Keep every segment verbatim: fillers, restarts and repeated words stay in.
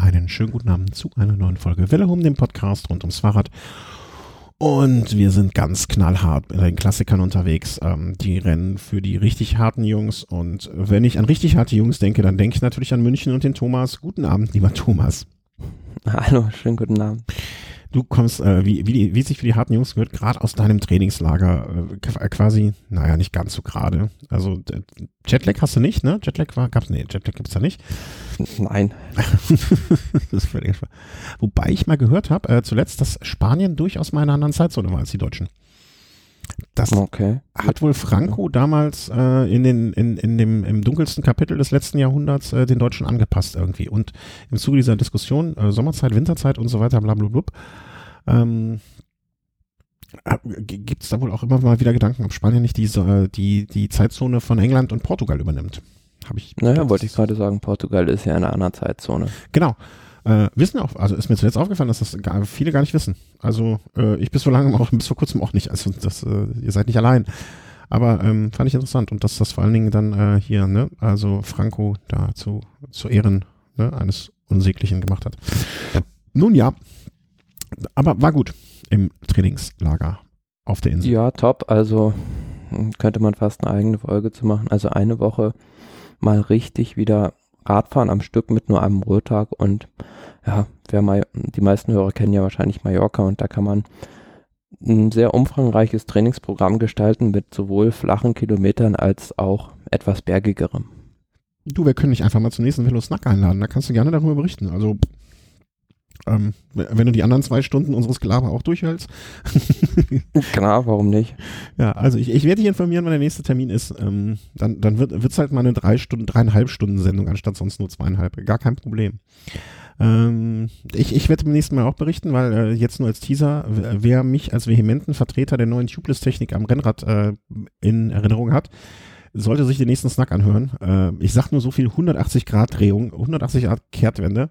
Einen schönen guten Abend zu einer neuen Folge Welle um, dem Podcast rund ums Fahrrad. Und wir sind ganz knallhart mit den Klassikern unterwegs. Ähm, die Rennen für die richtig harten Jungs. Und wenn ich an richtig harte Jungs denke, dann denke ich natürlich an München und den Thomas. Guten Abend, lieber Thomas. Hallo, schönen guten Abend. Du kommst, äh, wie, wie, wie es sich für die harten Jungs gehört, gerade aus deinem Trainingslager äh, quasi, naja, nicht ganz so gerade. Also äh, Jetlag hast du nicht, ne? Jetlag war, gab's, nee, Jetlag gibt's da nicht. Nein. Das ist völlig schwer. Wobei ich mal gehört habe, äh, zuletzt, dass Spanien durchaus mal in einer anderen Zeitzone war als die Deutschen. Das okay. Hat wohl Franco damals äh, in den, in, in dem, im dunkelsten Kapitel des letzten Jahrhunderts äh, den Deutschen angepasst irgendwie. Und im Zuge dieser Diskussion, äh, Sommerzeit, Winterzeit und so weiter, blablabla, ähm, äh, gibt es da wohl auch immer mal wieder Gedanken, ob Spanien nicht diese, die, die Zeitzone von England und Portugal übernimmt. Hab ich naja, wollte ich gerade sagen, Portugal ist ja in einer anderen Zeitzone. Genau. Äh, wissen auch, also ist mir zuletzt aufgefallen, dass das gar, viele gar nicht wissen. Also äh, ich bis vor langem auch, bis vor kurzem auch nicht. Also das, äh, ihr seid nicht allein. Aber ähm, fand ich interessant und dass das vor allen Dingen dann äh, hier, ne, also Franco da zu, zu Ehren ne, eines Unsäglichen gemacht hat. Nun ja, aber war gut im Trainingslager auf der Insel. Ja, top. Also könnte man fast eine eigene Folge zu machen. Also eine Woche mal richtig wieder Radfahren am Stück mit nur einem Ruhetag und ja, wer mal, die meisten Hörer kennen ja wahrscheinlich Mallorca und da kann man ein sehr umfangreiches Trainingsprogramm gestalten mit sowohl flachen Kilometern als auch etwas bergigerem. Du, wir können dich einfach mal zum nächsten Velo-Snack einladen, da kannst du gerne darüber berichten. Also ähm, wenn du die anderen zwei Stunden unseres Gelaber auch durchhältst. Klar, warum nicht? Ja, also ich, ich werde dich informieren, wann der nächste Termin ist. Ähm, dann dann wird es halt mal eine drei Stunden, dreieinhalb Stunden Sendung, anstatt sonst nur zweieinhalb. Gar kein Problem. Ähm, ich, ich werde beim nächsten Mal auch berichten, weil äh, jetzt nur als Teaser, wer, wer mich als vehementen Vertreter der neuen Tubeless-Technik am Rennrad äh, in Erinnerung hat, sollte sich den nächsten Snack anhören. Äh, ich sag nur so viel, hundertachtzig Grad Drehung, hundertachtzig Grad Kehrtwende.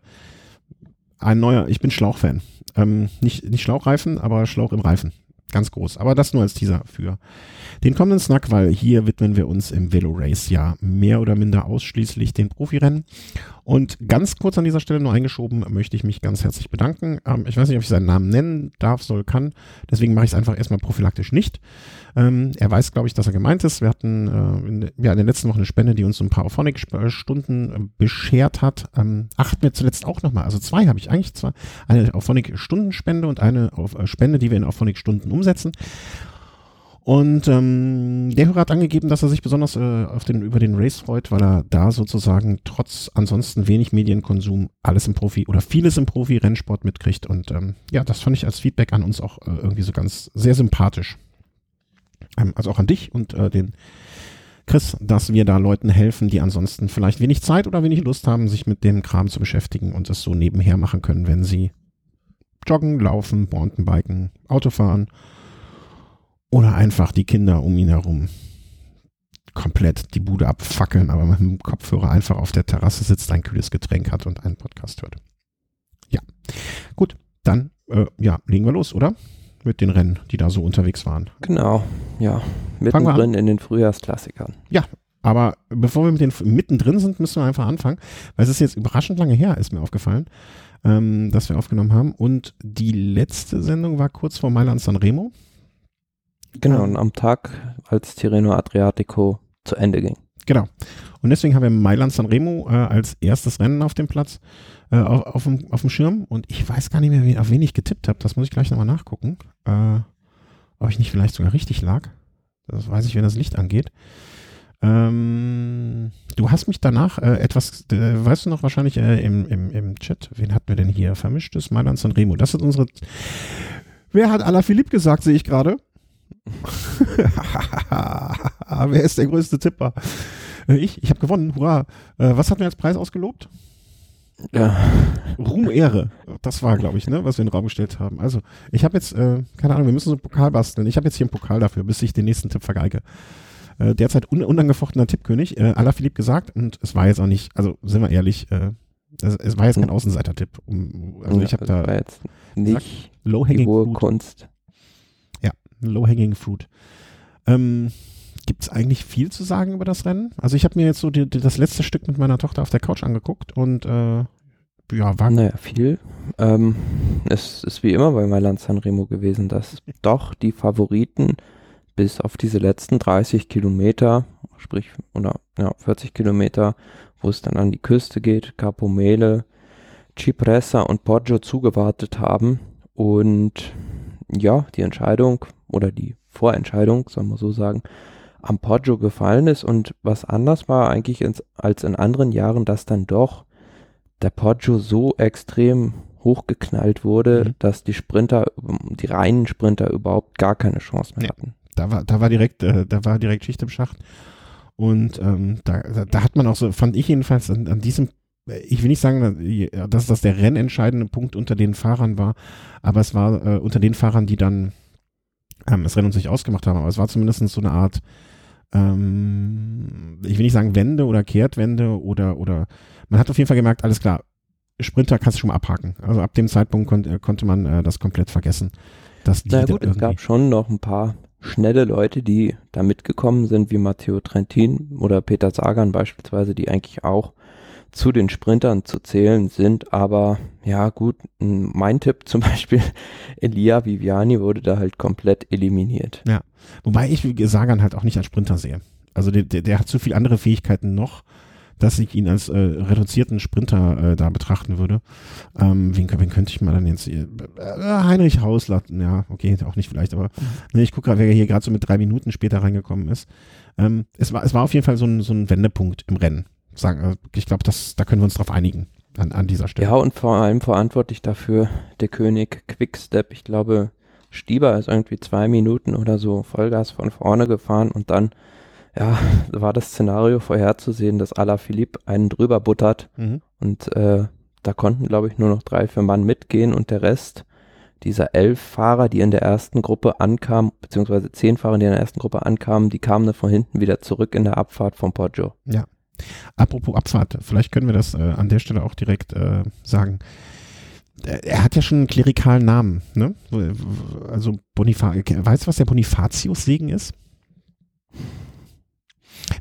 Ein neuer, ich bin Schlauchfan. Ähm, nicht, nicht Schlauchreifen, aber Schlauch im Reifen. Ganz groß. Aber das nur als Teaser für den kommenden Snack, weil hier widmen wir uns im Velo-Race ja mehr oder minder ausschließlich den Profirennen. Und ganz kurz an dieser Stelle nur eingeschoben, möchte ich mich ganz herzlich bedanken. Ähm, ich weiß nicht, ob ich seinen Namen nennen darf, soll, kann. Deswegen mache ich es einfach erstmal prophylaktisch nicht. Ähm, er weiß, glaube ich, dass er gemeint ist. Wir hatten äh, in, ja, in der letzten Woche eine Spende, die uns so ein paar Auphonic-Stunden äh, beschert hat. Ähm, achten wir zuletzt auch nochmal. Also zwei habe ich eigentlich. Zwei, eine Auphonic-Stundenspende und eine auf, äh, Spende, die wir in Auphonic-Stunden umsetzen. Und ähm, der Hörer hat angegeben, dass er sich besonders äh, auf den, über den Race freut, weil er da sozusagen trotz ansonsten wenig Medienkonsum alles im Profi oder vieles im Profi-Rennsport mitkriegt. Und ähm, ja, das fand ich als Feedback an uns auch äh, irgendwie so ganz sehr sympathisch. Ähm, also auch an dich und äh, den Chris, dass wir da Leuten helfen, die ansonsten vielleicht wenig Zeit oder wenig Lust haben, sich mit dem Kram zu beschäftigen und es so nebenher machen können, wenn sie joggen, laufen, Mountainbiken, Auto fahren. Oder einfach die Kinder um ihn herum komplett die Bude abfackeln, aber mit dem Kopfhörer einfach auf der Terrasse sitzt, ein kühles Getränk hat und einen Podcast hört. Ja, gut, dann äh, ja, legen wir los, oder? Mit den Rennen, die da so unterwegs waren. Genau, ja, mittendrin in den Frühjahrsklassikern. Ja, aber bevor wir mit den mittendrin sind, müssen wir einfach anfangen, weil es ist jetzt überraschend lange her, ist mir aufgefallen, ähm, dass wir aufgenommen haben. Und die letzte Sendung war kurz vor Mailand San Remo. Genau, und am Tag, als Tirreno Adriatico zu Ende ging. Genau. Und deswegen haben wir Mailand San Remo äh, als erstes Rennen auf dem Platz, äh, auf, auf, dem, auf dem Schirm. Und ich weiß gar nicht mehr, wen, auf wen ich getippt habe. Das muss ich gleich nochmal nachgucken. Äh, ob ich nicht vielleicht sogar richtig lag. Das weiß ich, wenn das Licht angeht. Ähm, du hast mich danach äh, etwas, äh, weißt du noch wahrscheinlich äh, im, im, im Chat, wen hatten wir denn hier? Vermischtes Mailand San Remo. Das ist unsere... Wer hat Alaphilippe gesagt, sehe ich gerade? Wer ist der größte Tipper? Ich, ich habe gewonnen, hurra. Was hat mir als Preis ausgelobt? Ja. Ruhm, Ehre. Das war, glaube ich, ne, was wir in den Raum gestellt haben. Also, ich habe jetzt, äh, keine Ahnung, wir müssen so einen Pokal basteln. Ich habe jetzt hier einen Pokal dafür, bis ich den nächsten Tipp vergeige. Äh, derzeit un- unangefochtener Tippkönig, äh, Alaphilippe gesagt, und es war jetzt auch nicht, also sind wir ehrlich, äh, das, es war jetzt kein Außenseiter-Tipp. Um, also, ja, ich habe da war jetzt nicht die hohe Kunst. Low-Hanging Fruit. Ähm, gibt es eigentlich viel zu sagen über das Rennen? Also ich habe mir jetzt so die, die, das letzte Stück mit meiner Tochter auf der Couch angeguckt und äh, ja, war... Naja, viel. Ähm, es ist wie immer bei Mailand San Remo gewesen, dass doch die Favoriten bis auf diese letzten dreißig Kilometer, sprich oder ja, vierzig Kilometer, wo es dann an die Küste geht, Capomele, Cipressa und Poggio zugewartet haben. Und ja, die Entscheidung oder die Vorentscheidung, soll man so sagen, am Poggio gefallen ist. Und was anders war eigentlich ins, als in anderen Jahren, dass dann doch der Poggio so extrem hochgeknallt wurde, mhm. dass die Sprinter, die reinen Sprinter überhaupt gar keine Chance mehr hatten. Da war, da war direkt, äh, da war direkt Schicht im Schacht. Und ähm, da, da hat man auch so, fand ich jedenfalls an, an diesem, ich will nicht sagen, dass das der rennentscheidende Punkt unter den Fahrern war, aber es war äh, unter den Fahrern, die dann ähm, das Rennen uns nicht ausgemacht haben, aber es war zumindest so eine Art, ähm, ich will nicht sagen Wende oder Kehrtwende oder, oder man hat auf jeden Fall gemerkt, alles klar, Sprinter kannst du schon mal abhaken. Also ab dem Zeitpunkt kon- konnte man äh, das komplett vergessen. Dass die Na gut, es gab schon noch ein paar schnelle Leute, die da mitgekommen sind, wie Matteo Trentin oder Peter Sagan beispielsweise, die eigentlich auch zu den Sprintern zu zählen sind, aber ja gut, mein Tipp zum Beispiel, Elia Viviani wurde da halt komplett eliminiert. Ja, wobei ich Sagan halt auch nicht als Sprinter sehe. Also der, der, der hat so viele andere Fähigkeiten noch, dass ich ihn als äh, reduzierten Sprinter äh, da betrachten würde. Ähm, wen, wen könnte ich mal dann jetzt... Äh, Heinrich Hauslatten, ja, okay, auch nicht vielleicht, aber ne, ich gucke gerade, wer hier gerade so mit drei Minuten später reingekommen ist. Ähm, es, war, es war auf jeden Fall so ein, so ein Wendepunkt im Rennen. Sagen, ich glaube, da können wir uns drauf einigen an, an dieser Stelle. Ja, und vor allem verantwortlich dafür der König Quickstep. Ich glaube, Stieber ist irgendwie zwei Minuten oder so Vollgas von vorne gefahren und dann ja, war das Szenario vorherzusehen, dass Alaphilippe einen drüber buttert mhm. und äh, da konnten, glaube ich, nur noch drei, vier Mann mitgehen und der Rest dieser elf Fahrer, die in der ersten Gruppe ankamen, beziehungsweise zehn Fahrer, die in der ersten Gruppe ankamen, die kamen dann von hinten wieder zurück in der Abfahrt vom Poggio. Ja, apropos Abfahrt, vielleicht können wir das äh, an der Stelle auch direkt äh, sagen. Er hat ja schon einen klerikalen Namen, ne? Also Bonifacio, weißt du, was der Bonifatius-Segen ist?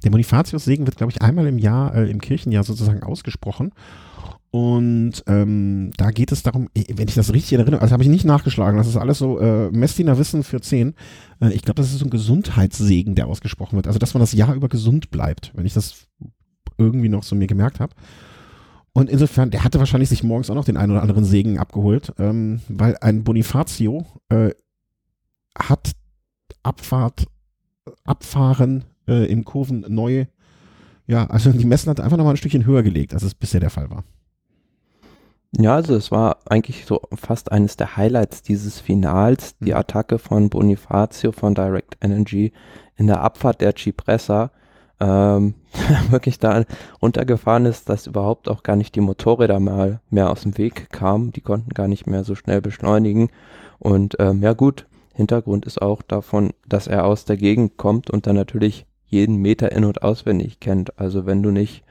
Der Bonifatius-Segen wird, glaube ich, einmal im Jahr, äh, im Kirchenjahr sozusagen ausgesprochen. Und ähm, da geht es darum, wenn ich das richtig erinnere, also habe ich nicht nachgeschlagen, das ist alles so äh, Messdiener Wissen für zehn. Äh, ich glaube, das ist so ein Gesundheitssegen, der ausgesprochen wird. Also, dass man das Jahr über gesund bleibt, wenn ich das irgendwie noch so mir gemerkt habe. Und insofern, der hatte wahrscheinlich sich morgens auch noch den einen oder anderen Segen abgeholt, ähm, weil ein Bonifacio äh, hat Abfahrt, Abfahren, im Kurven neu, ja, also die Messen hat einfach nochmal ein Stückchen höher gelegt, als es bisher der Fall war. Ja, also es war eigentlich so fast eines der Highlights dieses Finals, die Attacke von Bonifacio von Direct Energy in der Abfahrt der Cipressa, ähm, wirklich da runtergefahren ist, dass überhaupt auch gar nicht die Motorräder mal mehr aus dem Weg kamen, die konnten gar nicht mehr so schnell beschleunigen und ähm, ja gut, Hintergrund ist auch davon, dass er aus der Gegend kommt und dann natürlich jeden Meter in- und auswendig kennt. Also wenn du nicht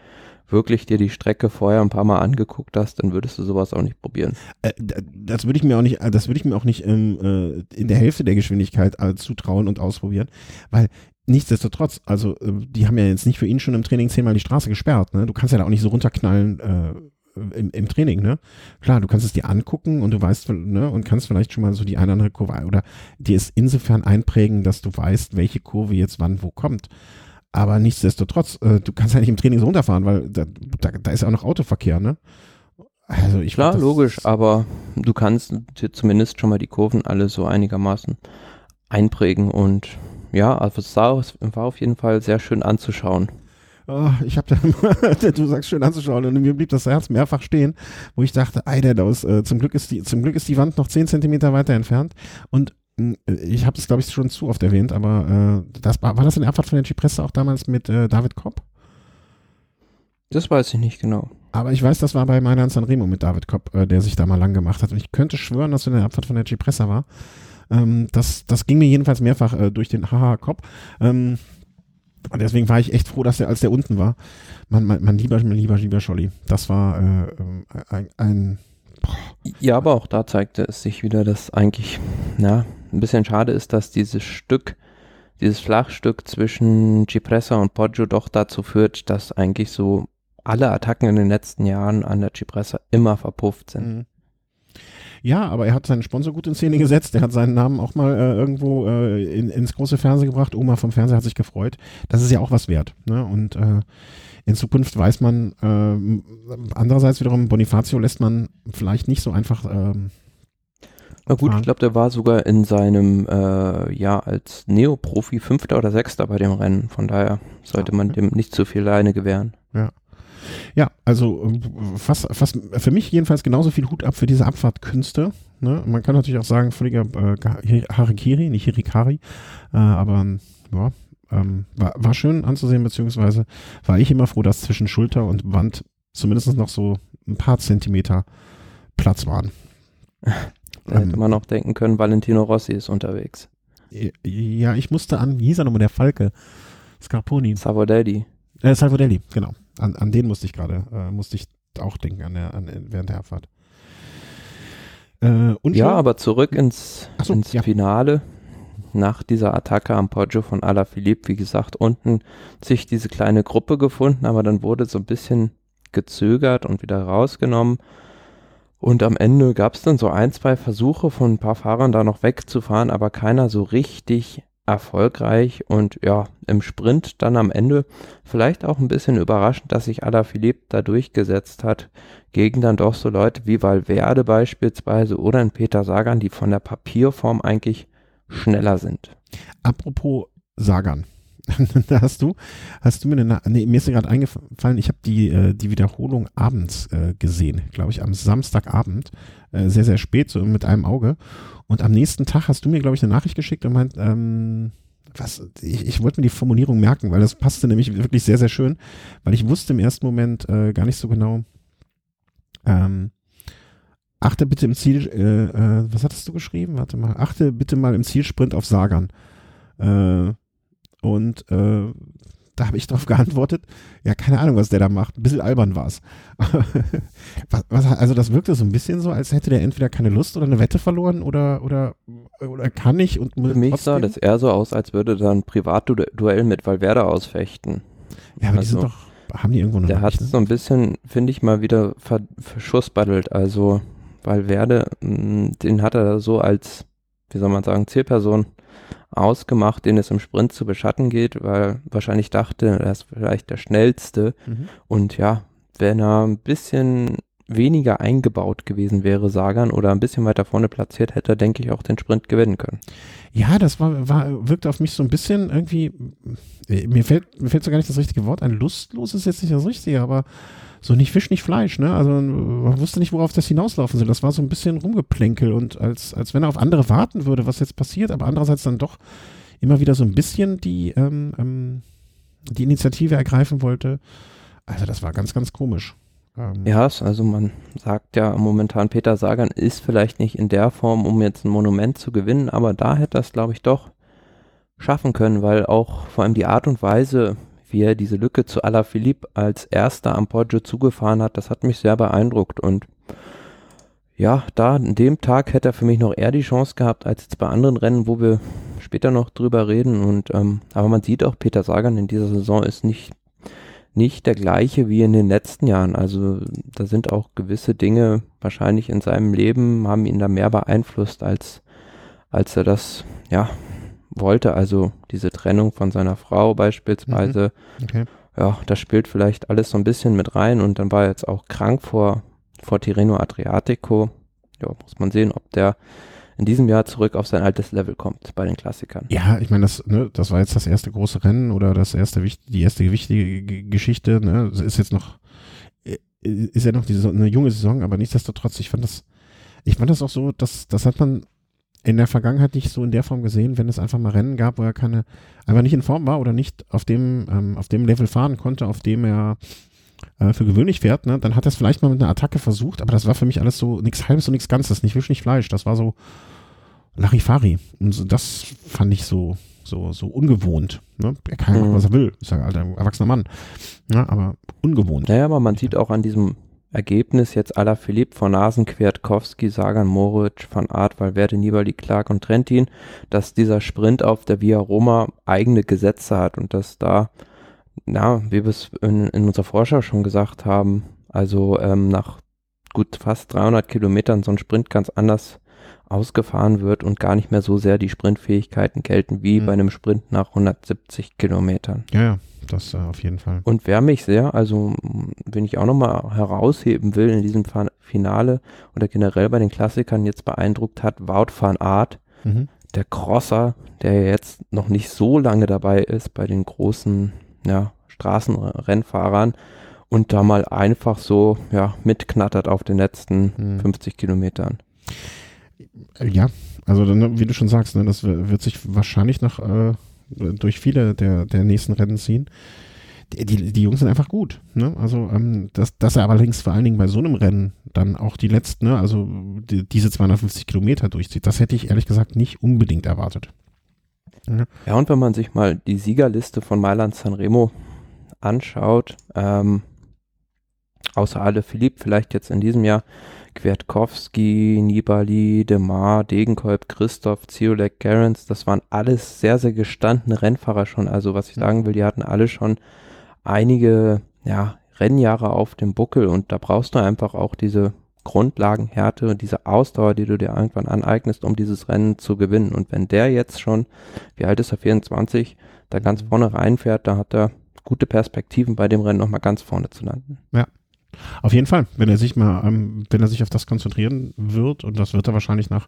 wirklich dir die Strecke vorher ein paar Mal angeguckt hast, dann würdest du sowas auch nicht probieren. Äh, das würde ich mir auch nicht, das würde ich mir auch nicht ähm, äh, in der Hälfte der Geschwindigkeit äh, zutrauen und ausprobieren, weil nichtsdestotrotz, also äh, die haben ja jetzt nicht für ihn schon im Training zehnmal die Straße gesperrt, ne? Du kannst ja da auch nicht so runterknallen äh, im, im Training, ne? Klar, du kannst es dir angucken und du weißt, ne, und kannst vielleicht schon mal so die eine oder andere Kurve oder dir es insofern einprägen, dass du weißt, welche Kurve jetzt wann wo kommt. Aber nichtsdestotrotz, äh, du kannst ja nicht im Training so runterfahren, weil da, da, da ist ja auch noch Autoverkehr, ne? Also ich Klar, glaub, logisch, aber du kannst dir zumindest schon mal die Kurven alle so einigermaßen einprägen und ja, also es war, war auf jeden Fall sehr schön anzuschauen. Oh, ich habe da, du sagst schön anzuschauen und mir blieb das Herz mehrfach stehen, wo ich dachte, ei, der aus, äh, zum Glück ist die, zum Glück ist die Wand noch zehn Zentimeter weiter entfernt und äh, ich habe es, glaube ich, schon zu oft erwähnt, aber äh, das war, war das in der Abfahrt von der Cipressa auch damals mit äh, David Kopp? Das weiß ich nicht genau. Aber ich weiß, das war bei Mailand San Remo mit David Kopp, äh, der sich da mal lang gemacht hat und ich könnte schwören, dass es in der Abfahrt von der Cipressa war. Ähm, das, das ging mir jedenfalls mehrfach äh, durch den Haha-Kopp. Ähm, Und deswegen war ich echt froh, dass der, als der unten war, man, man, man lieber, man lieber, lieber Scholli. Das war äh, ein, ein ja, aber auch da zeigte es sich wieder, dass eigentlich, na, ein bisschen schade ist, dass dieses Stück, dieses Flachstück zwischen Cipressa und Poggio doch dazu führt, dass eigentlich so alle Attacken in den letzten Jahren an der Cipressa immer verpufft sind. Mhm. Ja, aber er hat seinen Sponsor gut in Szene gesetzt. Er hat seinen Namen auch mal äh, irgendwo äh, in, ins große Fernsehen gebracht. Oma vom Fernseher hat sich gefreut. Das ist ja auch was wert. Ne? Und äh, in Zukunft weiß man, äh, andererseits wiederum, Bonifacio lässt man vielleicht nicht so einfach äh, Na gut, fahren. Ich glaube, der war sogar in seinem äh, Jahr als Neoprofi Fünfter oder Sechster bei dem Rennen. Von daher sollte ja, okay. man dem nicht zu viel Leine gewähren. Ja. Ja, also fast, fast für mich jedenfalls genauso viel Hut ab für diese Abfahrtkünste. Ne? Man kann natürlich auch sagen, völliger äh, Harikiri, nicht Hirikari, äh, aber ja, ähm, war, war schön anzusehen, beziehungsweise war ich immer froh, dass zwischen Schulter und Wand zumindest noch so ein paar Zentimeter Platz waren. Da ähm, hätte man auch denken können, Valentino Rossi ist unterwegs. Ja, ich musste an, wie hieß er nochmal, der Falke? Scarponi. Salvadelli. Äh, Salvadelli, genau. An, an den musste ich gerade, äh, musste ich auch denken an der, an, während der Abfahrt. Äh, und ja, schon? aber zurück ins, so, ins ja. Finale. Nach dieser Attacke am Poggio von Alaphilippe, wie gesagt, unten sich diese kleine Gruppe gefunden, aber dann wurde so ein bisschen gezögert und wieder rausgenommen. Und am Ende gab es dann so ein, zwei Versuche von ein paar Fahrern da noch wegzufahren, aber keiner so richtig erfolgreich, und ja, im Sprint dann am Ende vielleicht auch ein bisschen überraschend, dass sich Alaphilippe da durchgesetzt hat, gegen dann doch so Leute wie Valverde beispielsweise oder ein Peter Sagan, die von der Papierform eigentlich schneller sind. Apropos Sagan, da hast du, hast du mir eine, nee, mir ist gerade eingefallen, ich habe die, äh, die Wiederholung abends äh, gesehen, glaube ich, am Samstagabend, äh, sehr, sehr spät, so mit einem Auge. Und am nächsten Tag hast du mir, glaube ich, eine Nachricht geschickt und meint, ähm, was, ich, ich wollte mir die Formulierung merken, weil das passte nämlich wirklich sehr, sehr schön, weil ich wusste im ersten Moment äh, gar nicht so genau, ähm, achte bitte im Ziel, äh, äh, was hattest du geschrieben? Warte mal, achte bitte mal im Zielsprint auf Sagan. Äh, und äh, da habe ich drauf geantwortet, ja, keine Ahnung, was der da macht. Ein bisschen albern war es. Also das wirkte so ein bisschen so, als hätte der entweder keine Lust oder eine Wette verloren oder, oder, oder kann nicht. Und Für mich trotzdem. Sah das eher so aus, als würde er ein Privatduell mit Valverde ausfechten. Ja, aber also, die sind doch, haben die irgendwo eine Der hat so ein bisschen, finde ich, mal wieder ver- verschussbaddelt. Also Valverde, mh, den hat er so als, wie soll man sagen, Zielperson ausgemacht, den es im Sprint zu beschatten geht, weil wahrscheinlich dachte, er ist vielleicht der Schnellste. Mhm. Und ja, wenn er ein bisschen weniger eingebaut gewesen wäre, Sagan, oder ein bisschen weiter vorne platziert, hätte er, denke ich, auch den Sprint gewinnen können. Ja, das war, war wirkte auf mich so ein bisschen irgendwie, mir fällt, mir fällt so gar nicht das richtige Wort ein, lustlos ist jetzt nicht das Richtige, aber so nicht Fisch, nicht Fleisch, ne? Also man wusste nicht, worauf das hinauslaufen soll. Das war so ein bisschen Rumgeplänkel und als, als wenn er auf andere warten würde, was jetzt passiert, aber andererseits dann doch immer wieder so ein bisschen die, ähm, ähm, die Initiative ergreifen wollte. Also das war ganz, ganz komisch. Ja, also man sagt ja momentan, Peter Sagan ist vielleicht nicht in der Form, um jetzt ein Monument zu gewinnen, aber da hätte er es, glaube ich, doch schaffen können, weil auch vor allem die Art und Weise, wie er diese Lücke zu Alaphilippe als Erster am Poggio zugefahren hat, das hat mich sehr beeindruckt. Und ja, da an dem Tag hätte er für mich noch eher die Chance gehabt, als jetzt bei anderen Rennen, wo wir später noch drüber reden. Und ähm, aber man sieht auch, Peter Sagan in dieser Saison ist nicht nicht der gleiche wie in den letzten Jahren. Also da sind auch gewisse Dinge wahrscheinlich in seinem Leben, haben ihn da mehr beeinflusst, als, als er das ja wollte. Also diese Trennung von seiner Frau beispielsweise, mhm. okay. ja, das spielt vielleicht alles so ein bisschen mit rein. Und dann war er jetzt auch krank vor, vor Tirreno Adriatico. Ja, muss man sehen, ob der in diesem Jahr zurück auf sein altes Level kommt bei den Klassikern. Ja, ich meine, das, ne, das war jetzt das erste große Rennen oder das erste, die erste wichtige G- Geschichte. Ne? Das ist jetzt noch, ist ja noch die Saison, eine junge Saison, aber nichtsdestotrotz, ich fand das, ich fand das auch so, dass, das hat man in der Vergangenheit nicht so in der Form gesehen, wenn es einfach mal Rennen gab, wo er keine, einfach nicht in Form war oder nicht auf dem, ähm, auf dem Level fahren konnte, auf dem er für gewöhnlich fährt, ne, dann hat er es vielleicht mal mit einer Attacke versucht, aber das war für mich alles so nichts Halbes und nichts Ganzes, nicht Fisch, nicht Fleisch, das war so Larifari und so, das fand ich so so, so ungewohnt. Ne? Er kann ja machen, was er will, ist ja ein alter, erwachsener Mann, ja, aber ungewohnt. Naja, aber man sieht auch an diesem Ergebnis jetzt Alaphilippe, von Asen, Kwiatkowski, Sagan, Moritz, Van Aert, Valverde, Nibali, Clark und Trentin, dass dieser Sprint auf der Via Roma eigene Gesetze hat und dass da Ja, wie wir es in, in unserer Vorschau schon gesagt haben, also ähm, nach gut fast dreihundert Kilometern so ein Sprint ganz anders ausgefahren wird und gar nicht mehr so sehr die Sprintfähigkeiten gelten wie mhm. bei einem Sprint nach hundertsiebzig Kilometern. Ja, ja, das äh, auf jeden Fall. Und wer mich sehr, also wenn ich auch nochmal herausheben will in diesem Finale oder generell bei den Klassikern jetzt beeindruckt hat, Wout van Aert, mhm. der Crosser, der jetzt noch nicht so lange dabei ist bei den großen ja, Straßenrennfahrern und da mal einfach so ja, mitknattert auf den letzten mhm. fünfzig Kilometern. Ja, also dann, wie du schon sagst, ne, das wird sich wahrscheinlich noch äh, durch viele der, der nächsten Rennen ziehen. Die, die, die Jungs sind einfach gut. Ne? Also ähm, dass, dass er aber allerdings vor allen Dingen bei so einem Rennen dann auch die letzten, ne, also die, diese zweihundertfünfzig Kilometer durchzieht, das hätte ich ehrlich gesagt nicht unbedingt erwartet. Ja, ja und wenn man sich mal die Siegerliste von Mailand San Remo anschaut, ähm, außer Alaphilippe vielleicht jetzt in diesem Jahr, Kwiatkowski, Nibali, De Maar, Degenkolb, Christoph, Ziolek, Gerrans, das waren alles sehr, sehr gestandene Rennfahrer schon. Also was ich sagen will, die hatten alle schon einige ja, Rennjahre auf dem Buckel und da brauchst du einfach auch diese Grundlagenhärte und diese Ausdauer, die du dir irgendwann aneignest, um dieses Rennen zu gewinnen. Und wenn der jetzt schon, wie alt ist er, vierundzwanzig, da ganz vorne reinfährt, da hat er gute Perspektiven bei dem Rennen nochmal ganz vorne zu landen. Ja. Auf jeden Fall, wenn er sich mal, ähm, wenn er sich auf das konzentrieren wird, und das wird er wahrscheinlich nach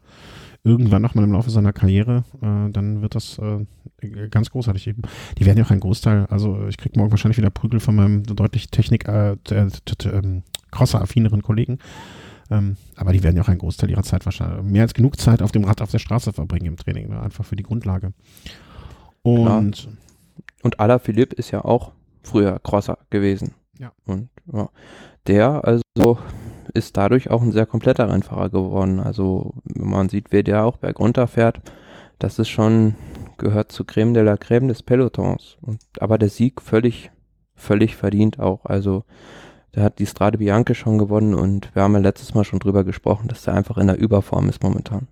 irgendwann nochmal im Laufe seiner Karriere, äh, dann wird das äh, ganz großartig. Die werden ja auch ein Großteil, also ich kriege morgen wahrscheinlich wieder Prügel von meinem deutlich Technik, äh, crosser-affineren Kollegen, ähm, aber die werden ja auch einen Großteil ihrer Zeit wahrscheinlich, mehr als genug Zeit auf dem Rad auf der Straße verbringen im Training, ne? Einfach für die Grundlage. Und, Klar. und Alaphilippe ist ja auch früher Crosser gewesen. Ja. Und ja, der also ist dadurch auch ein sehr kompletter Rennfahrer geworden. Also man sieht, wie der auch bergunter fährt. Das ist schon, gehört zu Crème de la Crème des Pelotons. Und, aber der Sieg völlig, völlig verdient auch. Also der hat die Strade Bianche schon gewonnen und wir haben ja letztes Mal schon drüber gesprochen, dass der einfach in der Überform ist momentan.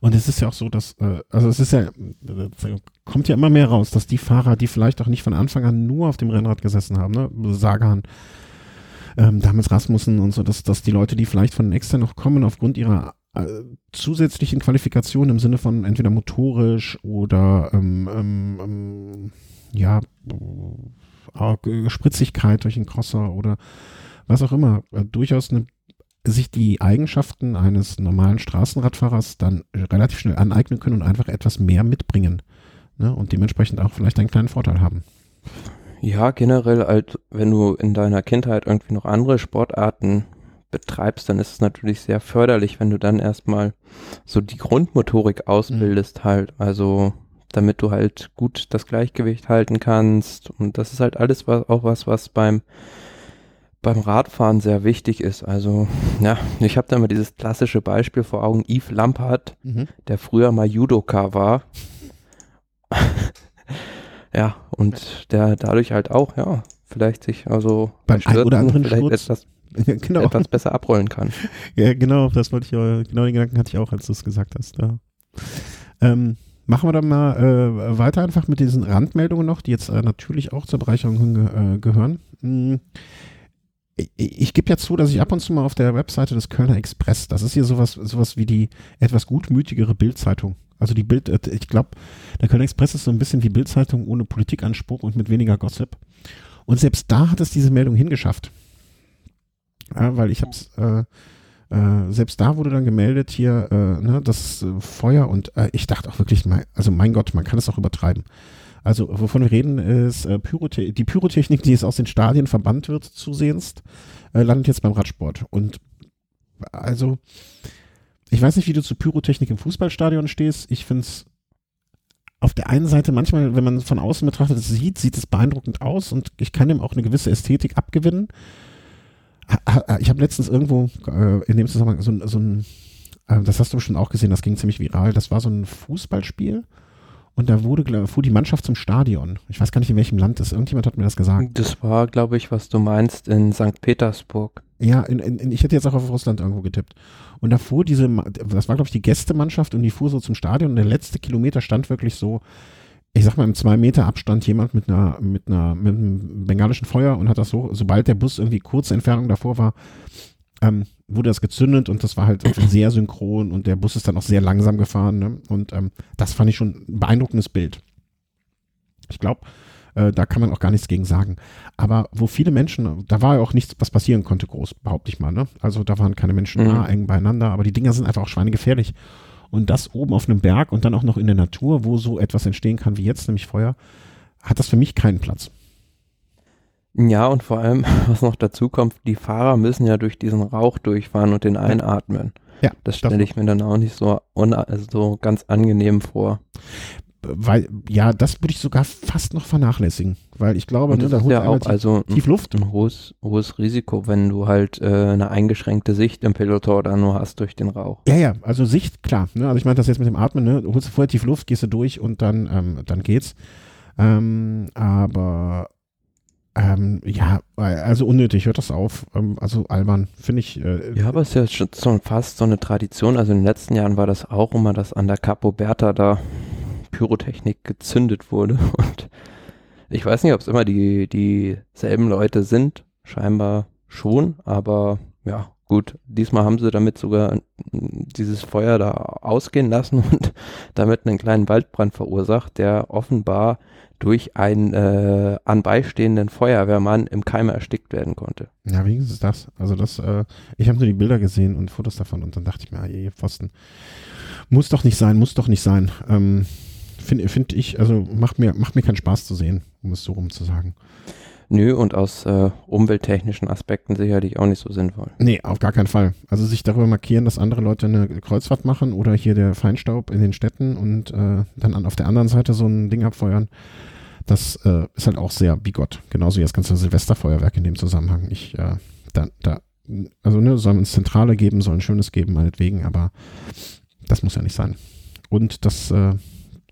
Und es ist ja auch so, dass, also es ist ja, kommt ja immer mehr raus, dass die Fahrer, die vielleicht auch nicht von Anfang an nur auf dem Rennrad gesessen haben, ne, Sagan, ähm, damals Rasmussen und so, dass, dass die Leute, die vielleicht von extern noch kommen, aufgrund ihrer zusätzlichen Qualifikationen im Sinne von entweder motorisch oder ähm, ähm, ja, Spritzigkeit durch den Crosser oder was auch immer, äh, durchaus eine, sich die Eigenschaften eines normalen Straßenradfahrers dann relativ schnell aneignen können und einfach etwas mehr mitbringen, ne? Und dementsprechend auch vielleicht einen kleinen Vorteil haben. Ja, generell, halt, wenn du in deiner Kindheit irgendwie noch andere Sportarten betreibst, dann ist es natürlich sehr förderlich, wenn du dann erstmal so die Grundmotorik ausbildest, mhm. halt, also damit du halt gut das Gleichgewicht halten kannst. Und das ist halt alles was, auch was, was beim, beim Radfahren sehr wichtig ist. Also, ja, ich habe da immer dieses klassische Beispiel vor Augen, Yves Lampaert, mhm. der früher mal Judoka war. Ja, und der dadurch halt auch, ja, vielleicht sich also beim einen oder anderen Sturz genau. etwas besser abrollen kann. Ja, genau, das wollte ich, genau den Gedanken hatte ich auch, als du es gesagt hast. Ja. Ähm, Machen wir dann mal äh, weiter einfach mit diesen Randmeldungen noch, die jetzt äh, natürlich auch zur Bereicherung ge- äh, gehören. Hm. Ich, ich gebe ja zu, dass ich ab und zu mal auf der Webseite des Kölner Express, das ist hier sowas, sowas wie die etwas gutmütigere Bild-Zeitung. Also die Bild, äh, ich glaube, der Kölner Express ist so ein bisschen wie Bild-Zeitung ohne Politikanspruch und mit weniger Gossip. Und selbst da hat es diese Meldung hingeschafft. Ja, weil ich habe es... Äh, Äh, selbst da wurde dann gemeldet hier, äh, ne, das äh, Feuer und äh, ich dachte auch wirklich, mein, also mein Gott, man kann es auch übertreiben. Also wovon wir reden ist, äh, Pyrote- die Pyrotechnik, die jetzt aus den Stadien verbannt wird zusehends, äh, landet jetzt beim Radsport. Und also, ich weiß nicht, wie du zu Pyrotechnik im Fußballstadion stehst. Ich finde es auf der einen Seite manchmal, wenn man von außen betrachtet, es sieht, sieht es beeindruckend aus und ich kann dem auch eine gewisse Ästhetik abgewinnen. Ich habe letztens irgendwo äh, in dem Zusammenhang so, so ein, äh, das hast du bestimmt auch gesehen, das ging ziemlich viral, das war so ein Fußballspiel und da wurde, glaub, fuhr die Mannschaft zum Stadion. Ich weiß gar nicht, in welchem Land das ist. Irgendjemand hat mir das gesagt. Das war, glaube ich, was du meinst, in Sankt Petersburg. Ja, in, in, ich hätte jetzt auch auf Russland irgendwo getippt. Und da fuhr diese, das war, glaube ich, die Gästemannschaft und die fuhr so zum Stadion und der letzte Kilometer stand wirklich so ich sag mal, im zwei Meter Abstand jemand mit einer, mit einer, mit einem bengalischen Feuer und hat das so, sobald der Bus irgendwie kurze Entfernung davor war, ähm, wurde das gezündet und das war halt sehr synchron und der Bus ist dann auch sehr langsam gefahren, ne? Und ähm, das fand ich schon ein beeindruckendes Bild. Ich glaube, äh, da kann man auch gar nichts gegen sagen. Aber wo viele Menschen, da war ja auch nichts, was passieren konnte, groß, behaupte ich mal, ne? Also da waren keine Menschen mhm. nah, eng beieinander, aber die Dinger sind einfach auch schweinegefährlich. Und das oben auf einem Berg und dann auch noch in der Natur, wo so etwas entstehen kann wie jetzt, nämlich Feuer, hat das für mich keinen Platz. Ja, und vor allem, was noch dazu kommt, die Fahrer müssen ja durch diesen Rauch durchfahren und den einatmen. Ja, das stelle ich mir dann auch nicht so, un- also so ganz angenehm vor. Weil, ja, das würde ich sogar fast noch vernachlässigen, weil ich glaube, das ne, da ist ja auch also tief Luft. Ein hohes, hohes Risiko, wenn du halt äh, eine eingeschränkte Sicht im Peloton dann nur hast durch den Rauch. Ja, ja, also Sicht, klar. Ne? Also ich meine das jetzt mit dem Atmen, ne? Du holst vorher tief Luft, gehst du durch und dann, ähm, dann geht's. Ähm, aber ähm, ja, also unnötig, hört das auf. Ähm, also albern, finde ich. Äh, ja, aber es ist ja schon fast so eine Tradition. Also in den letzten Jahren war das auch immer, dass an der Capo Berta da Pyrotechnik gezündet wurde und ich weiß nicht, ob es immer die dieselben Leute sind, scheinbar schon, aber ja, gut, diesmal haben sie damit sogar dieses Feuer da ausgehen lassen und damit einen kleinen Waldbrand verursacht, der offenbar durch einen äh, anbeistehenden Feuerwehrmann im Keim erstickt werden konnte. Ja, wie ist das? Also das, äh, ich habe nur die Bilder gesehen und Fotos davon und dann dachte ich mir, ihr Pfosten, muss doch nicht sein, muss doch nicht sein. Ähm, Finde find ich, also macht mir, macht mir keinen Spaß zu sehen, um es so rum zu sagen. Nö, und aus äh, umwelttechnischen Aspekten sicherlich auch nicht so sinnvoll. Nee, auf gar keinen Fall. Also sich darüber markieren, dass andere Leute eine Kreuzfahrt machen oder hier der Feinstaub in den Städten und äh, dann an, auf der anderen Seite so ein Ding abfeuern, das äh, ist halt auch sehr bigot. Genauso wie das ganze Silvesterfeuerwerk in dem Zusammenhang. Ich, äh, da, da, also ne, sollen uns Zentrale geben, sollen Schönes geben, meinetwegen, aber das muss ja nicht sein. Und das, äh,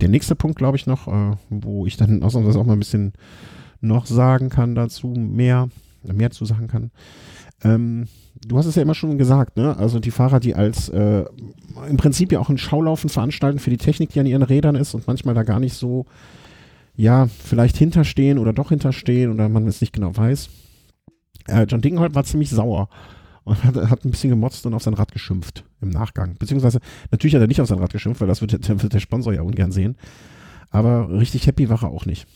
der nächste Punkt, glaube ich, noch, äh, wo ich dann ausnahmsweise auch mal ein bisschen noch sagen kann dazu, mehr, mehr zu sagen kann. Ähm, du hast es ja immer schon gesagt, ne? Also die Fahrer, die als äh, im Prinzip ja auch ein Schaulaufen veranstalten für die Technik, die an ihren Rädern ist und manchmal da gar nicht so, ja, vielleicht hinterstehen oder doch hinterstehen oder man es nicht genau weiß. Äh, John Degenkolb war ziemlich sauer. Und hat, hat ein bisschen gemotzt und auf sein Rad geschimpft im Nachgang. Beziehungsweise, natürlich hat er nicht auf sein Rad geschimpft, weil das wird, wird der Sponsor ja ungern sehen. Aber richtig happy war er auch nicht.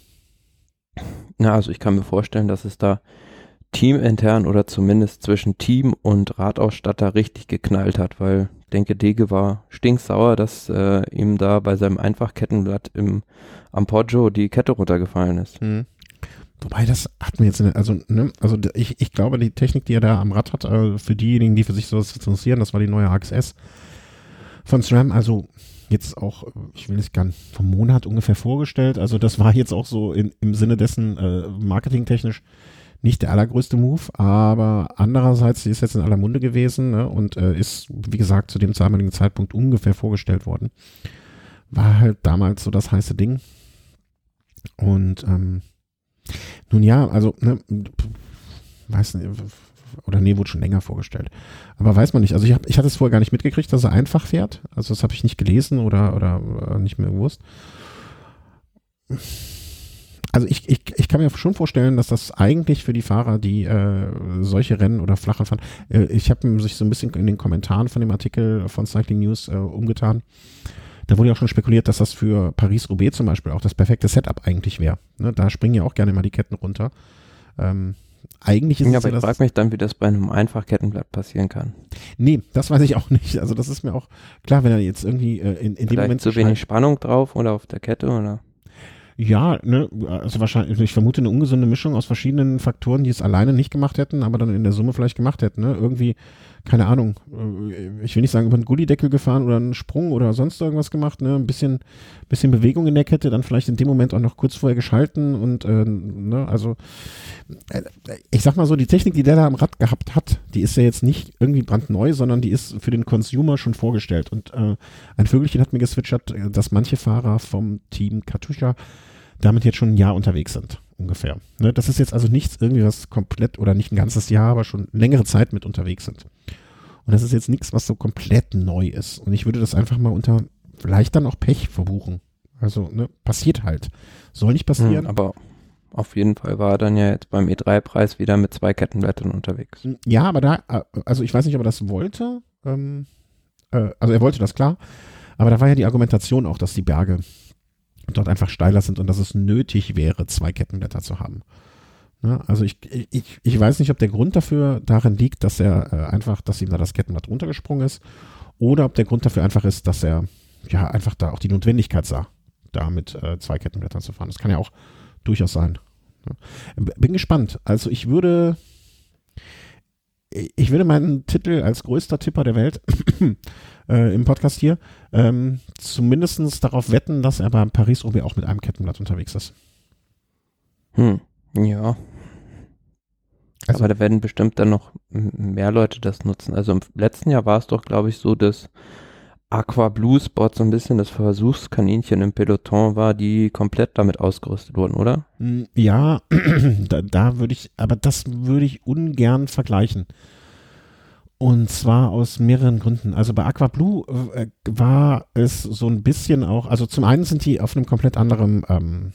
Na, also ich kann mir vorstellen, dass es da teamintern oder zumindest zwischen Team und Radausstatter richtig geknallt hat, weil ich denke, Dege war stinksauer, dass äh, ihm da bei seinem Einfachkettenblatt im, am Poggio die Kette runtergefallen ist. Mhm. Wobei, das hat mir jetzt, eine, also, ne, also ich, ich glaube, die Technik, die er da am Rad hat, also für diejenigen, die für sich sowas interessieren, das war die neue A X S von SRAM, also jetzt auch, ich will es gar nicht, vom Monat ungefähr vorgestellt, also das war jetzt auch so in, im Sinne dessen äh, marketingtechnisch nicht der allergrößte Move, aber andererseits, die ist jetzt in aller Munde gewesen, ne, und äh, ist, wie gesagt, zu dem damaligen Zeitpunkt ungefähr vorgestellt worden. War halt damals so das heiße Ding und, ähm, nun ja, also, ne, weiß nicht, oder nee, wurde schon länger vorgestellt. Aber weiß man nicht. Also ich, hab, ich hatte es vorher gar nicht mitgekriegt, dass er einfach fährt. Also das habe ich nicht gelesen oder, oder nicht mehr gewusst. Also ich, ich, ich kann mir schon vorstellen, dass das eigentlich für die Fahrer, die äh, solche Rennen oder flacher fahren, äh, ich habe mich so ein bisschen in den Kommentaren von dem Artikel von Cycling News äh, umgetan. Da wurde ja auch schon spekuliert, dass das für Paris-Roubaix zum Beispiel auch das perfekte Setup eigentlich wäre. Ne, da springen ja auch gerne mal die Ketten runter. Ähm, eigentlich ist ja, es aber so, ich frage mich dann, wie das bei einem Einfachkettenblatt passieren kann. Nee, das weiß ich auch nicht. Also das ist mir auch klar, wenn er jetzt irgendwie äh, in, in dem Moment zu wenig Spannung drauf oder auf der Kette oder? Ja, ne, also wahrscheinlich, ich vermute eine ungesunde Mischung aus verschiedenen Faktoren, die es alleine nicht gemacht hätten, aber dann in der Summe vielleicht gemacht hätten. Ne? Irgendwie keine Ahnung, ich will nicht sagen, über einen Gullideckel gefahren oder einen Sprung oder sonst irgendwas gemacht, ne? Ein bisschen, bisschen Bewegung in der Kette, dann vielleicht in dem Moment auch noch kurz vorher geschalten und, äh, ne, also, äh, ich sag mal so, die Technik, die der da am Rad gehabt hat, die ist ja jetzt nicht irgendwie brandneu, sondern die ist für den Consumer schon vorgestellt und äh, ein Vögelchen hat mir geswitchert, dass manche Fahrer vom Team Katusha damit jetzt schon ein Jahr unterwegs sind, ungefähr. Ne, das ist jetzt also nichts irgendwie, was komplett oder nicht ein ganzes Jahr, aber schon längere Zeit mit unterwegs sind. Und das ist jetzt nichts, was so komplett neu ist. Und ich würde das einfach mal unter vielleicht dann auch Pech verbuchen. Also, ne, passiert halt. Soll nicht passieren. Mhm, aber auf jeden Fall war er dann ja jetzt beim E drei Preis wieder mit zwei Kettenblättern unterwegs. Ja, aber da, also ich weiß nicht, ob er das wollte. Ähm, äh, also er wollte das, klar. Aber da war ja die Argumentation auch, dass die Berge dort einfach steiler sind und dass es nötig wäre, zwei Kettenblätter zu haben. Ja, also ich, ich, ich weiß nicht, ob der Grund dafür darin liegt, dass er äh, einfach, dass ihm da das Kettenblatt runtergesprungen ist, oder ob der Grund dafür einfach ist, dass er ja einfach da auch die Notwendigkeit sah, da mit äh, zwei Kettenblättern zu fahren. Das kann ja auch durchaus sein. Ja. Bin gespannt. Also ich würde, ich würde meinen Titel als größter Tipper der Welt äh, im Podcast hier ähm, zumindest darauf wetten, dass er beim Paris-Roubaix auch mit einem Kettenblatt unterwegs ist. Hm. Ja, also, aber da werden bestimmt dann noch mehr Leute das nutzen. Also im letzten Jahr war es doch, glaube ich, so, dass Aqua Blue Sport so ein bisschen das Versuchskaninchen im Peloton war, die komplett damit ausgerüstet wurden, oder? Ja, da, da würde ich, aber das würde ich ungern vergleichen. Und zwar aus mehreren Gründen. Also bei Aqua Blue äh, war es so ein bisschen auch, also zum einen sind die auf einem komplett anderen ähm,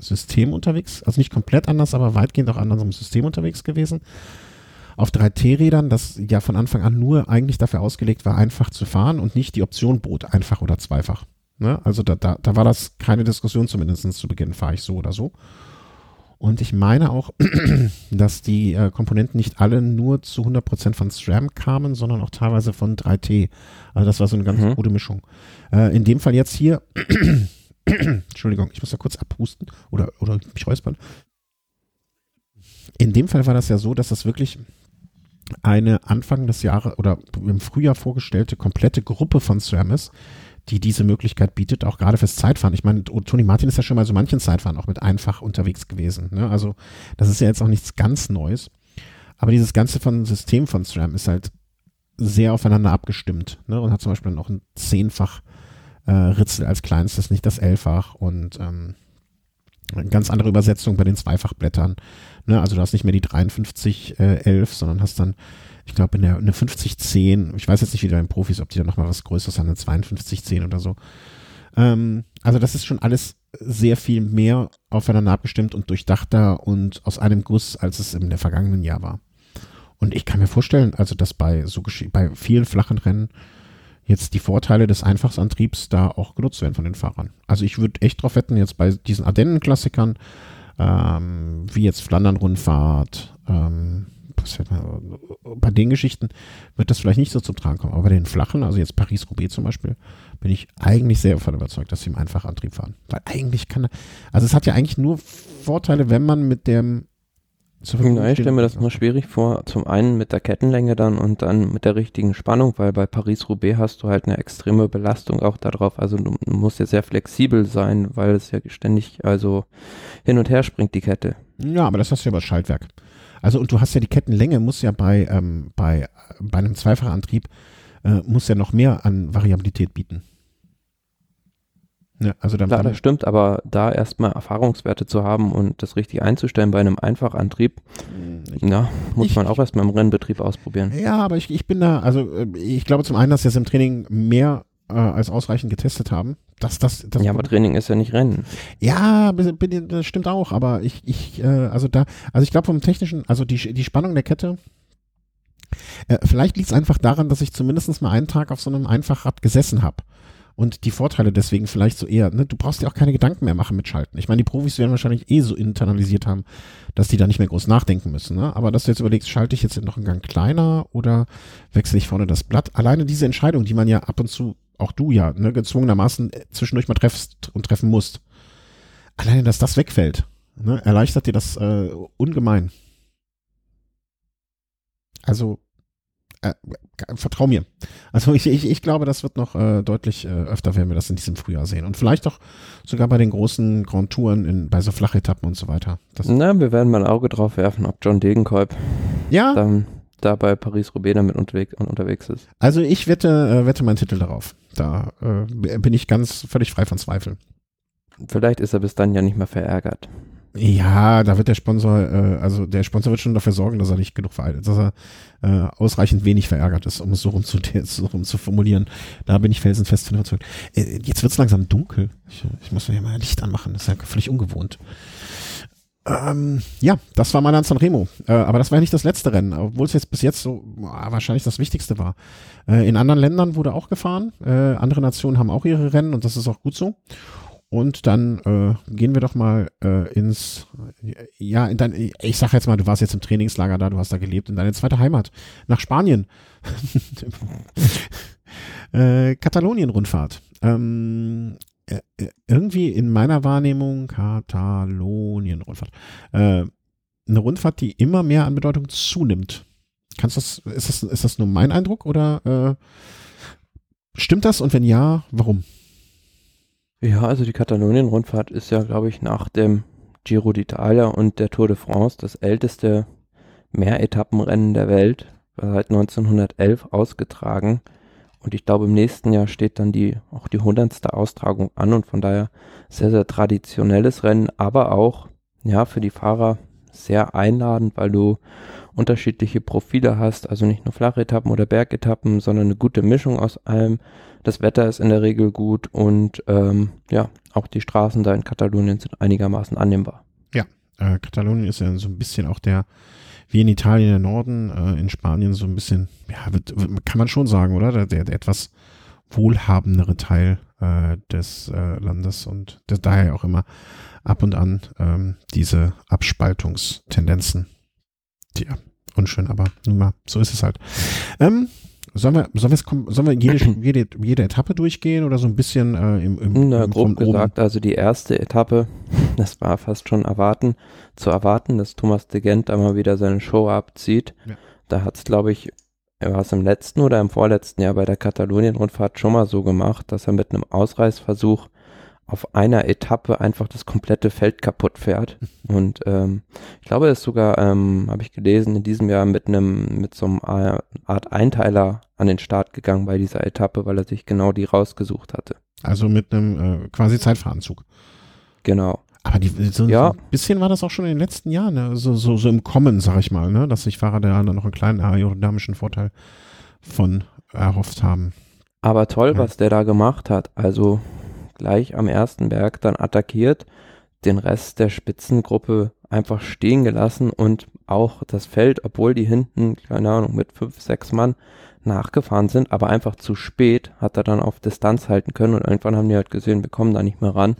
System unterwegs, also nicht komplett anders, aber weitgehend auch anders im System unterwegs gewesen. Auf drei T-Rädern, das ja von Anfang an nur eigentlich dafür ausgelegt war, einfach zu fahren und nicht die Option bot, einfach oder zweifach. Ne? Also da, da, da war das keine Diskussion, zumindest zu Beginn fahre ich so oder so. Und ich meine auch, dass die äh, Komponenten nicht alle nur zu hundert Prozent von SRAM kamen, sondern auch teilweise von drei T. Also das war so eine ganz mhm. gute Mischung. Äh, in dem Fall jetzt hier Entschuldigung, ich muss da kurz abhusten oder, oder mich räuspern. In dem Fall war das ja so, dass das wirklich eine Anfang des Jahres oder im Frühjahr vorgestellte komplette Gruppe von SRAM ist, die diese Möglichkeit bietet, auch gerade fürs Zeitfahren. Ich meine, Toni Martin ist ja schon mal so manchen Zeitfahren auch mit einfach unterwegs gewesen. Ne? Also das ist ja jetzt auch nichts ganz Neues. Aber dieses ganze von System von SRAM ist halt sehr aufeinander abgestimmt, ne? Und hat zum Beispiel noch ein zehnfach Äh, Ritzel als kleinstes, nicht das L-fach und ähm, eine ganz andere Übersetzung bei den Zweifachblättern. Ne? Also du hast nicht mehr die dreiundfünfzig elf, äh, sondern hast dann, ich glaube, eine fünfzig zehn. Ich weiß jetzt nicht, wie bei den Profis, ob die da nochmal was Größeres haben, eine zweiundfünfzig zehn oder so. Ähm, also das ist schon alles sehr viel mehr aufeinander abgestimmt und durchdachter und aus einem Guss, als es im vergangenen Jahr war. Und ich kann mir vorstellen, also dass bei so gesche- bei vielen flachen Rennen jetzt die Vorteile des Einfachsantriebs da auch genutzt werden von den Fahrern. Also ich würde echt drauf wetten, jetzt bei diesen Ardennen-Klassikern, ähm, wie jetzt Flandern-Rundfahrt, ähm, was fällt mir, bei den Geschichten wird das vielleicht nicht so zum Tragen kommen. Aber bei den flachen, also jetzt Paris-Roubaix zum Beispiel, bin ich eigentlich sehr davon überzeugt, dass sie im Einfachantrieb fahren. Weil eigentlich kann, also es hat ja eigentlich nur Vorteile, wenn man mit dem Nein, ich stelle mir das nur schwierig vor, zum einen mit der Kettenlänge dann und dann mit der richtigen Spannung, weil bei Paris-Roubaix hast du halt eine extreme Belastung auch darauf, also du musst ja sehr flexibel sein, weil es ja ständig also hin und her springt, die Kette. Ja, aber das hast du ja über das Schaltwerk. Also und du hast ja die Kettenlänge, muss ja bei, ähm, bei, bei einem Zweifachantrieb, äh, muss ja noch mehr an Variabilität bieten. Ja, also dann, Klar, dann das stimmt, aber da erstmal Erfahrungswerte zu haben und das richtig einzustellen bei einem Einfachantrieb, ich, na, muss ich, man auch erstmal im Rennbetrieb ausprobieren. Ja, aber ich, ich bin da, also ich glaube zum einen, dass wir es im Training mehr äh, als ausreichend getestet haben. Dass, dass, dass ja, aber Training ist ja nicht Rennen. Ja, bin, das stimmt auch, aber ich, ich äh, also da, also ich glaube vom Technischen, also die, die Spannung der Kette, äh, vielleicht liegt es einfach daran, dass ich zumindest mal einen Tag auf so einem Einfachrad gesessen habe. Und die Vorteile deswegen vielleicht so eher, ne? Du brauchst dir auch keine Gedanken mehr machen mit Schalten. Ich meine, die Profis werden wahrscheinlich eh so internalisiert haben, dass die da nicht mehr groß nachdenken müssen, ne? Aber dass du jetzt überlegst, schalte ich jetzt noch einen Gang kleiner oder wechsle ich vorne das Blatt? Alleine diese Entscheidung, die man ja ab und zu, auch du ja, ne, gezwungenermaßen zwischendurch mal treffst und treffen musst. Alleine, dass das wegfällt, ne, erleichtert dir das äh, ungemein. Also vertrau mir. Also ich, ich, ich glaube, das wird noch äh, deutlich äh, öfter, werden wir das in diesem Frühjahr sehen. Und vielleicht auch sogar bei den großen Grand Touren, in, bei so Flachetappen und so weiter. Das Na, wir werden mal ein Auge drauf werfen, ob John Degenkolb ja? dann, da bei Paris-Roubaix damit unterwegs, unterwegs ist. Also ich wette, äh, wette meinen Titel darauf. Da äh, bin ich ganz völlig frei von Zweifeln. Vielleicht ist er bis dann ja nicht mehr verärgert. Ja, da wird der Sponsor, äh, also der Sponsor wird schon dafür sorgen, dass er nicht genug verärgert, dass er äh, ausreichend wenig verärgert ist, um es so rum zu, so rum zu formulieren. Da bin ich felsenfest von überzeugt. Äh, jetzt wird's langsam dunkel. Ich, ich muss mir hier mal ein Licht anmachen. Das ist ja völlig ungewohnt. Ähm, ja, das war Mailand San Remo. Äh, aber das war ja nicht das letzte Rennen, obwohl es jetzt bis jetzt so boah, wahrscheinlich das Wichtigste war. Äh, in anderen Ländern wurde auch gefahren. Äh, andere Nationen haben auch ihre Rennen und das ist auch gut so. Und dann äh, gehen wir doch mal äh, ins, ja, in dein, ich sag jetzt mal, du warst jetzt im Trainingslager da, du hast da gelebt, in deine zweite Heimat, nach Spanien. äh, Katalonien-Rundfahrt. Ähm, äh, irgendwie in meiner Wahrnehmung Katalonien-Rundfahrt. Äh, eine Rundfahrt, die immer mehr an Bedeutung zunimmt. Kannst das, ist das, ist das nur mein Eindruck oder äh, stimmt das und wenn ja, warum? Ja, also die Katalonien-Rundfahrt ist ja, glaube ich, nach dem Giro d'Italia und der Tour de France das älteste Mehretappenrennen der Welt, seit neunzehnhundertelf ausgetragen. Und ich glaube, im nächsten Jahr steht dann die auch die hundertste Austragung an und von daher sehr, sehr traditionelles Rennen, aber auch ja für die Fahrer sehr einladend, weil du unterschiedliche Profile hast, also nicht nur flache Etappen oder Bergetappen, sondern eine gute Mischung aus allem. Das Wetter ist in der Regel gut und ähm, ja, auch die Straßen da in Katalonien sind einigermaßen annehmbar. Ja, äh, Katalonien ist ja so ein bisschen auch der, wie in Italien der Norden, äh, in Spanien so ein bisschen, ja, wird, wird, kann man schon sagen, oder? Der, der, der etwas wohlhabendere Teil äh, des äh, Landes und der, daher auch immer ab und an ähm, diese Abspaltungstendenzen. Tja, unschön, aber nun mal, so ist es halt. Ähm, Sollen wir, sollen wir, sollen wir jede, jede, jede Etappe durchgehen oder so ein bisschen äh, im, im, Na, im grob gesagt, also die erste Etappe, das war fast schon erwarten, zu erwarten, dass Thomas De Gent da mal wieder seine Show abzieht. Ja. Da hat es, glaube ich, er war es im letzten oder im vorletzten Jahr bei der Katalonien-Rundfahrt schon mal so gemacht, dass er mit einem Ausreißversuch auf einer Etappe einfach das komplette Feld kaputt fährt. Und ähm, ich glaube, das ist sogar, ähm, habe ich gelesen, in diesem Jahr mit einem, mit so einer Art Einteiler an den Start gegangen bei dieser Etappe, weil er sich genau die rausgesucht hatte. Also mit einem äh, quasi Zeitfahranzug. Genau. Aber die, so, ja. so ein bisschen war das auch schon in den letzten Jahren, ne? so, so, so im Kommen, sag ich mal, ne? dass sich Fahrer da noch einen kleinen aerodynamischen Vorteil von erhofft haben. Aber toll, ja. was der da gemacht hat. Also gleich am ersten Berg dann attackiert, den Rest der Spitzengruppe einfach stehen gelassen und auch das Feld, obwohl die hinten, keine Ahnung, mit fünf, sechs Mann nachgefahren sind, aber einfach zu spät, hat er dann auf Distanz halten können und irgendwann haben die halt gesehen, wir kommen da nicht mehr ran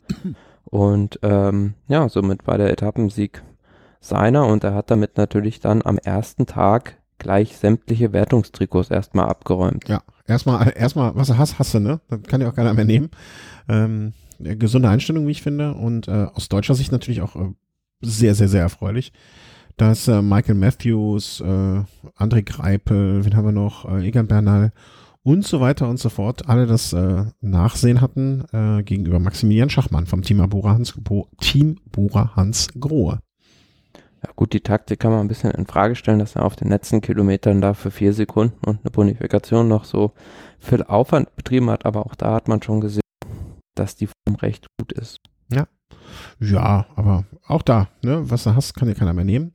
und ähm, ja, somit war der Etappensieg seiner und er hat damit natürlich dann am ersten Tag gleich sämtliche Wertungstrikots erstmal abgeräumt. Ja, erstmal, erstmal, was du hast, hasse, ne? Das kann ja auch keiner mehr nehmen. Ähm, gesunde Einstellung, wie ich finde, und äh, aus deutscher Sicht natürlich auch äh, sehr, sehr, sehr erfreulich, dass äh, Michael Matthews, äh, André Greipel, wen haben wir noch, äh, Egan Bernal und so weiter und so fort, alle das äh, Nachsehen hatten äh, gegenüber Maximilian Schachmann vom Team Bora Hans, Team Bora Hans Grohe. Ja gut, die Taktik kann man ein bisschen in Frage stellen, dass er auf den letzten Kilometern da für vier Sekunden und eine Bonifikation noch so viel Aufwand betrieben hat, aber auch da hat man schon gesehen, dass die Form recht gut ist. Ja, ja, aber auch da, ne, was du hast, kann dir keiner mehr nehmen.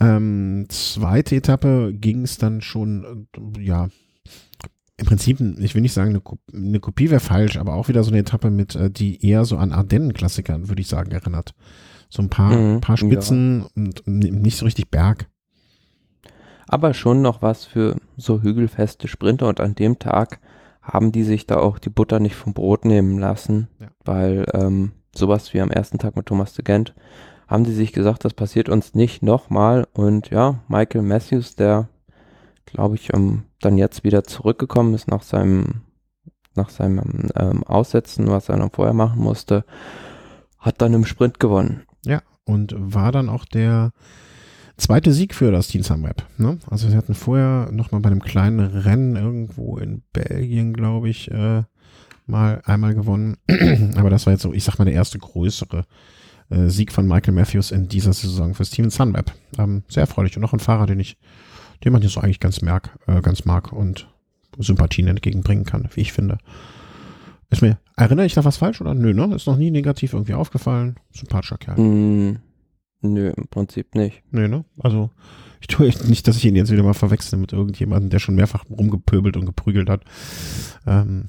Ähm, zweite Etappe ging es dann schon, ja, im Prinzip, ich will nicht sagen, eine, Ko- eine Kopie wäre falsch, aber auch wieder so eine Etappe mit, die eher so an Ardennen-Klassikern, würde ich sagen, erinnert. So ein paar, mhm, paar Spitzen ja. und nicht so richtig Berg. Aber schon noch was für so hügelfeste Sprinter und an dem Tag haben die sich da auch die Butter nicht vom Brot nehmen lassen, ja. weil ähm, sowas wie am ersten Tag mit Thomas De Gent haben die sich gesagt, das passiert uns nicht nochmal und ja, Michael Matthews, der glaube ich ähm, dann jetzt wieder zurückgekommen ist nach seinem, nach seinem ähm, Aussetzen, was er dann vorher machen musste, hat dann im Sprint gewonnen. Ja, und war dann auch der zweite Sieg für das Team Sunweb. Ne? Also sie hatten vorher nochmal bei einem kleinen Rennen irgendwo in Belgien, glaube ich, äh, mal einmal gewonnen. Aber das war jetzt so, ich sag mal, der erste größere äh, Sieg von Michael Matthews in dieser Saison fürs Team Sunweb. Ähm, sehr erfreulich und noch ein Fahrer, den ich, den man jetzt so eigentlich ganz merk, äh, ganz mag und Sympathien entgegenbringen kann, wie ich finde. Ist mir, erinnere ich da was falsch oder? Nö, ne? Ist noch nie negativ irgendwie aufgefallen. Sympathischer Kerl. Mm, Nö, im Prinzip nicht. Nö, ne? Also ich tue echt nicht, dass ich ihn jetzt wieder mal verwechsel mit irgendjemandem, der schon mehrfach rumgepöbelt und geprügelt hat. Ähm,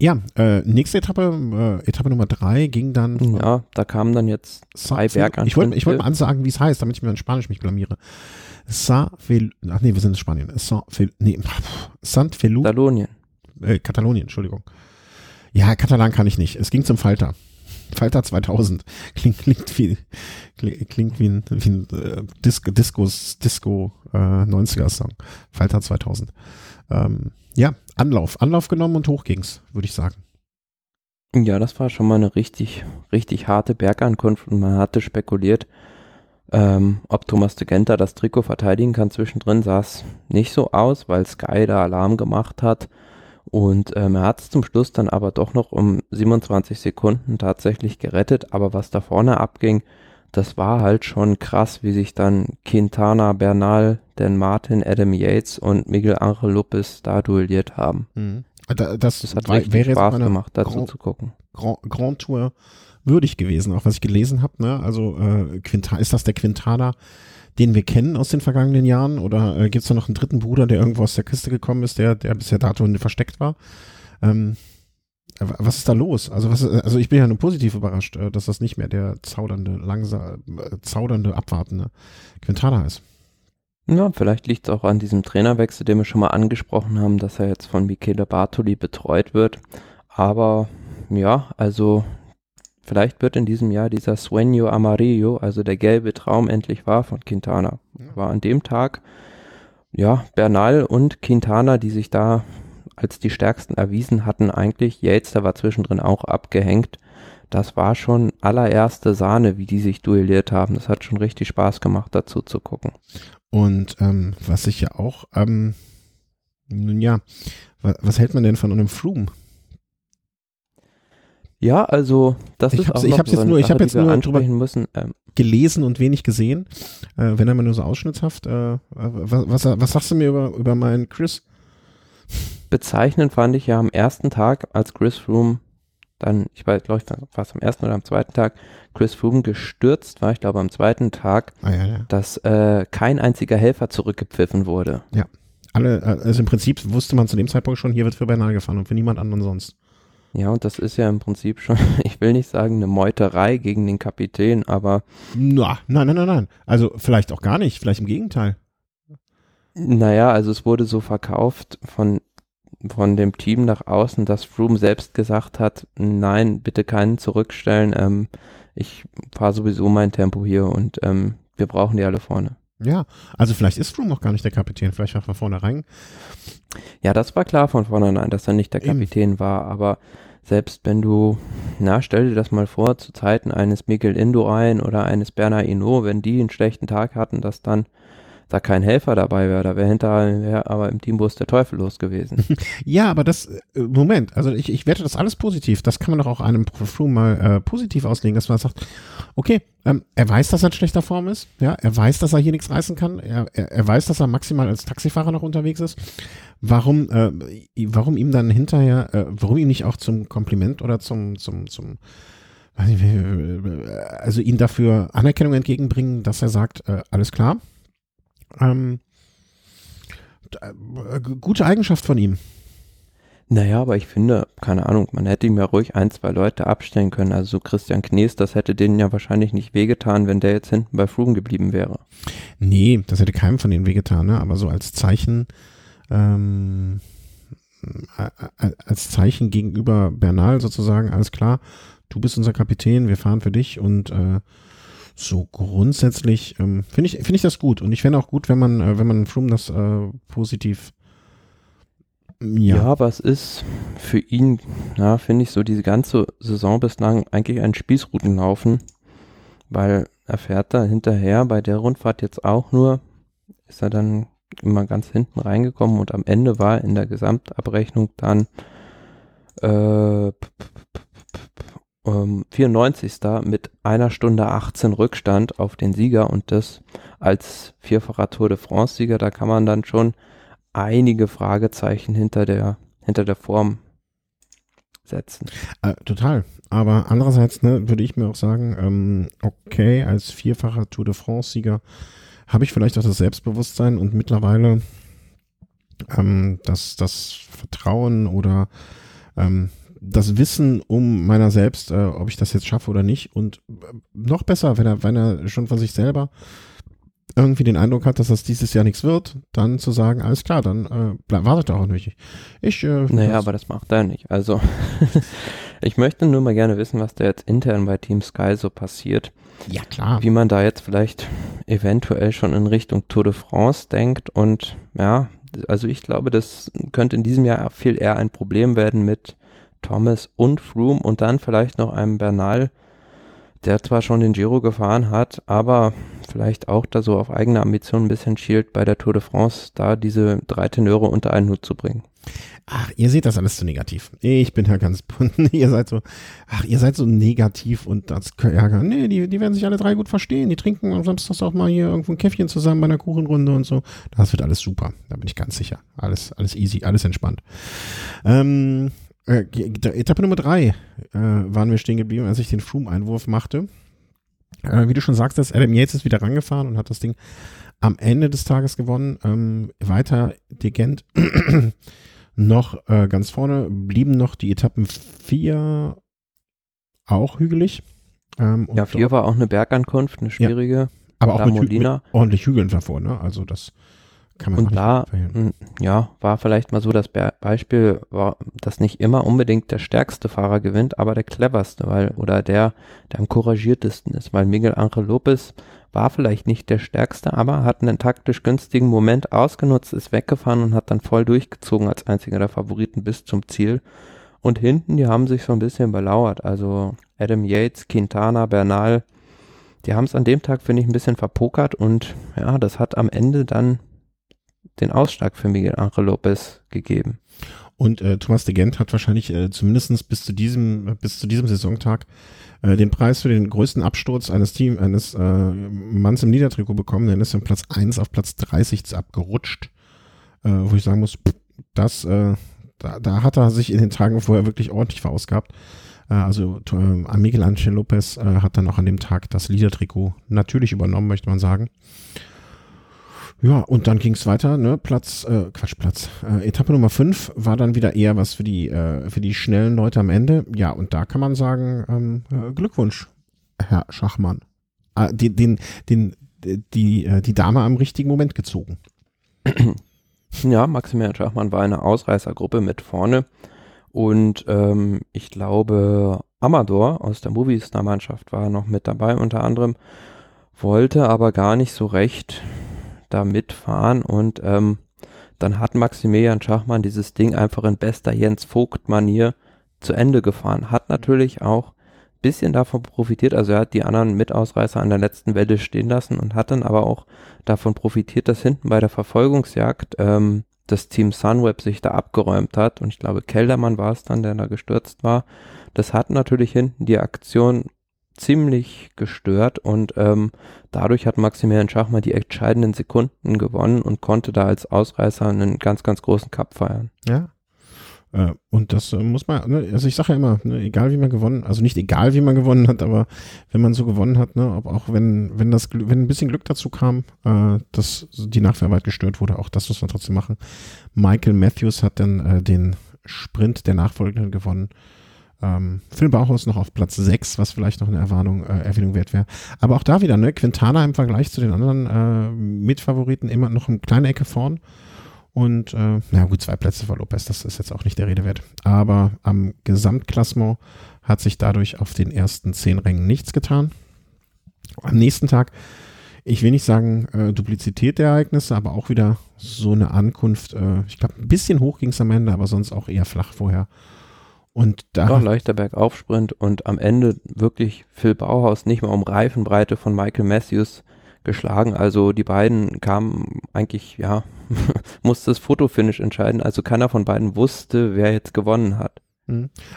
ja, äh, nächste Etappe, äh, Etappe Nummer drei ging dann. Äh, ja, da kamen dann jetzt zwei Berge an. Ich wollte wollt mal ansagen, wie es heißt, damit ich mir in Spanisch mich blamiere. San Fel, ach nee, wir sind in Spanien. San Fel, nee, Sant Felu. Katalonien. Äh, Katalonien, Entschuldigung. Ja, Katalan kann ich nicht. Es ging zum Falter. Falter zweitausend. Klingt, klingt wie, klingt wie ein, wie ein äh, Disco, Discos, Disco, äh, neunziger-Song. Falter zweitausend. Ähm, ja, Anlauf. Anlauf genommen und hoch ging's, würde ich sagen. Ja, das war schon mal eine richtig, richtig harte Bergankunft und man hatte spekuliert, ähm, ob Thomas De Gent das Trikot verteidigen kann. Zwischendrin sah es nicht so aus, weil Sky da Alarm gemacht hat. Und ähm, er hat es zum Schluss dann aber doch noch um siebenundzwanzig Sekunden tatsächlich gerettet. Aber was da vorne abging, das war halt schon krass, wie sich dann Quintana, Bernal, Dan Martin, Adam Yates und Miguel Ángel López da duelliert haben. Mhm. Da, das, das hat war, richtig wäre Spaß gemacht, dazu Grand, zu gucken. Grand, Grand Tour würdig gewesen, auch was ich gelesen habe. Ne? Also äh, Quinta, ist das der Quintana, den wir kennen aus den vergangenen Jahren? Oder äh, gibt es da noch einen dritten Bruder, der irgendwo aus der Kiste gekommen ist, der, der bisher dato versteckt war? Ähm, was ist da los? Also, was, also ich bin ja nur positiv überrascht, äh, dass das nicht mehr der zaudernde, langsam, äh, zaudernde, abwartende Quintana ist. Ja, vielleicht liegt es auch an diesem Trainerwechsel, den wir schon mal angesprochen haben, dass er jetzt von Michele Bartoli betreut wird. Aber ja, also vielleicht wird in diesem Jahr dieser Sueño Amarillo, also der gelbe Traum, endlich wahr von Quintana. War an dem Tag, ja, Bernal und Quintana, die sich da als die stärksten erwiesen hatten, eigentlich. Yates, da war zwischendrin auch abgehängt. Das war schon allererste Sahne, wie die sich duelliert haben. Das hat schon richtig Spaß gemacht, dazu zu gucken. Und ähm, was ich ja auch, ähm, nun ja, was, was hält man denn von einem Froome? Ja, also das ich ist auch ich habe jetzt nur, ich habe jetzt nur drüber müssen, ähm, gelesen und wenig gesehen, äh, wenn einmal nur so ausschnittshaft. Äh, was, was, was sagst du mir über über meinen Chris? Bezeichnend fand ich ja am ersten Tag, als Chris Froome dann, ich weiß, glaube ich, war es am ersten oder am zweiten Tag, Chris Froome gestürzt war, ich glaube am zweiten Tag, ah, ja, ja. dass äh, kein einziger Helfer zurückgepfiffen wurde. Ja, alle, also im Prinzip wusste man zu dem Zeitpunkt schon, hier wird für Bernal gefahren und für niemand anderen sonst. Ja, und das ist ja im Prinzip schon, ich will nicht sagen, eine Meuterei gegen den Kapitän, aber... Na, nein, nein, nein, nein. Also vielleicht auch gar nicht, vielleicht im Gegenteil. Naja, also es wurde so verkauft von, von dem Team nach außen, dass Froome selbst gesagt hat, nein, bitte keinen zurückstellen, ähm, ich fahre sowieso mein Tempo hier und ähm, wir brauchen die alle vorne. Ja, also vielleicht ist Froome noch gar nicht der Kapitän, vielleicht war er vorne rein. Ja, das war klar von vornherein, dass er nicht der Kapitän Eben. war, aber selbst wenn du, na stell dir das mal vor, zu Zeiten eines Mikel Indurain oder eines Bernard Hinault, wenn die einen schlechten Tag hatten, dass dann da kein Helfer dabei wäre, da wäre hinterher wär aber im Teambus der Teufel los gewesen. Ja, aber das, Moment, also ich, ich werte das alles positiv, das kann man doch auch einem Froome mal äh, positiv auslegen, dass man sagt, okay, ähm, er weiß, dass er in schlechter Form ist, ja, er weiß, dass er hier nichts reißen kann, er, er, er weiß, dass er maximal als Taxifahrer noch unterwegs ist, warum, äh, warum ihm dann hinterher, äh, warum ihm nicht auch zum Kompliment oder zum, zum, zum, also ihm dafür Anerkennung entgegenbringen, dass er sagt, äh, alles klar, Ähm, gute Eigenschaft von ihm. Naja, aber ich finde, keine Ahnung, man hätte ihm ja ruhig ein, zwei Leute abstellen können. Also so Christian Knees, das hätte denen ja wahrscheinlich nicht wehgetan, wenn der jetzt hinten bei Froome geblieben wäre. Nee, das hätte keinem von denen wehgetan, ne? Aber so als Zeichen, ähm, als Zeichen gegenüber Bernal sozusagen, alles klar, du bist unser Kapitän, wir fahren für dich und äh, so grundsätzlich ähm, finde ich, finde ich das gut und ich fände auch gut, wenn man, äh, wenn man Froome das äh, positiv ja. ja, aber es ist für ihn, ja, finde ich so diese ganze Saison bislang eigentlich ein Spießrutenlaufen, weil er fährt da hinterher bei der Rundfahrt jetzt auch nur, ist er dann immer ganz hinten reingekommen und am Ende war in der Gesamtabrechnung dann äh, p- p- vierundneunzig. mit einer Stunde achtzehn Rückstand auf den Sieger und das als vierfacher Tour de France Sieger, da kann man dann schon einige Fragezeichen hinter der, hinter der Form setzen. Äh, total. Aber andererseits ne, würde ich mir auch sagen, ähm, okay, als vierfacher Tour de France-Sieger habe ich vielleicht auch das Selbstbewusstsein und mittlerweile ähm, das, das Vertrauen oder ähm, das Wissen um meiner selbst, äh, ob ich das jetzt schaffe oder nicht. Und noch besser, wenn er, wenn er schon von sich selber irgendwie den Eindruck hat, dass das dieses Jahr nichts wird, dann zu sagen, alles klar, dann äh, bleib, wartet auch nicht. Ich, äh, naja, das aber das macht er nicht. Also ich möchte nur mal gerne wissen, was da jetzt intern bei Team Sky so passiert. Ja, klar. Wie man da jetzt vielleicht eventuell schon in Richtung Tour de France denkt und ja, also ich glaube, das könnte in diesem Jahr viel eher ein Problem werden mit Thomas und Froome und dann vielleicht noch einem Bernal, der zwar schon den Giro gefahren hat, aber vielleicht auch da so auf eigene Ambition ein bisschen schielt, bei der Tour de France da diese drei Tenöre unter einen Hut zu bringen. Ach, ihr seht das alles zu negativ. Ich bin ja ganz bunt. Ihr seid so, ach, ihr seid so negativ und das Ärger. Nee, die, die werden sich alle drei gut verstehen. Die trinken am Samstag auch mal hier irgendwo ein Käffchen zusammen bei einer Kuchenrunde und so. Das wird alles super. Da bin ich ganz sicher. Alles, alles easy, alles entspannt. Ähm, äh, Etappe Nummer drei äh, waren wir stehen geblieben, als ich den Froome-Einwurf machte. Wie du schon sagst, das Adam Yates ist wieder rangefahren und hat das Ding am Ende des Tages gewonnen. Ähm, weiter De Gent noch äh, ganz vorne, blieben noch die Etappen vier auch hügelig. Ähm, ja, vier war auch eine Bergankunft, eine schwierige. Ja, aber auch mit, Hü- mit ordentlich Hügeln davor, ne? Also das kann man und da, verhindern. Ja, war vielleicht mal so das Be- Beispiel, war, dass nicht immer unbedingt der stärkste Fahrer gewinnt, aber der cleverste, weil, oder der, der am couragiertesten ist, weil Miguel Ángel López war vielleicht nicht der stärkste, aber hat einen taktisch günstigen Moment ausgenutzt, ist weggefahren und hat dann voll durchgezogen als einziger der Favoriten bis zum Ziel. Und hinten, die haben sich so ein bisschen belauert, also Adam Yates, Quintana, Bernal, die haben es an dem Tag, finde ich, ein bisschen verpokert und ja, das hat am Ende dann den Ausschlag für Miguel Ángel López gegeben. Und äh, Thomas De Gent hat wahrscheinlich äh, zumindest bis zu diesem bis zu diesem Saisontag äh, den Preis für den größten Absturz eines Team eines äh, Manns im Niedertrikot bekommen, denn er ist von Platz eins auf Platz dreißig abgerutscht, äh, wo ich sagen muss, das, äh, da, da hat er sich in den Tagen vorher wirklich ordentlich verausgabt. Äh, also äh, Miguel Ángel López äh, hat dann auch an dem Tag das Niedertrikot natürlich übernommen, möchte man sagen. Ja, und dann ging es weiter, ne, Platz, äh, Quatsch, Platz, äh, Etappe Nummer fünf war dann wieder eher was für die, äh, für die schnellen Leute am Ende. Ja, und da kann man sagen, ähm, äh, Glückwunsch, Herr Schachmann. Äh, den, den, den, die, äh, die Dame am richtigen Moment gezogen. Ja, Maximilian Schachmann war eine Ausreißergruppe mit vorne und ähm, ich glaube, Amador aus der Movistar-Mannschaft war noch mit dabei, unter anderem, wollte aber gar nicht so recht da mitfahren und ähm, dann hat Maximilian Schachmann dieses Ding einfach in bester Jens Vogt-Manier zu Ende gefahren. Hat natürlich auch ein bisschen davon profitiert, also er hat die anderen Mitausreißer an der letzten Welle stehen lassen und hat dann aber auch davon profitiert, dass hinten bei der Verfolgungsjagd ähm, das Team Sunweb sich da abgeräumt hat und ich glaube Keldermann war es dann, der da gestürzt war. Das hat natürlich hinten die Aktion ziemlich gestört und ähm, dadurch hat Maximilian Schachmann die entscheidenden Sekunden gewonnen und konnte da als Ausreißer einen ganz, ganz großen Cup feiern. Ja, äh, und das äh, muss man, ne, also ich sage ja immer, ne, egal wie man gewonnen, also nicht egal wie man gewonnen hat, aber wenn man so gewonnen hat, ne, ob auch wenn wenn das, wenn ein bisschen Glück dazu kam, äh, dass die Nachwehrarbeit gestört wurde, auch das muss man trotzdem machen. Michael Matthews hat dann äh, den Sprint der Nachfolgenden gewonnen. Ähm, Phil Bauhaus noch auf Platz sechs, was vielleicht noch eine Erwähnung, äh, Erwähnung wert wäre. Aber auch da wieder, ne, Quintana im Vergleich zu den anderen äh, Mitfavoriten immer noch eine kleine Ecke vorn. Und, äh, na gut, zwei Plätze vor Lopez, das ist jetzt auch nicht der Rede wert. Aber am Gesamtklassement hat sich dadurch auf den ersten zehn Rängen nichts getan. Am nächsten Tag, ich will nicht sagen äh, Duplizität der Ereignisse, aber auch wieder so eine Ankunft. Äh, ich glaube, ein bisschen hoch ging es am Ende, aber sonst auch eher flach vorher. Und da doch leichter Bergaufsprint und am Ende wirklich Phil Bauhaus nicht mal um Reifenbreite von Michael Matthews geschlagen. Also die beiden kamen eigentlich, ja, musste das Fotofinish entscheiden. Also keiner von beiden wusste, wer jetzt gewonnen hat.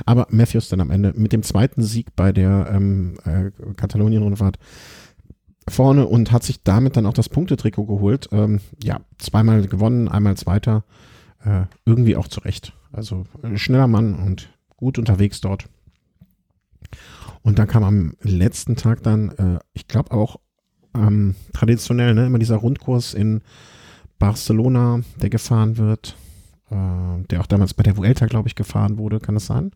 Aber Matthews dann am Ende mit dem zweiten Sieg bei der ähm, äh, Katalonien-Rundfahrt vorne und hat sich damit dann auch das Punktetrikot geholt. Ähm, ja, zweimal gewonnen, einmal Zweiter. Äh, irgendwie auch zurecht. Also äh, schneller Mann und gut unterwegs dort. Und dann kam am letzten Tag dann, äh, ich glaube auch ähm, traditionell, ne, immer dieser Rundkurs in Barcelona, der gefahren wird, äh, der auch damals bei der Vuelta, glaube ich, gefahren wurde, kann das sein?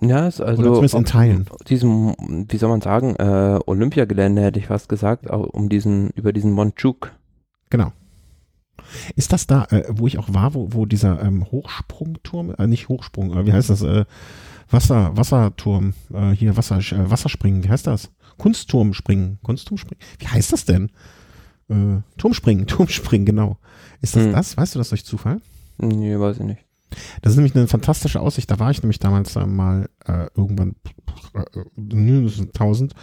Ja, also oder zumindest in Teilen. Diesem, wie soll man sagen, äh, Olympiagelände hätte ich fast gesagt, auch um diesen, über diesen Montjuic. Genau. Ist das da, äh, wo ich auch war, wo, wo dieser ähm, Hochsprungturm, äh, nicht Hochsprung, äh, wie heißt das, äh, Wasser, Wasserturm, äh, hier Wasser, äh, Wasserspringen, wie heißt das? Kunstturmspringen, Kunstturmspringen, wie heißt das denn? Äh, Turmspringen, Turmspringen, genau. Ist das hm. das? Weißt du das durch Zufall? Nee, weiß ich nicht. Das ist nämlich eine fantastische Aussicht, da war ich nämlich damals äh, mal äh, irgendwann tausend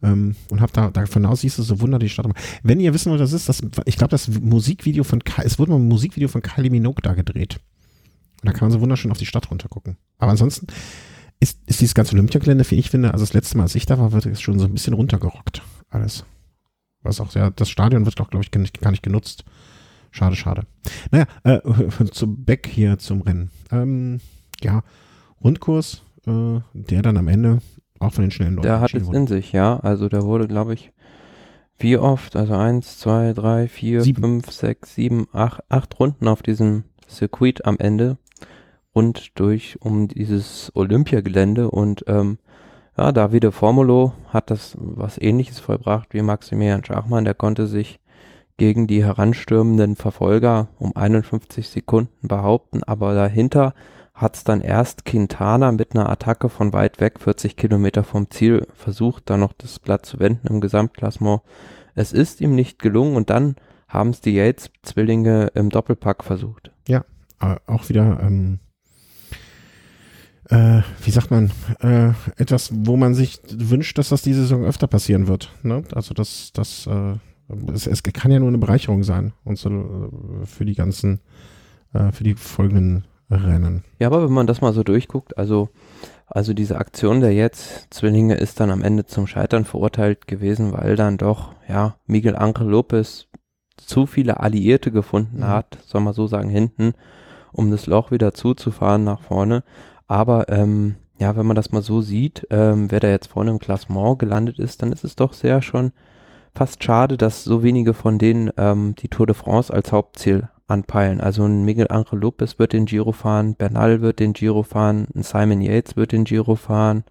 ähm, und habe da, davon aus siehst du so Wunder die Stadt. Wenn ihr wissen wollt, was das ist, das, ich glaube das Musikvideo von, es wurde mal ein Musikvideo von Kylie Minogue da gedreht. Und da kann man so wunderschön auf die Stadt runtergucken. Aber ansonsten ist, ist dieses ganze Olympiagelände, wie ich finde, also das letzte Mal, als ich da war, wird es schon so ein bisschen runtergerockt, alles. Was auch sehr, das Stadion wird auch, glaube ich, gar nicht, gar nicht genutzt. Schade, schade. Naja, äh, zum Back hier zum Rennen. Ähm, ja, Rundkurs, äh, der dann am Ende auch von den schnellen Leuten. Der hat es in sich, ja. Also der wurde, glaube ich, wie oft? Also eins, zwei, drei, vier, sieben. fünf, sechs, sieben, acht, acht Runden auf diesem Circuit am Ende und durch um dieses Olympiagelände und ähm, ja, Davide Formolo hat das was Ähnliches vollbracht wie Maximilian Schachmann, der konnte sich gegen die heranstürmenden Verfolger um einundfünfzig Sekunden behaupten, aber dahinter hat es dann erst Quintana mit einer Attacke von weit weg, vierzig Kilometer vom Ziel, versucht, dann noch das Blatt zu wenden im Gesamtklassement. Es ist ihm nicht gelungen und dann haben es die Yates-Zwillinge im Doppelpack versucht. Ja, auch wieder, ähm, äh, wie sagt man, äh, etwas, wo man sich wünscht, dass das diese Saison öfter passieren wird. Ne? Also das, das, äh, Es, es kann ja nur eine Bereicherung sein und so, für die ganzen, äh, für die folgenden Rennen. Ja, aber wenn man das mal so durchguckt, also, also diese Aktion der Yates-Zwillinge ist dann am Ende zum Scheitern verurteilt gewesen, weil dann doch, ja, Miguel Ángel López zu viele Alliierte gefunden mhm. hat, soll man so sagen, hinten, um das Loch wieder zuzufahren nach vorne. Aber, ähm, ja, wenn man das mal so sieht, ähm, wer da jetzt vorne im Klassement gelandet ist, dann ist es doch sehr schon fast schade, dass so wenige von denen ähm, die Tour de France als Hauptziel anpeilen. Also ein Miguel Ángel López wird den Giro fahren, Bernal wird den Giro fahren, ein Simon Yates wird den Giro fahren.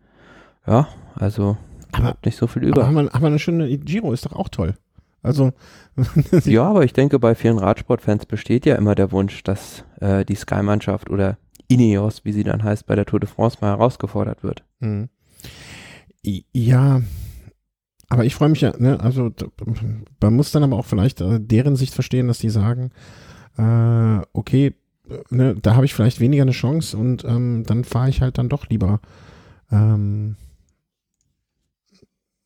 Ja, also aber, nicht so viel über. Aber, aber eine schöne Giro ist doch auch toll. Also ja, aber ich denke, bei vielen Radsportfans besteht ja immer der Wunsch, dass äh, die Sky-Mannschaft oder Ineos, wie sie dann heißt, bei der Tour de France mal herausgefordert wird. Mhm. Ja, aber ich freue mich ja, ne, also man muss dann aber auch vielleicht äh, deren Sicht verstehen, dass die sagen, äh, okay, ne, da habe ich vielleicht weniger eine Chance und ähm, dann fahre ich halt dann doch lieber, ähm,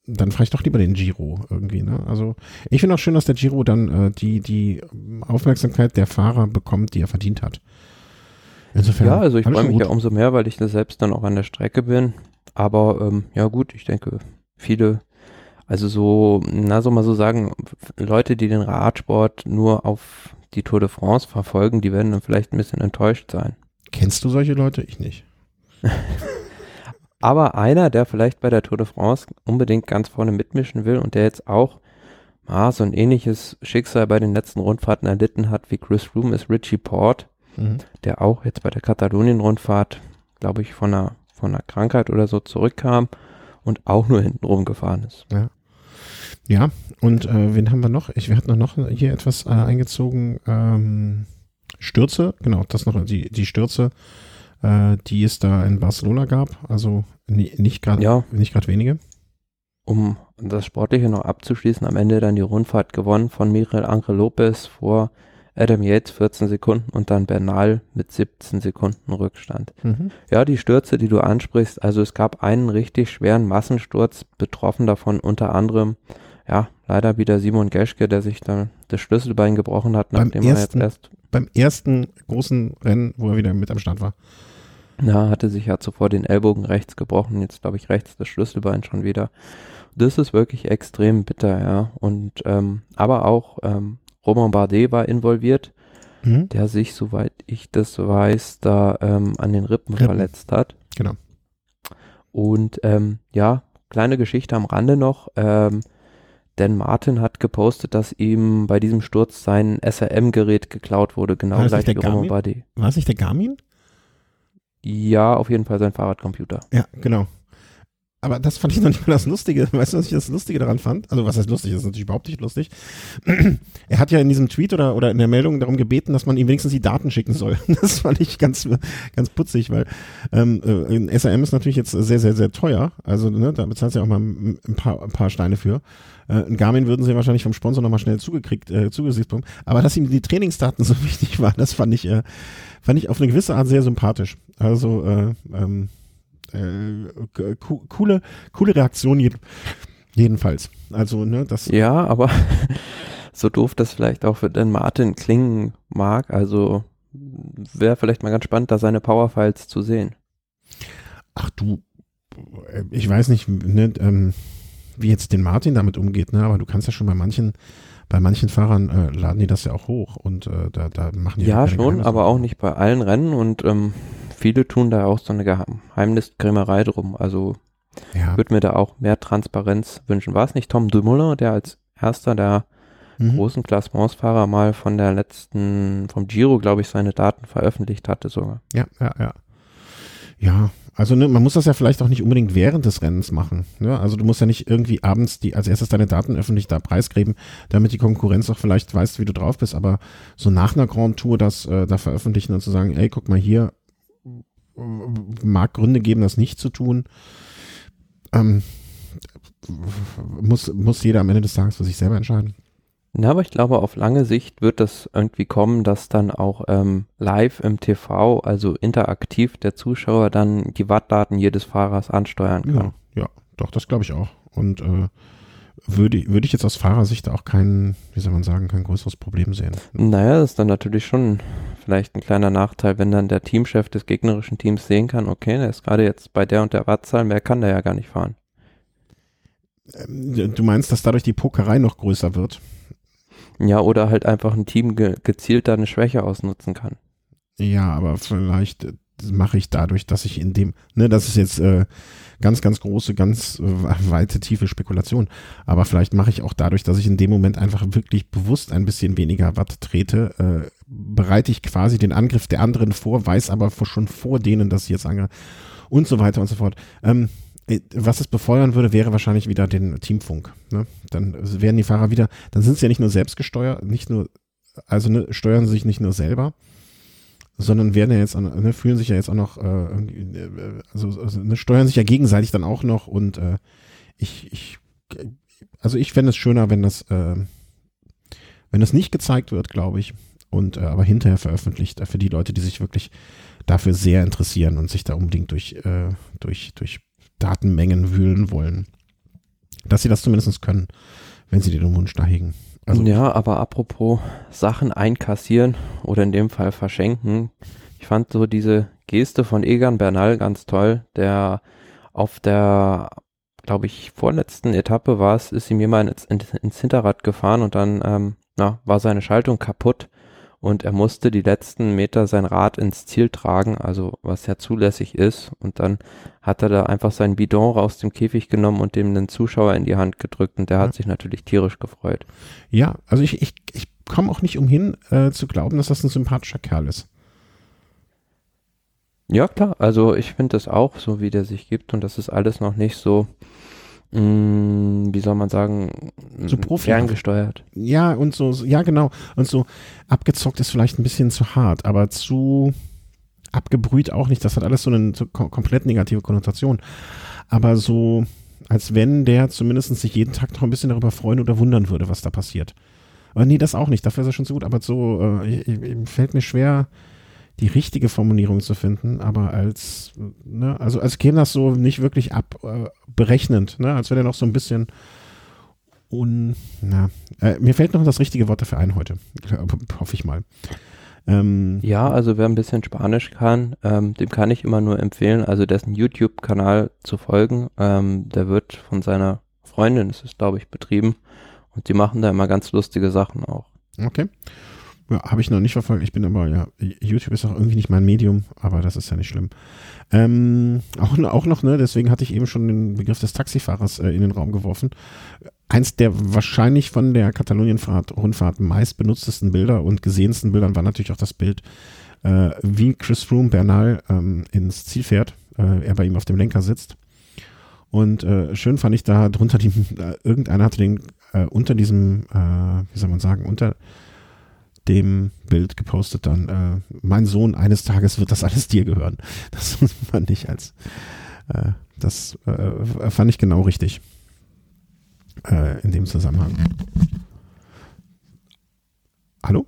dann fahre ich doch lieber den Giro irgendwie, ne? Also ich finde auch schön, dass der Giro dann äh, die, die Aufmerksamkeit der Fahrer bekommt, die er verdient hat. Insofern, ja, also ich freue mich gut. ja umso mehr, weil ich da selbst dann auch an der Strecke bin. Aber ähm, ja gut, ich denke, viele Also so, na soll man so sagen, Leute, die den Radsport nur auf die Tour de France verfolgen, die werden dann vielleicht ein bisschen enttäuscht sein. Kennst du solche Leute? Ich nicht. Aber einer, der vielleicht bei der Tour de France unbedingt ganz vorne mitmischen will und der jetzt auch ah, so ein ähnliches Schicksal bei den letzten Rundfahrten erlitten hat wie Chris Froome, ist Richie Porte, mhm. der auch jetzt bei der Katalonien-Rundfahrt, glaube ich, von einer, von einer Krankheit oder so zurückkam und auch nur hintenrum gefahren ist. Ja. Ja, und äh, wen haben wir noch? Ich, wir hatten noch hier etwas äh, eingezogen. Ähm, Stürze, genau, das noch, die, die Stürze, äh, die es da in Barcelona gab. Also nie, nicht gerade ja. nicht gerade wenige. Um das Sportliche noch abzuschließen, am Ende dann die Rundfahrt gewonnen von Miguel Ángel López vor Adam Yates, vierzehn Sekunden, und dann Bernal mit siebzehn Sekunden Rückstand. Mhm. Ja, die Stürze, die du ansprichst, also es gab einen richtig schweren Massensturz, betroffen davon unter anderem, ja, leider wieder Simon Geschke, der sich dann das Schlüsselbein gebrochen hat, nachdem beim ersten, er jetzt erst... Beim ersten großen Rennen, wo er wieder mit am Start war. Ja, hatte sich ja zuvor den Ellbogen rechts gebrochen, jetzt glaube ich rechts das Schlüsselbein schon wieder. Das ist wirklich extrem bitter, ja. Und, ähm, aber auch... Ähm, Romain Bardet war involviert, mhm. der sich, soweit ich das weiß, da ähm, an den Rippen, Rippen verletzt hat. Genau. Und ähm, ja, kleine Geschichte am Rande noch. Ähm, Dan Martin hat gepostet, dass ihm bei diesem Sturz sein S R M-Gerät geklaut wurde. Genau war gleich wie Roman Bardet. War es nicht der Garmin? Ja, auf jeden Fall sein Fahrradcomputer. Ja, genau. Aber das fand ich noch nicht mal das Lustige. Weißt du, was ich das Lustige daran fand? Also was heißt lustig? Das ist natürlich überhaupt nicht lustig. Er hat ja in diesem Tweet oder, oder in der Meldung darum gebeten, dass man ihm wenigstens die Daten schicken soll. Das fand ich ganz, ganz putzig, weil ähm, ein S R M ist natürlich jetzt sehr, sehr, sehr teuer. Also ne, da bezahlt es ja auch mal ein paar, ein paar Steine für. Ein Garmin würden sie wahrscheinlich vom Sponsor nochmal schnell zugekriegt, äh, zugesicht bekommen. Aber dass ihm die Trainingsdaten so wichtig waren, das fand ich, äh, fand ich auf eine gewisse Art sehr sympathisch. Also äh, ähm, äh, coole, coole Reaktion je- jedenfalls. Also ne, das. Ja, aber so doof das vielleicht auch für den Martin klingen mag, also wäre vielleicht mal ganz spannend, da seine Powerfiles zu sehen. Ach du, ich weiß nicht, ne, ähm, wie jetzt den Martin damit umgeht, ne? Aber du kannst ja schon bei manchen, bei manchen Fahrern äh, laden die das ja auch hoch und äh, da, da machen die ja schon, Geheimnis, aber auch nicht bei allen Rennen und ähm, viele tun da auch so eine Geheimniskrämerei drum. Also ja. Würde mir da auch mehr Transparenz wünschen. War es nicht Tom Dumoulin, der als erster der mhm. großen Klassementsfahrer mal von der letzten, vom Giro, glaube ich, seine Daten veröffentlicht hatte sogar? Ja, ja, ja. Ja. Also ne, man muss das ja vielleicht auch nicht unbedingt während des Rennens machen. Ne? Also du musst ja nicht irgendwie abends die als erstes deine Daten öffentlich da preisgeben, damit die Konkurrenz auch vielleicht weiß, wie du drauf bist. Aber so nach einer Grand Tour das äh, da veröffentlichen und zu sagen, ey, guck mal hier, mag Gründe geben, das nicht zu tun. Ähm, muss, muss jeder am Ende des Tages für sich selber entscheiden. Na, aber ich glaube, auf lange Sicht wird das irgendwie kommen, dass dann auch ähm, live im T V, also interaktiv der Zuschauer dann die Wattdaten jedes Fahrers ansteuern kann. Ja, ja, doch, das glaube ich auch. Und äh, würde, würde ich jetzt aus Fahrersicht auch kein, wie soll man sagen, kein größeres Problem sehen. Naja, das ist dann natürlich schon vielleicht ein kleiner Nachteil, wenn dann der Teamchef des gegnerischen Teams sehen kann, okay, der ist gerade jetzt bei der und der Wattzahl, mehr kann der ja gar nicht fahren. Du meinst, dass dadurch die Pokerei noch größer wird? Ja, oder halt einfach ein Team ge- gezielt da eine Schwäche ausnutzen kann. Ja, aber vielleicht mache ich dadurch, dass ich in dem, ne, das ist jetzt äh, ganz, ganz große, ganz äh, weite, tiefe Spekulation, aber vielleicht mache ich auch dadurch, dass ich in dem Moment einfach wirklich bewusst ein bisschen weniger Watt trete, äh, bereite ich quasi den Angriff der anderen vor, weiß aber schon vor denen, dass sie jetzt angreifen und so weiter und so fort. Ähm, Was es befeuern würde, wäre wahrscheinlich wieder den Teamfunk. Ne? Dann werden die Fahrer wieder, dann sind sie ja nicht nur selbst gesteuert, nicht nur, also ne, steuern sie sich nicht nur selber, sondern werden ja jetzt, ne, fühlen sich ja jetzt auch noch, äh, also, also ne, steuern sich ja gegenseitig dann auch noch und äh, ich, ich, also ich fände es schöner, wenn das, äh, wenn das nicht gezeigt wird, glaube ich, und äh, aber hinterher veröffentlicht, für die Leute, die sich wirklich dafür sehr interessieren und sich da unbedingt durch, äh, durch, durch Datenmengen wühlen wollen. Dass sie das zumindest können, wenn sie den Wunsch da hegen. Also ja, aber apropos Sachen einkassieren oder in dem Fall verschenken. Ich fand so diese Geste von Egan Bernal ganz toll, der auf der, glaube ich, vorletzten Etappe war es, ist ihm jemand ins, ins Hinterrad gefahren und dann ähm, na, war seine Schaltung kaputt und er musste die letzten Meter sein Rad ins Ziel tragen, also was ja zulässig ist. Und dann hat er da einfach seinen Bidon aus dem Käfig genommen und dem den Zuschauer in die Hand gedrückt. Und der hat ja. sich natürlich tierisch gefreut. Ja, also ich, ich, ich komme auch nicht umhin äh, zu glauben, dass das ein sympathischer Kerl ist. Ja, klar. Also ich finde das auch, so wie der sich gibt. Und das ist alles noch nicht so, wie soll man sagen, so Profi- ferngesteuert. Ja, und so, ja genau, und so abgezockt ist vielleicht ein bisschen zu hart, aber zu abgebrüht auch nicht, das hat alles so eine so komplett negative Konnotation, aber so, als wenn der zumindest sich jeden Tag noch ein bisschen darüber freuen oder wundern würde, was da passiert. Aber nee, das auch nicht, dafür ist er schon zu gut, aber so, äh, fällt mir schwer, die richtige Formulierung zu finden, aber als, ne, also als käme das so nicht wirklich ab, äh, berechnend, ne, als wäre der noch so ein bisschen un, na, äh, mir fällt noch das richtige Wort dafür ein heute, hoffe ich mal. Ähm, ja, also wer ein bisschen Spanisch kann, ähm, dem kann ich immer nur empfehlen, also dessen YouTube-Kanal zu folgen, ähm, der wird von seiner Freundin, das ist glaube ich betrieben, und die machen da immer ganz lustige Sachen auch. Okay. Ja, habe ich noch nicht verfolgt. Ich bin aber, ja, YouTube ist auch irgendwie nicht mein Medium, aber das ist ja nicht schlimm. Ähm, auch, auch noch, ne, deswegen hatte ich eben schon den Begriff des Taxifahrers äh, in den Raum geworfen. Eins der wahrscheinlich von der Katalonien-Rundfahrt meist benutztesten Bilder und gesehensten Bildern war natürlich auch das Bild, äh, wie Chris Froome Bernal ähm, ins Ziel fährt, äh, er bei ihm auf dem Lenker sitzt. Und äh, schön fand ich da drunter, die, äh, irgendeiner hatte den äh, unter diesem, äh, wie soll man sagen, unter dem Bild gepostet dann, äh, mein Sohn, eines Tages wird das alles dir gehören. Das fand ich als, äh, das äh, fand ich genau richtig äh, in dem Zusammenhang. Hallo?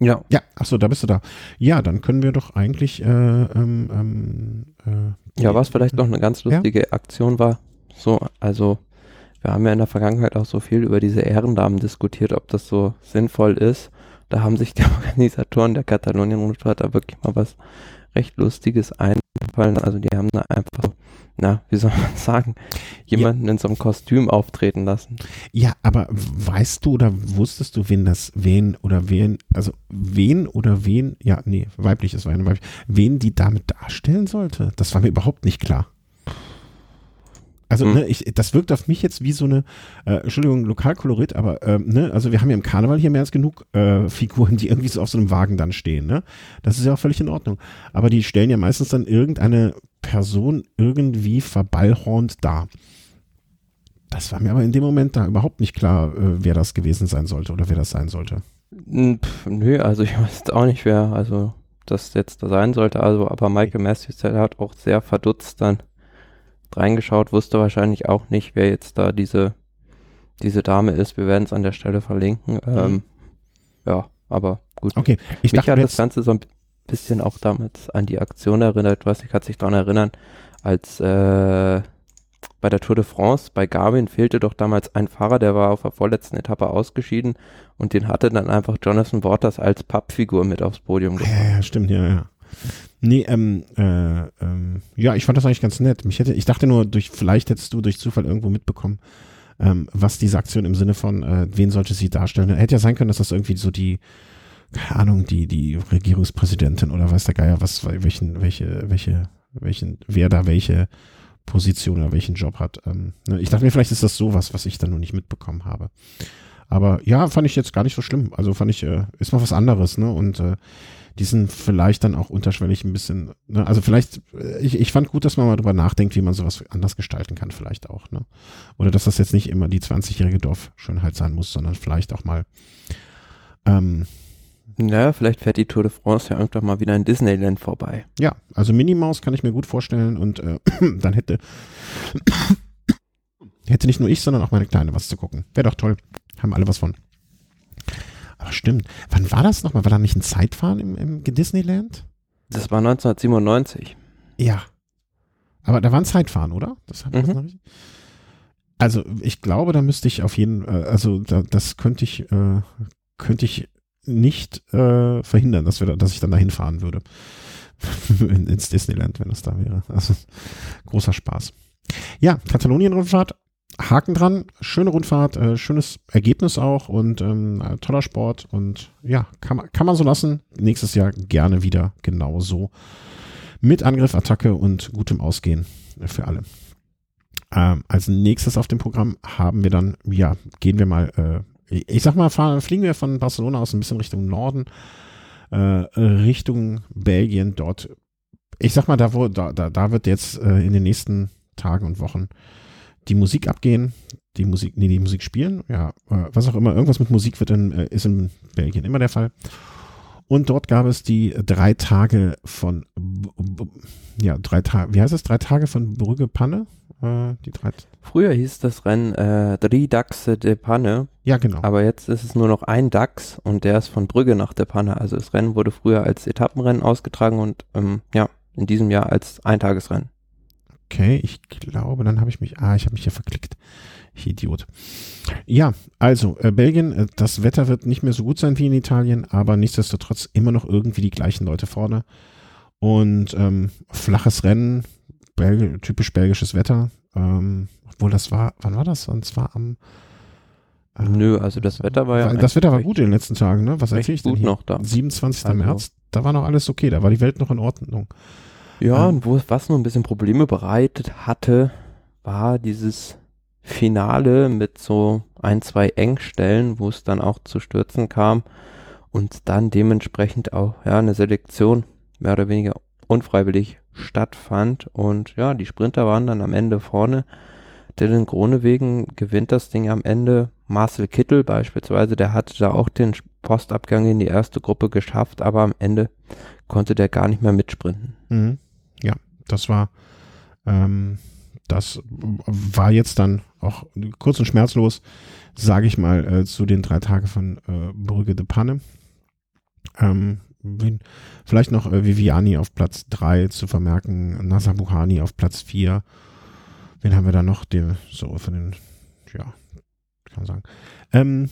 Ja. Ja, achso, da bist du da. Ja, dann können wir doch eigentlich äh, ähm, äh, ja, was vielleicht noch eine ganz lustige ja? Aktion war, so, also wir haben ja in der Vergangenheit auch so viel über diese Ehrendamen diskutiert, ob das so sinnvoll ist. Da haben sich die Organisatoren der Katalonien-Rundfahrt da wirklich mal was recht Lustiges einfallen. Also die haben da einfach, na, wie soll man sagen, jemanden ja. in so einem Kostüm auftreten lassen. Ja, aber weißt du oder wusstest du, wen das, wen oder wen, also wen oder wen, ja, nee, weiblich ist eine weiblich, wen die damit darstellen sollte? Das war mir überhaupt nicht klar. Also ne, ich, das wirkt auf mich jetzt wie so eine, äh, Entschuldigung, Lokalkolorit, aber ähm, ne, also wir haben ja im Karneval hier mehr als genug äh, Figuren, die irgendwie so auf so einem Wagen dann stehen. Ne? Das ist ja auch völlig in Ordnung. Aber die stellen ja meistens dann irgendeine Person irgendwie verballhornt dar. Das war mir aber in dem Moment da überhaupt nicht klar, äh, wer das gewesen sein sollte oder wer das sein sollte. Pff, nö, also ich weiß auch nicht, wer also das jetzt da sein sollte. Also, aber Michael Matthews, der hat auch sehr verdutzt dann reingeschaut, wusste wahrscheinlich auch nicht, wer jetzt da diese, diese Dame ist. Wir werden es an der Stelle verlinken. Ähm, ja, aber gut. Okay, ich Mich dachte, hat das Ganze so ein bisschen auch damals an die Aktion erinnert. Was ich kann sich daran erinnern, als äh, bei der Tour de France bei Garmin fehlte doch damals ein Fahrer, der war auf der vorletzten Etappe ausgeschieden und den hatte dann einfach Jonathan Waters als Pappfigur mit aufs Podium gebracht. Ja, ja, stimmt, ja, ja. Nee, ähm, äh, ähm, ja, ich fand das eigentlich ganz nett. Mich hätte, ich dachte nur, durch, vielleicht hättest du durch Zufall irgendwo mitbekommen, ähm, was diese Aktion im Sinne von, äh, wen sollte sie darstellen. Hätte ja sein können, dass das irgendwie so die, keine Ahnung, die, die Regierungspräsidentin oder weiß der Geier, was, welchen, welche, welche, welchen, wer da welche Position oder welchen Job hat. Ähm, ne? Ich dachte mir, vielleicht ist das sowas, was ich dann nur nicht mitbekommen habe. Aber ja, fand ich jetzt gar nicht so schlimm. Also fand ich, äh, ist mal was anderes, ne? Und äh, die sind vielleicht dann auch unterschwellig ein bisschen, ne? Also vielleicht, ich, ich fand gut, dass man mal drüber nachdenkt, wie man sowas anders gestalten kann, vielleicht auch, ne? Oder dass das jetzt nicht immer die zwanzigjährige Dorfschönheit sein muss, sondern vielleicht auch mal, ähm, naja, vielleicht fährt die Tour de France ja einfach mal wieder in Disneyland vorbei. Ja, also Minimaus kann ich mir gut vorstellen und äh, dann hätte hätte nicht nur ich, sondern auch meine Kleine was zu gucken. Wäre doch toll. Haben alle was von. Aber stimmt. Wann war das nochmal? War da nicht ein Zeitfahren im, im Disneyland? Das war neunzehnhundertsiebenundneunzig. Ja. Aber da war ein Zeitfahren, oder? Das habe ich mhm. noch nicht. Also ich glaube, da müsste ich auf jeden Fall, also da, das könnte ich, äh, könnte ich nicht äh, verhindern, dass, wir da, dass ich dann dahin fahren würde. In, ins Disneyland, wenn das da wäre. Also großer Spaß. Ja, Katalonien-Rundfahrt. Haken dran, schöne Rundfahrt, äh, schönes Ergebnis auch und ähm, toller Sport und ja, kann man, kann man so lassen. Nächstes Jahr gerne wieder genauso mit Angriff, Attacke und gutem Ausgehen für alle. Ähm, als nächstes auf dem Programm haben wir dann, ja, gehen wir mal, äh, ich sag mal, fahren, fliegen wir von Barcelona aus ein bisschen Richtung Norden, äh, Richtung Belgien dort. Ich sag mal, da, wo, da, da, da wird jetzt äh, in den nächsten Tagen und Wochen die Musik abgehen, die Musik, nee, die Musik spielen, ja, äh, was auch immer, irgendwas mit Musik wird in, äh, ist in Belgien immer der Fall. Und dort gab es die drei Tage von, b- b- ja, drei Tage, wie heißt das, drei Tage von Brügge Panne? Äh, die drei T- Früher hieß das Rennen äh, Drie Dachse de Panne. Ja, genau. Aber jetzt ist es nur noch ein Dachs und der ist von Brügge nach de Panne. Also das Rennen wurde früher als Etappenrennen ausgetragen und ähm, ja, in diesem Jahr als Eintagesrennen. Okay, ich glaube, dann habe ich mich, ah, ich habe mich hier verklickt. Ich Idiot. Ja, also äh, Belgien, äh, das Wetter wird nicht mehr so gut sein wie in Italien, aber nichtsdestotrotz immer noch irgendwie die gleichen Leute vorne. Und ähm, flaches Rennen, Belgi- typisch belgisches Wetter. Ähm, obwohl das war, wann war das? Und zwar am Nö, also das Wetter war ja... Das Wetter war gut in den letzten Tagen, ne? Was erzähl ich denn hier? Noch da. siebenundzwanzigsten Also. März, da war noch alles okay, da war die Welt noch in Ordnung. Ja, ähm. und wo, was noch ein bisschen Probleme bereitet hatte, war dieses Finale mit so ein, zwei Engstellen, wo es dann auch zu Stürzen kam und dann dementsprechend auch ja eine Selektion mehr oder weniger unfreiwillig stattfand. Und ja, die Sprinter waren dann am Ende vorne. Dylan Groenewegen gewinnt das Ding am Ende. Marcel Kittel beispielsweise, der hatte da auch den Postabgang in die erste Gruppe geschafft, aber am Ende konnte der gar nicht mehr mitsprinten. Mhm. Ja, das war ähm, das war jetzt dann auch kurz und schmerzlos, sage ich mal, äh, zu den drei Tagen von äh, Brügge de Panne. Ähm, vielleicht noch äh, Viviani auf Platz drei zu vermerken, Nasser Buhani auf Platz vier. Wen haben wir da noch? Den, so von den, ja, kann man sagen. Ähm,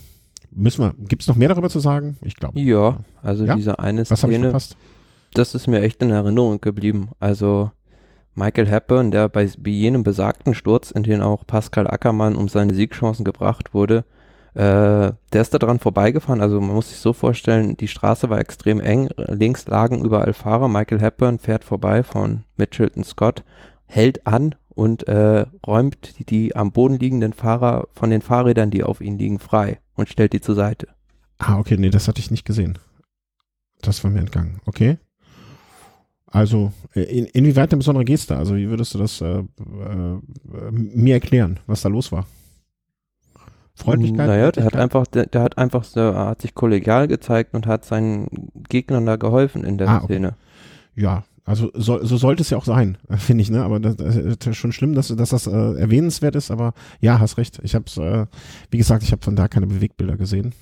müssen wir, gibt es noch mehr darüber zu sagen? Ich glaube. Ja, also ja? diese eine Szene. Was habe ich verpasst? Das ist mir echt in Erinnerung geblieben. Also Michael Hepburn, der bei, bei jenem besagten Sturz, in den auch Pascal Ackermann um seine Siegchancen gebracht wurde, äh, der ist da dran vorbeigefahren. Also man muss sich so vorstellen, die Straße war extrem eng. Links lagen überall Fahrer. Michael Hepburn fährt vorbei von Mitchelton Scott, hält an und äh, räumt die, die am Boden liegenden Fahrer von den Fahrrädern, die auf ihnen liegen, frei und stellt die zur Seite. Ah, okay, nee, das hatte ich nicht gesehen. Das war mir entgangen, okay. Also, in, inwieweit eine besondere Geste? Also, wie würdest du das äh, äh, mir erklären, was da los war? Freundlichkeit? Naja, der hat einfach, der, der hat einfach, der hat sich kollegial gezeigt und hat seinen Gegnern da geholfen in der ah, Szene. Okay. Ja, also so, so sollte es ja auch sein, finde ich, ne? Aber das, das ist schon schlimm, dass, dass das äh, erwähnenswert ist, aber ja, hast recht. Ich habe es, äh, wie gesagt, ich habe von da keine Bewegbilder gesehen.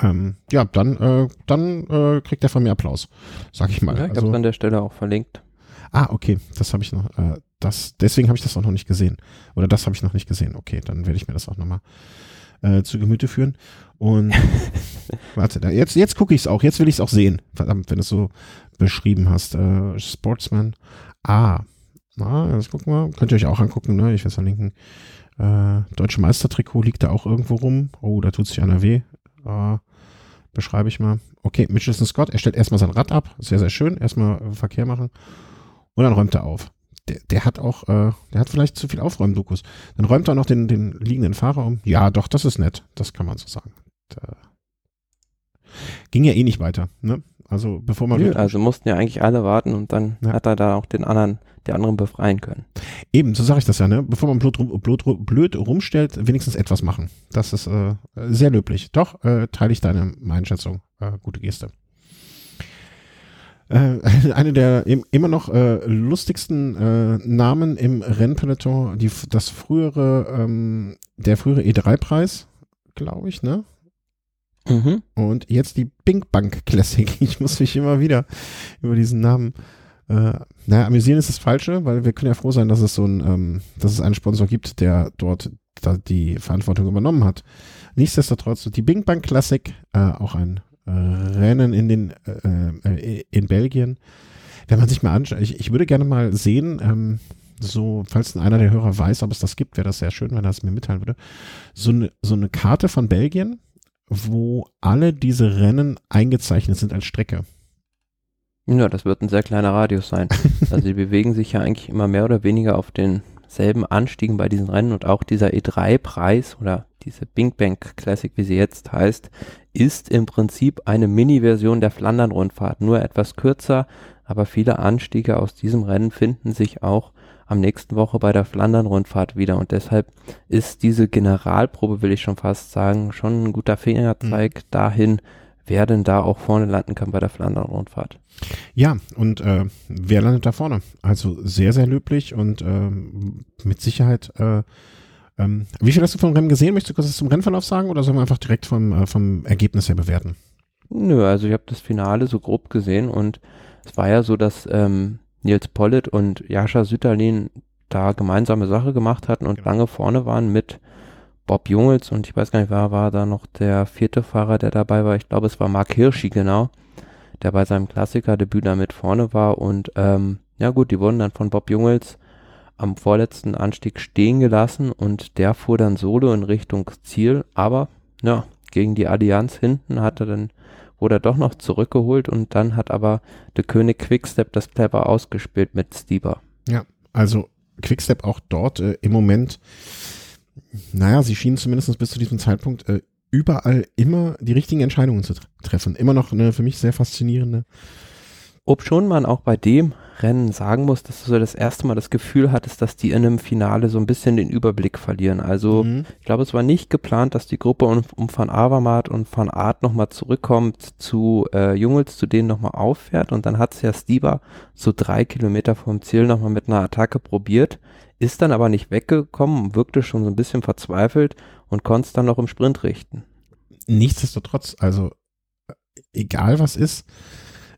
Ähm, ja, dann, äh, dann äh, kriegt er von mir Applaus, sag ich mal. Ja, ich also, habe es an der Stelle auch verlinkt. Ah, okay, das habe ich noch, äh, das, deswegen habe ich das auch noch nicht gesehen. Oder das habe ich noch nicht gesehen. Okay, dann werde ich mir das auch nochmal äh, zu Gemüte führen. Und warte, da, jetzt, jetzt gucke ich es auch, jetzt will ich es auch sehen. Verdammt, wenn du es so beschrieben hast. Äh, Sportsman. Ah, na, das gucken wir. Könnt ihr euch auch angucken, ne? Ich werde es verlinken. Äh, Deutsche Meistertrikot liegt da auch irgendwo rum. Oh, da tut sich einer weh. Uh, beschreibe ich mal. Okay, Mitchelton Scott, er stellt erstmal sein Rad ab, sehr, sehr schön, erstmal äh, Verkehr machen und dann räumt er auf. Der, der hat auch, äh, der hat vielleicht zu viel Aufräumdokus. Dann räumt er noch den, den liegenden Fahrer um. Ja, doch, das ist nett, das kann man so sagen. Da ging ja eh nicht weiter, ne? Also bevor man... Nö, also mussten ja eigentlich alle warten und dann ja. hat er da auch den anderen, die anderen befreien können. Eben, so sage ich das ja, ne? Bevor man blöd, rum, blöd, blöd rumstellt, wenigstens etwas machen. Das ist äh, sehr löblich. Doch, äh, teile ich deine Einschätzung. Äh, gute Geste. Äh, eine der im, immer noch äh, lustigsten äh, Namen im Rennpeloton, die, das frühere, ähm, der frühere E drei Preis, glaube ich, ne? Mhm. Und jetzt die Pink Bank Classic. Ich muss mich immer wieder über diesen Namen äh, naja, amüsieren ist das Falsche, weil wir können ja froh sein, dass es so ein, ähm, dass es einen Sponsor gibt, der dort da die Verantwortung übernommen hat. Nichtsdestotrotz, die Pink Bank Classic, äh, auch ein äh, Rennen in den äh, in Belgien. Wenn man sich mal anschaut, ich, ich würde gerne mal sehen, ähm, so, falls einer der Hörer weiß, ob es das gibt, wäre das sehr schön, wenn er es mir mitteilen würde. So eine so eine Karte von Belgien, wo alle diese Rennen eingezeichnet sind als Strecke. Ja, das wird ein sehr kleiner Radius sein. Also die bewegen sich ja eigentlich immer mehr oder weniger auf denselben Anstiegen bei diesen Rennen und auch dieser E drei Preis oder diese Pink Bank Classic, wie sie jetzt heißt, ist im Prinzip eine Mini-Version der Flandern-Rundfahrt, nur etwas kürzer, aber viele Anstiege aus diesem Rennen finden sich auch am nächsten Woche bei der Flandern-Rundfahrt wieder und deshalb ist diese Generalprobe, will ich schon fast sagen, schon ein guter Fingerzeig mhm. dahin, wer denn da auch vorne landen kann bei der Flandern-Rundfahrt. Ja, und äh, wer landet da vorne? Also sehr, sehr löblich und äh, mit Sicherheit, äh, ähm, wie viel hast du vom Rennen gesehen? Möchtest du kurz was zum Rennverlauf sagen oder sollen wir einfach direkt vom, äh, vom Ergebnis her bewerten? Nö, also ich habe das Finale so grob gesehen und es war ja so, dass ähm, Nils Pollitt und Jascha Sütterlin da gemeinsame Sache gemacht hatten und genau. lange vorne waren mit Bob Jungels und ich weiß gar nicht, war, war da noch der vierte Fahrer, der dabei war, ich glaube es war Marc Hirschi, genau, der bei seinem Klassikerdebüt da mit vorne war und ähm, ja gut, die wurden dann von Bob Jungels am vorletzten Anstieg stehen gelassen und der fuhr dann solo in Richtung Ziel, aber ja, gegen die Allianz hinten hat er dann, wurde er doch noch zurückgeholt und dann hat aber der König Quickstep das clever ausgespielt mit Stieber. Ja, also Quickstep auch dort äh, im Moment, naja, sie schienen zumindest bis zu diesem Zeitpunkt äh, überall immer die richtigen Entscheidungen zu tre- treffen. Immer noch eine für mich sehr faszinierende. Ob schon man auch bei dem Rennen sagen muss, dass du so das erste Mal das Gefühl hattest, dass die in einem Finale so ein bisschen den Überblick verlieren. Also mhm. ich glaube, es war nicht geplant, dass die Gruppe um, um Van Avermaet und Van Aert nochmal zurückkommt zu äh, Jungels, zu denen nochmal auffährt und dann hat es ja Stieber so drei Kilometer vom Ziel nochmal mit einer Attacke probiert, ist dann aber nicht weggekommen, wirkte schon so ein bisschen verzweifelt und konnte es dann noch im Sprint richten. Nichtsdestotrotz, also egal was ist,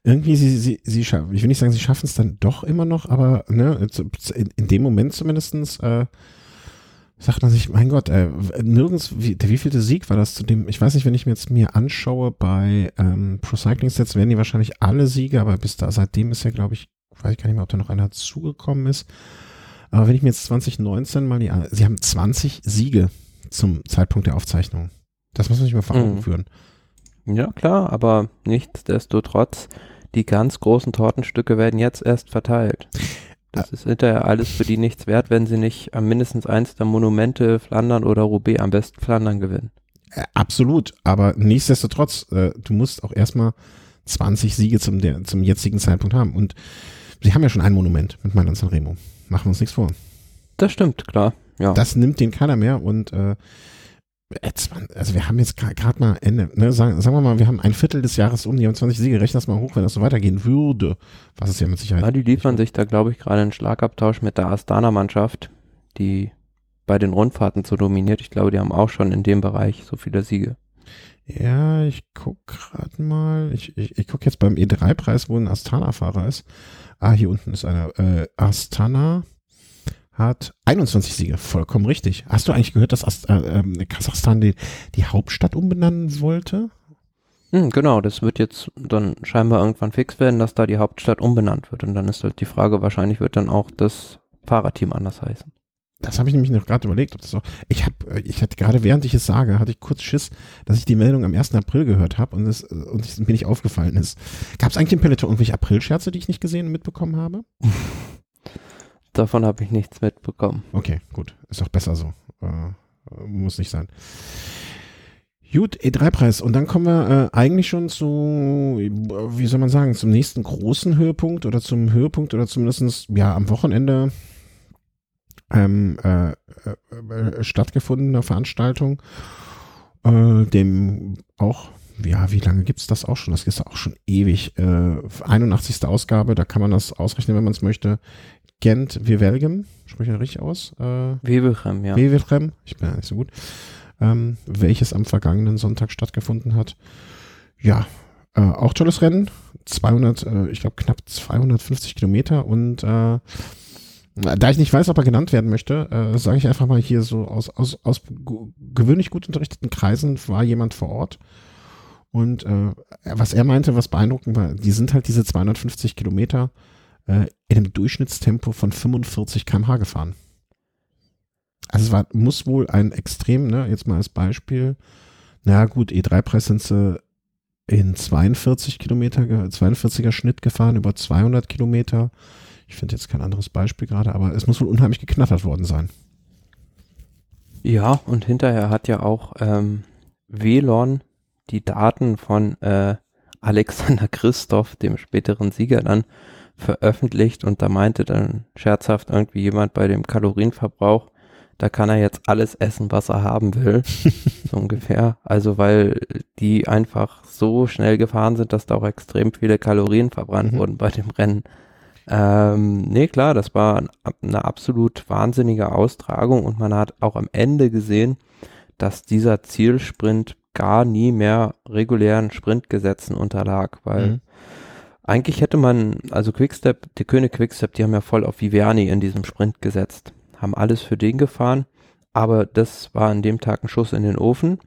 irgendwie, sie, sie, sie schaffen, ich will nicht sagen, sie schaffen es dann doch immer noch, aber ne, in, in dem Moment zumindestens äh, sagt man sich, mein Gott, äh, nirgends, wie, der wievielte Sieg war das zu dem, ich weiß nicht, wenn ich mir jetzt mir anschaue, bei ähm, Pro Cycling Stats werden die wahrscheinlich alle Siege, aber bis da, seitdem ist ja, glaube ich, weiß ich gar nicht mehr, ob da noch einer zugekommen ist, aber wenn ich mir jetzt zwanzig neunzehn mal die, sie haben zwanzig Siege zum Zeitpunkt der Aufzeichnung. Das muss man sich mal vor Augen mhm. führen. Ja, klar, aber nichtsdestotrotz, die ganz großen Tortenstücke werden jetzt erst verteilt. Das ist hinterher alles für die nichts wert, wenn sie nicht am mindestens eins der Monumente Flandern oder Roubaix, am besten Flandern gewinnen. Absolut, aber nichtsdestotrotz, äh, du musst auch erstmal zwanzig Siege zum, der, zum jetzigen Zeitpunkt haben. Und sie haben ja schon ein Monument mit Mailand San Remo. Machen wir uns nichts vor. Das stimmt, klar. Ja. Das nimmt denen keiner mehr und äh, also wir haben jetzt gerade mal Ende, ne, sagen, sagen wir mal, wir haben ein Viertel des Jahres um, die haben zwanzig Siege, rechnen das mal hoch, wenn das so weitergehen würde, was es ja mit Sicherheit. Ja, die liefern sich da, glaube ich, gerade einen Schlagabtausch mit der Astana-Mannschaft, die bei den Rundfahrten so dominiert. Ich glaube, die haben auch schon in dem Bereich so viele Siege. Ja, ich gucke gerade mal, ich, ich, ich gucke jetzt beim E drei Preis, wo ein Astana-Fahrer ist. Ah, hier unten ist einer, äh, Astana hat einundzwanzig Siege, vollkommen richtig. Hast du eigentlich gehört, dass Ast- äh, äh, Kasachstan die, die Hauptstadt umbenennen wollte? Hm, genau, das wird jetzt dann scheinbar irgendwann fix werden, dass da die Hauptstadt umbenannt wird. Und dann ist halt die Frage, wahrscheinlich wird dann auch das Fahrerteam anders heißen. Das habe ich nämlich noch gerade überlegt, ob das auch, ich habe, ich hatte gerade, während ich es sage, hatte ich kurz Schiss, dass ich die Meldung am ersten April gehört habe und es und es mir nicht aufgefallen ist. Gab es eigentlich im Peloton irgendwelche April-Scherze, die ich nicht gesehen und mitbekommen habe? Davon habe ich nichts mitbekommen. Okay, gut. Ist doch besser so. Äh, muss nicht sein. Gut, E drei Preis. Und dann kommen wir äh, eigentlich schon zu, wie soll man sagen, zum nächsten großen Höhepunkt oder zum Höhepunkt oder zumindest ja, am Wochenende ähm, äh, äh, stattgefundener Veranstaltung. Äh, dem auch, ja, wie lange gibt es das auch schon? Das ist auch schon ewig. Äh, einundachtzigste Ausgabe, da kann man das ausrechnen, wenn man es möchte. Gent Wevelgem, spreche ich richtig aus? Äh, Wevelgem, ja. Wevelgem, ich bin ja nicht so gut. Ähm, welches am vergangenen Sonntag stattgefunden hat. Ja, äh, auch tolles Rennen. zweihundert, äh, ich glaube knapp zweihundertfünfzig Kilometer und äh, da ich nicht weiß, ob er genannt werden möchte, äh, sage ich einfach mal hier so aus, aus, aus g- gewöhnlich gut unterrichteten Kreisen war jemand vor Ort und äh, was er meinte, was beeindruckend war, die sind halt diese zweihundertfünfzig Kilometer in einem Durchschnittstempo von fünfundvierzig Kilometer pro Stunde gefahren. Also es war, muss wohl ein extrem, ne, jetzt mal als Beispiel, na gut, E drei Preis sind sie in zweiundvierzig Kilometer, zweiundvierziger Schnitt gefahren, über zweihundert Kilometer. Ich finde jetzt kein anderes Beispiel gerade, aber es muss wohl unheimlich geknattert worden sein. Ja, und hinterher hat ja auch ähm, Velon die Daten von äh, Alexander Kristoff, dem späteren Sieger, dann veröffentlicht und da meinte dann scherzhaft irgendwie jemand bei dem Kalorienverbrauch, da kann er jetzt alles essen, was er haben will, so ungefähr. Also weil die einfach so schnell gefahren sind, dass da auch extrem viele Kalorien verbrannt mhm. wurden bei dem Rennen. Ähm, nee, klar, das war eine absolut wahnsinnige Austragung und man hat auch am Ende gesehen, dass dieser Zielsprint gar nie mehr regulären Sprintgesetzen unterlag, weil mhm. eigentlich hätte man, also Quickstep, der König Quickstep, die haben ja voll auf Viviani in diesem Sprint gesetzt, haben alles für den gefahren, aber das war an dem Tag ein Schuss in den Ofen.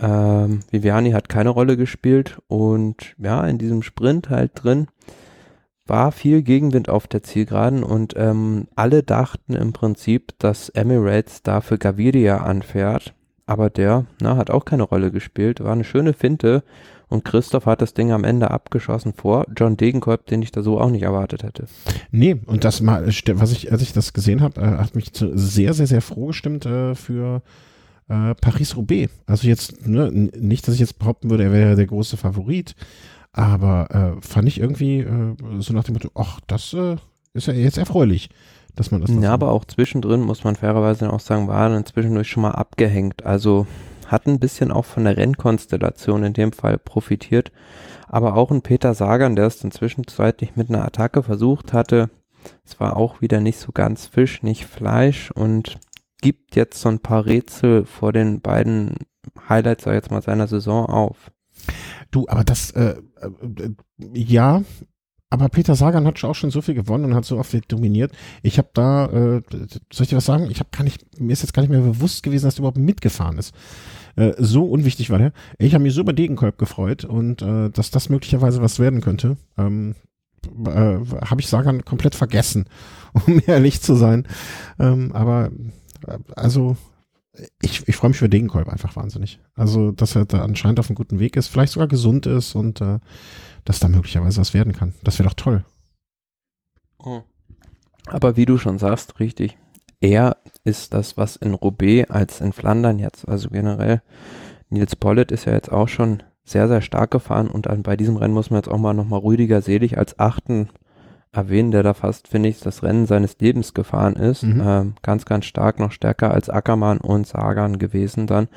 Ähm, Viviani hat keine Rolle gespielt und ja, in diesem Sprint halt drin war viel Gegenwind auf der Zielgeraden und ähm, alle dachten im Prinzip, dass Emirates da für Gaviria anfährt, aber der na, hat auch keine Rolle gespielt, war eine schöne Finte und Christoph hat das Ding am Ende abgeschossen vor John Degenkolb, den ich da so auch nicht erwartet hätte. Nee, und das mal, was ich, als ich das gesehen habe, äh, hat mich zu sehr, sehr, sehr froh gestimmt äh, für äh, Paris-Roubaix. Also jetzt, ne, nicht, dass ich jetzt behaupten würde, er wäre der große Favorit, aber äh, fand ich irgendwie äh, so nach dem Motto, ach, das äh, ist ja jetzt erfreulich, dass man das. Ja, macht. Aber auch zwischendrin, muss man fairerweise auch sagen, war dann zwischendurch schon mal abgehängt, also hat ein bisschen auch von der Rennkonstellation in dem Fall profitiert, aber auch ein Peter Sagan, der es inzwischen zeitlich mit einer Attacke versucht hatte, es war auch wieder nicht so ganz Fisch, nicht Fleisch und gibt jetzt so ein paar Rätsel vor den beiden Highlights, sag ich jetzt mal, seiner Saison auf. Du, aber das, äh, äh, ja, aber Peter Sagan hat auch schon so viel gewonnen und hat so oft dominiert. Ich habe da, äh, soll ich dir was sagen? Ich habe gar nicht, mir ist jetzt gar nicht mehr bewusst gewesen, dass der überhaupt mitgefahren ist. Äh, so unwichtig war der. Ich habe mich so über Degenkolb gefreut und äh, dass das möglicherweise was werden könnte, ähm, äh, habe ich Sagan komplett vergessen, um ehrlich zu sein. Ähm, aber, äh, also... Ich, ich freue mich für Degenkolb einfach wahnsinnig. Also, dass er da anscheinend auf einem guten Weg ist, vielleicht sogar gesund ist und äh, dass da möglicherweise was werden kann. Das wäre doch toll. Oh. Aber wie du schon sagst, richtig, er ist das, was in Roubaix als in Flandern jetzt, also generell, Nils Pollitt ist ja jetzt auch schon sehr, sehr stark gefahren und an, bei diesem Rennen muss man jetzt auch mal nochmal Rüdiger Selig als Achten erwähnen, der da fast, finde ich, das Rennen seines Lebens gefahren ist. Mhm. Ähm, ganz, ganz stark, noch stärker als Ackermann und Sagan gewesen dann.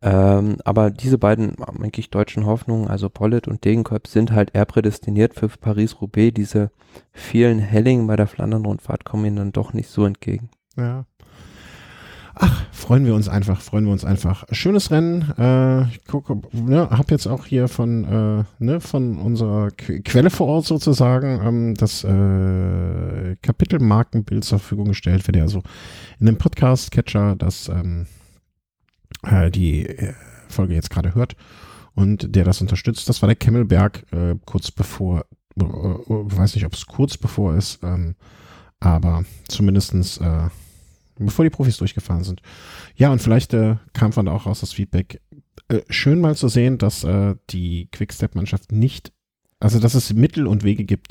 Ähm, aber diese beiden, denke ich, deutschen Hoffnungen, also Pollitt und Degenkolb, sind halt eher prädestiniert für Paris-Roubaix. Diese vielen Hellingen bei der Flandern-Rundfahrt kommen ihnen dann doch nicht so entgegen. Ja. Ach, freuen wir uns einfach, freuen wir uns einfach. Schönes Rennen. Äh, ich gucke, ne, hab jetzt auch hier von, äh, ne, von unserer Qu- Quelle vor Ort sozusagen ähm, das äh, Kapitelmarkenbild zur Verfügung gestellt wird. Also in dem Podcast-Catcher, das ähm, äh, die Folge jetzt gerade hört und der das unterstützt. Das war der Kemmelberg, äh, kurz bevor, äh, weiß nicht, ob es kurz bevor ist, ähm, aber zumindestens äh, bevor die Profis durchgefahren sind. Ja, und vielleicht äh, kam von da auch raus das Feedback. Äh, schön mal zu sehen, dass äh, die Quickstep-Mannschaft nicht, also dass es Mittel und Wege gibt,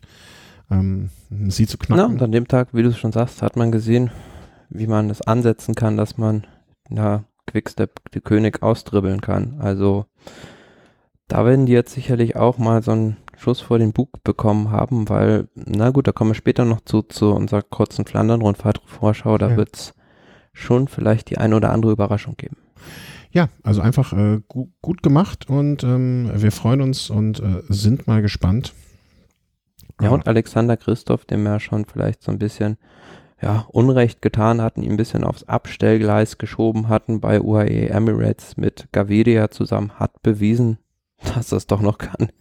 ähm, sie zu knacken. Ja, und an dem Tag, wie du es schon sagst, hat man gesehen, wie man das ansetzen kann, dass man na, Quickstep, den König, ausdribbeln kann. Also da werden die jetzt sicherlich auch mal so einen Schuss vor den Bug bekommen haben, weil, na gut, da kommen wir später noch zu, zu unserer kurzen Flandern-Rundfahrt-Vorschau, da ja. wird es schon vielleicht die eine oder andere Überraschung geben. Ja, also einfach äh, gu- gut gemacht und ähm, wir freuen uns und äh, sind mal gespannt. Ja, und Alexander Christoph, dem wir schon vielleicht so ein bisschen ja, Unrecht getan hatten, ihn ein bisschen aufs Abstellgleis geschoben hatten bei U A E Emirates mit Gaviria zusammen, hat bewiesen, dass das doch noch kann.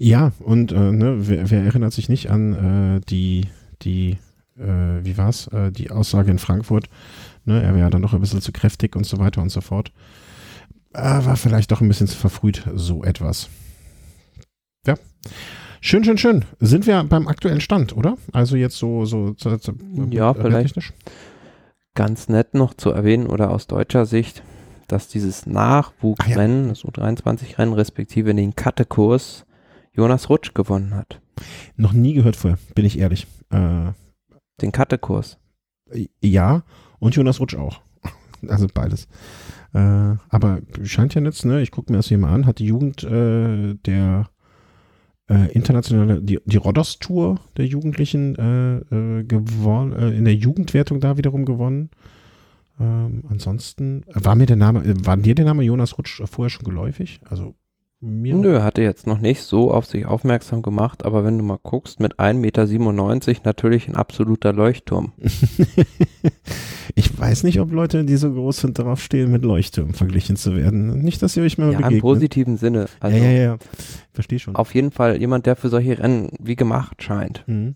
Ja, und äh, ne, wer, wer erinnert sich nicht an äh, die, die äh, wie war es, äh, die Aussage in Frankfurt, ne, er wäre dann doch ein bisschen zu kräftig und so weiter und so fort. Äh, war vielleicht doch ein bisschen zu verfrüht, so etwas. Ja. Schön, schön, schön. Sind wir beim aktuellen Stand, oder? Also jetzt so, so, so, so ja, vielleicht technisch. Ganz nett noch zu erwähnen oder aus deutscher Sicht, dass dieses Nachwuchsrennen, ja. das U dreiundzwanzig Rennen respektive den Katte-Kurs, Jonas Rutsch gewonnen hat. Noch nie gehört vorher, bin ich ehrlich. Äh, den Katte-Kurs? Ja, und Jonas Rutsch auch. Also beides. Äh, aber scheint ja jetzt, ne, ich gucke mir das hier mal an, hat die Jugend äh, der äh, internationale, die, die Rhodos-Tour der Jugendlichen äh, äh, gewonnen, äh, in der Jugendwertung da wiederum gewonnen. Ähm, ansonsten, war mir der Name, war dir der Name Jonas Rutsch vorher schon geläufig? Also mir? Nö, hatte jetzt noch nicht so auf sich aufmerksam gemacht, aber wenn du mal guckst, mit eins Komma siebenundneunzig Meter natürlich ein absoluter Leuchtturm. Ich weiß nicht, ob Leute, die so groß sind, darauf stehen, mit Leuchttürmen verglichen zu werden. Nicht, dass ihr euch mal ja, begegnet. Ja, im positiven Sinne. Also ja, ja, ja. Verstehe schon. Auf jeden Fall jemand, der für solche Rennen wie gemacht scheint. Mhm.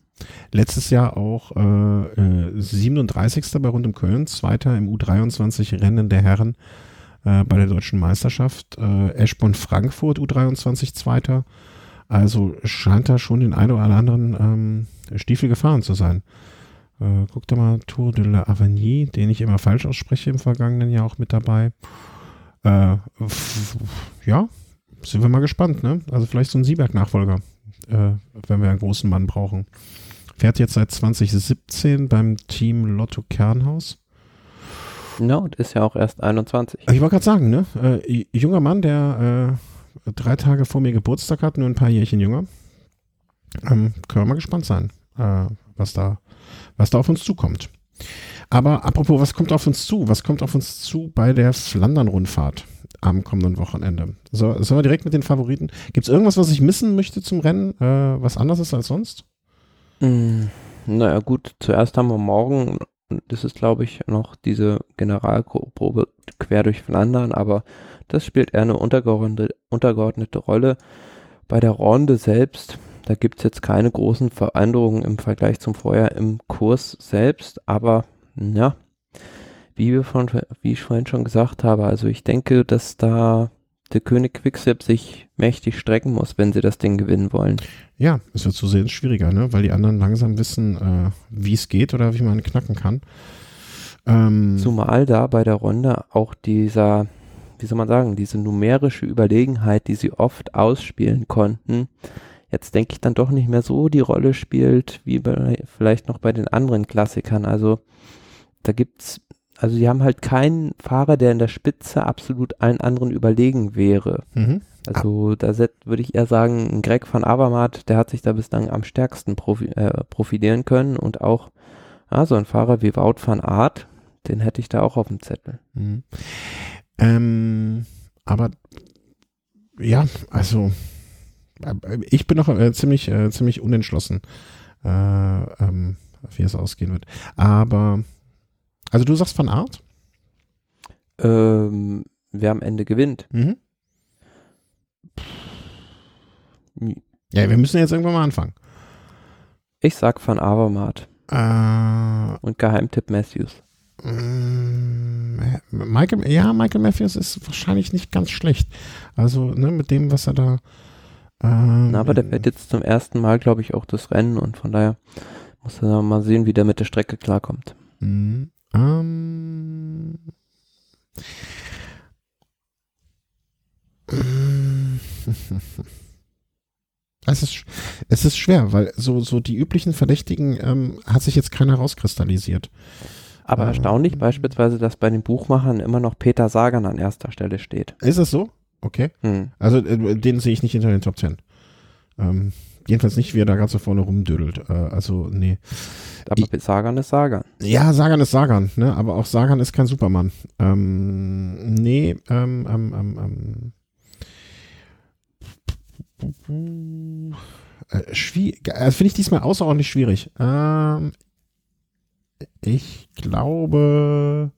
Letztes Jahr auch äh, äh, siebenunddreißigster bei Rund um Köln, Zweiter im U dreiundzwanzig Rennen der Herren äh, bei der Deutschen Meisterschaft. Äh, Eschborn Frankfurt U dreiundzwanzig Zweiter, Also scheint da schon den einen oder anderen ähm, Stiefel gefahren zu sein. Äh, guck da mal, Tour de l'Avenir, den ich immer falsch ausspreche, im vergangenen Jahr auch mit dabei. Äh, f- ja, sind wir mal gespannt, ne? Also vielleicht so ein Sieberg-Nachfolger, äh, wenn wir einen großen Mann brauchen. Fährt jetzt seit zwanzig siebzehn beim Team Lotto Kernhaus. No, das ist ja auch erst einundzwanzig. Ich wollte gerade sagen, ne? Äh, junger Mann, der äh, drei Tage vor mir Geburtstag hat, nur ein paar Jährchen jünger. Ähm, können wir mal gespannt sein, äh, was da, was da auf uns zukommt. Aber apropos, was kommt auf uns zu? Was kommt auf uns zu bei der Flandern-Rundfahrt am kommenden Wochenende? So, sollen wir direkt mit den Favoriten? Gibt es irgendwas, was ich missen möchte zum Rennen, äh, was anders ist als sonst? Mm, naja gut, zuerst haben wir morgen, das ist glaube ich noch diese Generalprobe quer durch Flandern, aber das spielt eher eine untergeordnete, untergeordnete Rolle. Bei der Ronde selbst, da gibt es jetzt keine großen Veränderungen im Vergleich zum Vorjahr im Kurs selbst, aber ja, wie, wir von, wie ich vorhin schon gesagt habe, also ich denke, dass da der König Quickstep sich mächtig strecken muss, wenn sie das Ding gewinnen wollen. Ja, es wird zusehends schwieriger, ne? Weil die anderen langsam wissen, äh, wie es geht oder wie man knacken kann. Ähm, Zumal da bei der Ronde auch dieser, wie soll man sagen, diese numerische Überlegenheit, die sie oft ausspielen konnten, jetzt denke ich dann doch nicht mehr so die Rolle spielt, wie bei, vielleicht noch bei den anderen Klassikern. Also da gibt's, also die haben halt keinen Fahrer, der in der Spitze absolut allen anderen überlegen wäre. Mhm. Also da würde ich eher sagen, Greg van Avermaet, der hat sich da bislang am stärksten profi- äh, profilieren können und auch ja, so ein Fahrer wie Wout van Aert, den hätte ich da auch auf dem Zettel. Mhm. Ähm, aber ja, also ich bin noch äh, ziemlich, äh, ziemlich unentschlossen, äh, ähm, wie es ausgehen wird. Aber also du sagst Van Aert? Ähm, wer am Ende gewinnt. Mhm. Ja, wir müssen jetzt irgendwann mal anfangen. Ich sag Van Avermaet. Äh, Und Geheimtipp Matthews. Michael, ja, Michael Matthews ist wahrscheinlich nicht ganz schlecht. Also ne, mit dem, was er da Ähm, Na, aber der fährt jetzt zum ersten Mal, glaube ich, auch das Rennen und von daher muss er mal sehen, wie der mit der Strecke klarkommt. Mm, ähm, es, ist, es ist schwer, weil so, so die üblichen Verdächtigen ähm, hat sich jetzt keiner rauskristallisiert. Aber ähm, erstaunlich beispielsweise, dass bei den Buchmachern immer noch Peter Sagan an erster Stelle steht. Ist es so? Okay. Hm. Also äh, den sehe ich nicht hinter den Top Ten. Ähm, jedenfalls nicht, wie er da ganz so vorne rumdödelt. Äh, also, nee. Aber ich, Sagan ist Sagan. Ja, Sagan ist Sagan, ne? Aber auch Sagan ist kein Superman. Ähm, nee, ähm, ähm, ähm, ähm. Äh, schwierig. Das finde ich diesmal außerordentlich schwierig. Ähm, ich glaube.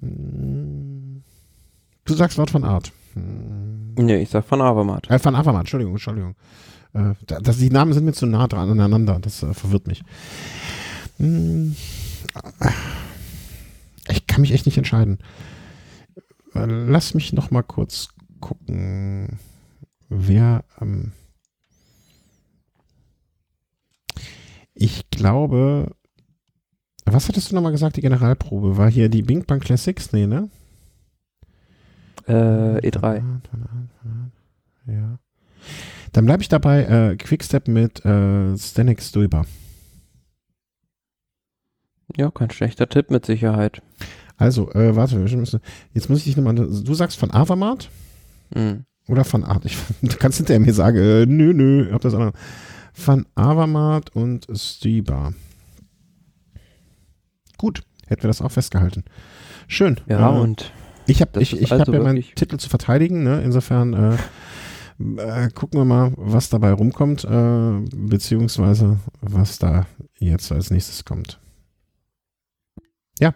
Mh, Du sagst Wout van Aert. Nee, ich sag Van Avermaet. Äh, Van Avermaet, Entschuldigung, Entschuldigung. Äh, das, die Namen sind mir zu nah dran aneinander, das äh, verwirrt mich. Ich kann mich echt nicht entscheiden. Lass mich noch mal kurz gucken, wer ähm ich glaube, was hattest du noch mal gesagt, die Generalprobe? War hier die Bing Bang Classics? Nee, ne? Äh, E drei. Ja. Dann bleibe ich dabei. Äh, Quickstep mit äh, Stanek Stoiber. Ja, kein schlechter Tipp mit Sicherheit. Also, äh, warte, wir müssen, jetzt muss ich dich nochmal. Du sagst Van Avermaet? Mhm. Oder Van Aert? Ich, du kannst hinterher mir sagen, äh, nö, nö, ich hab das andere. Van Avermaet und Stoiber. Gut, hätten wir das auch festgehalten. Schön. Ja, äh, und. Ich habe ich, ich also hab ja meinen Titel zu verteidigen, ne? Insofern äh, äh, gucken wir mal, was dabei rumkommt, äh, beziehungsweise was da jetzt als nächstes kommt. Ja,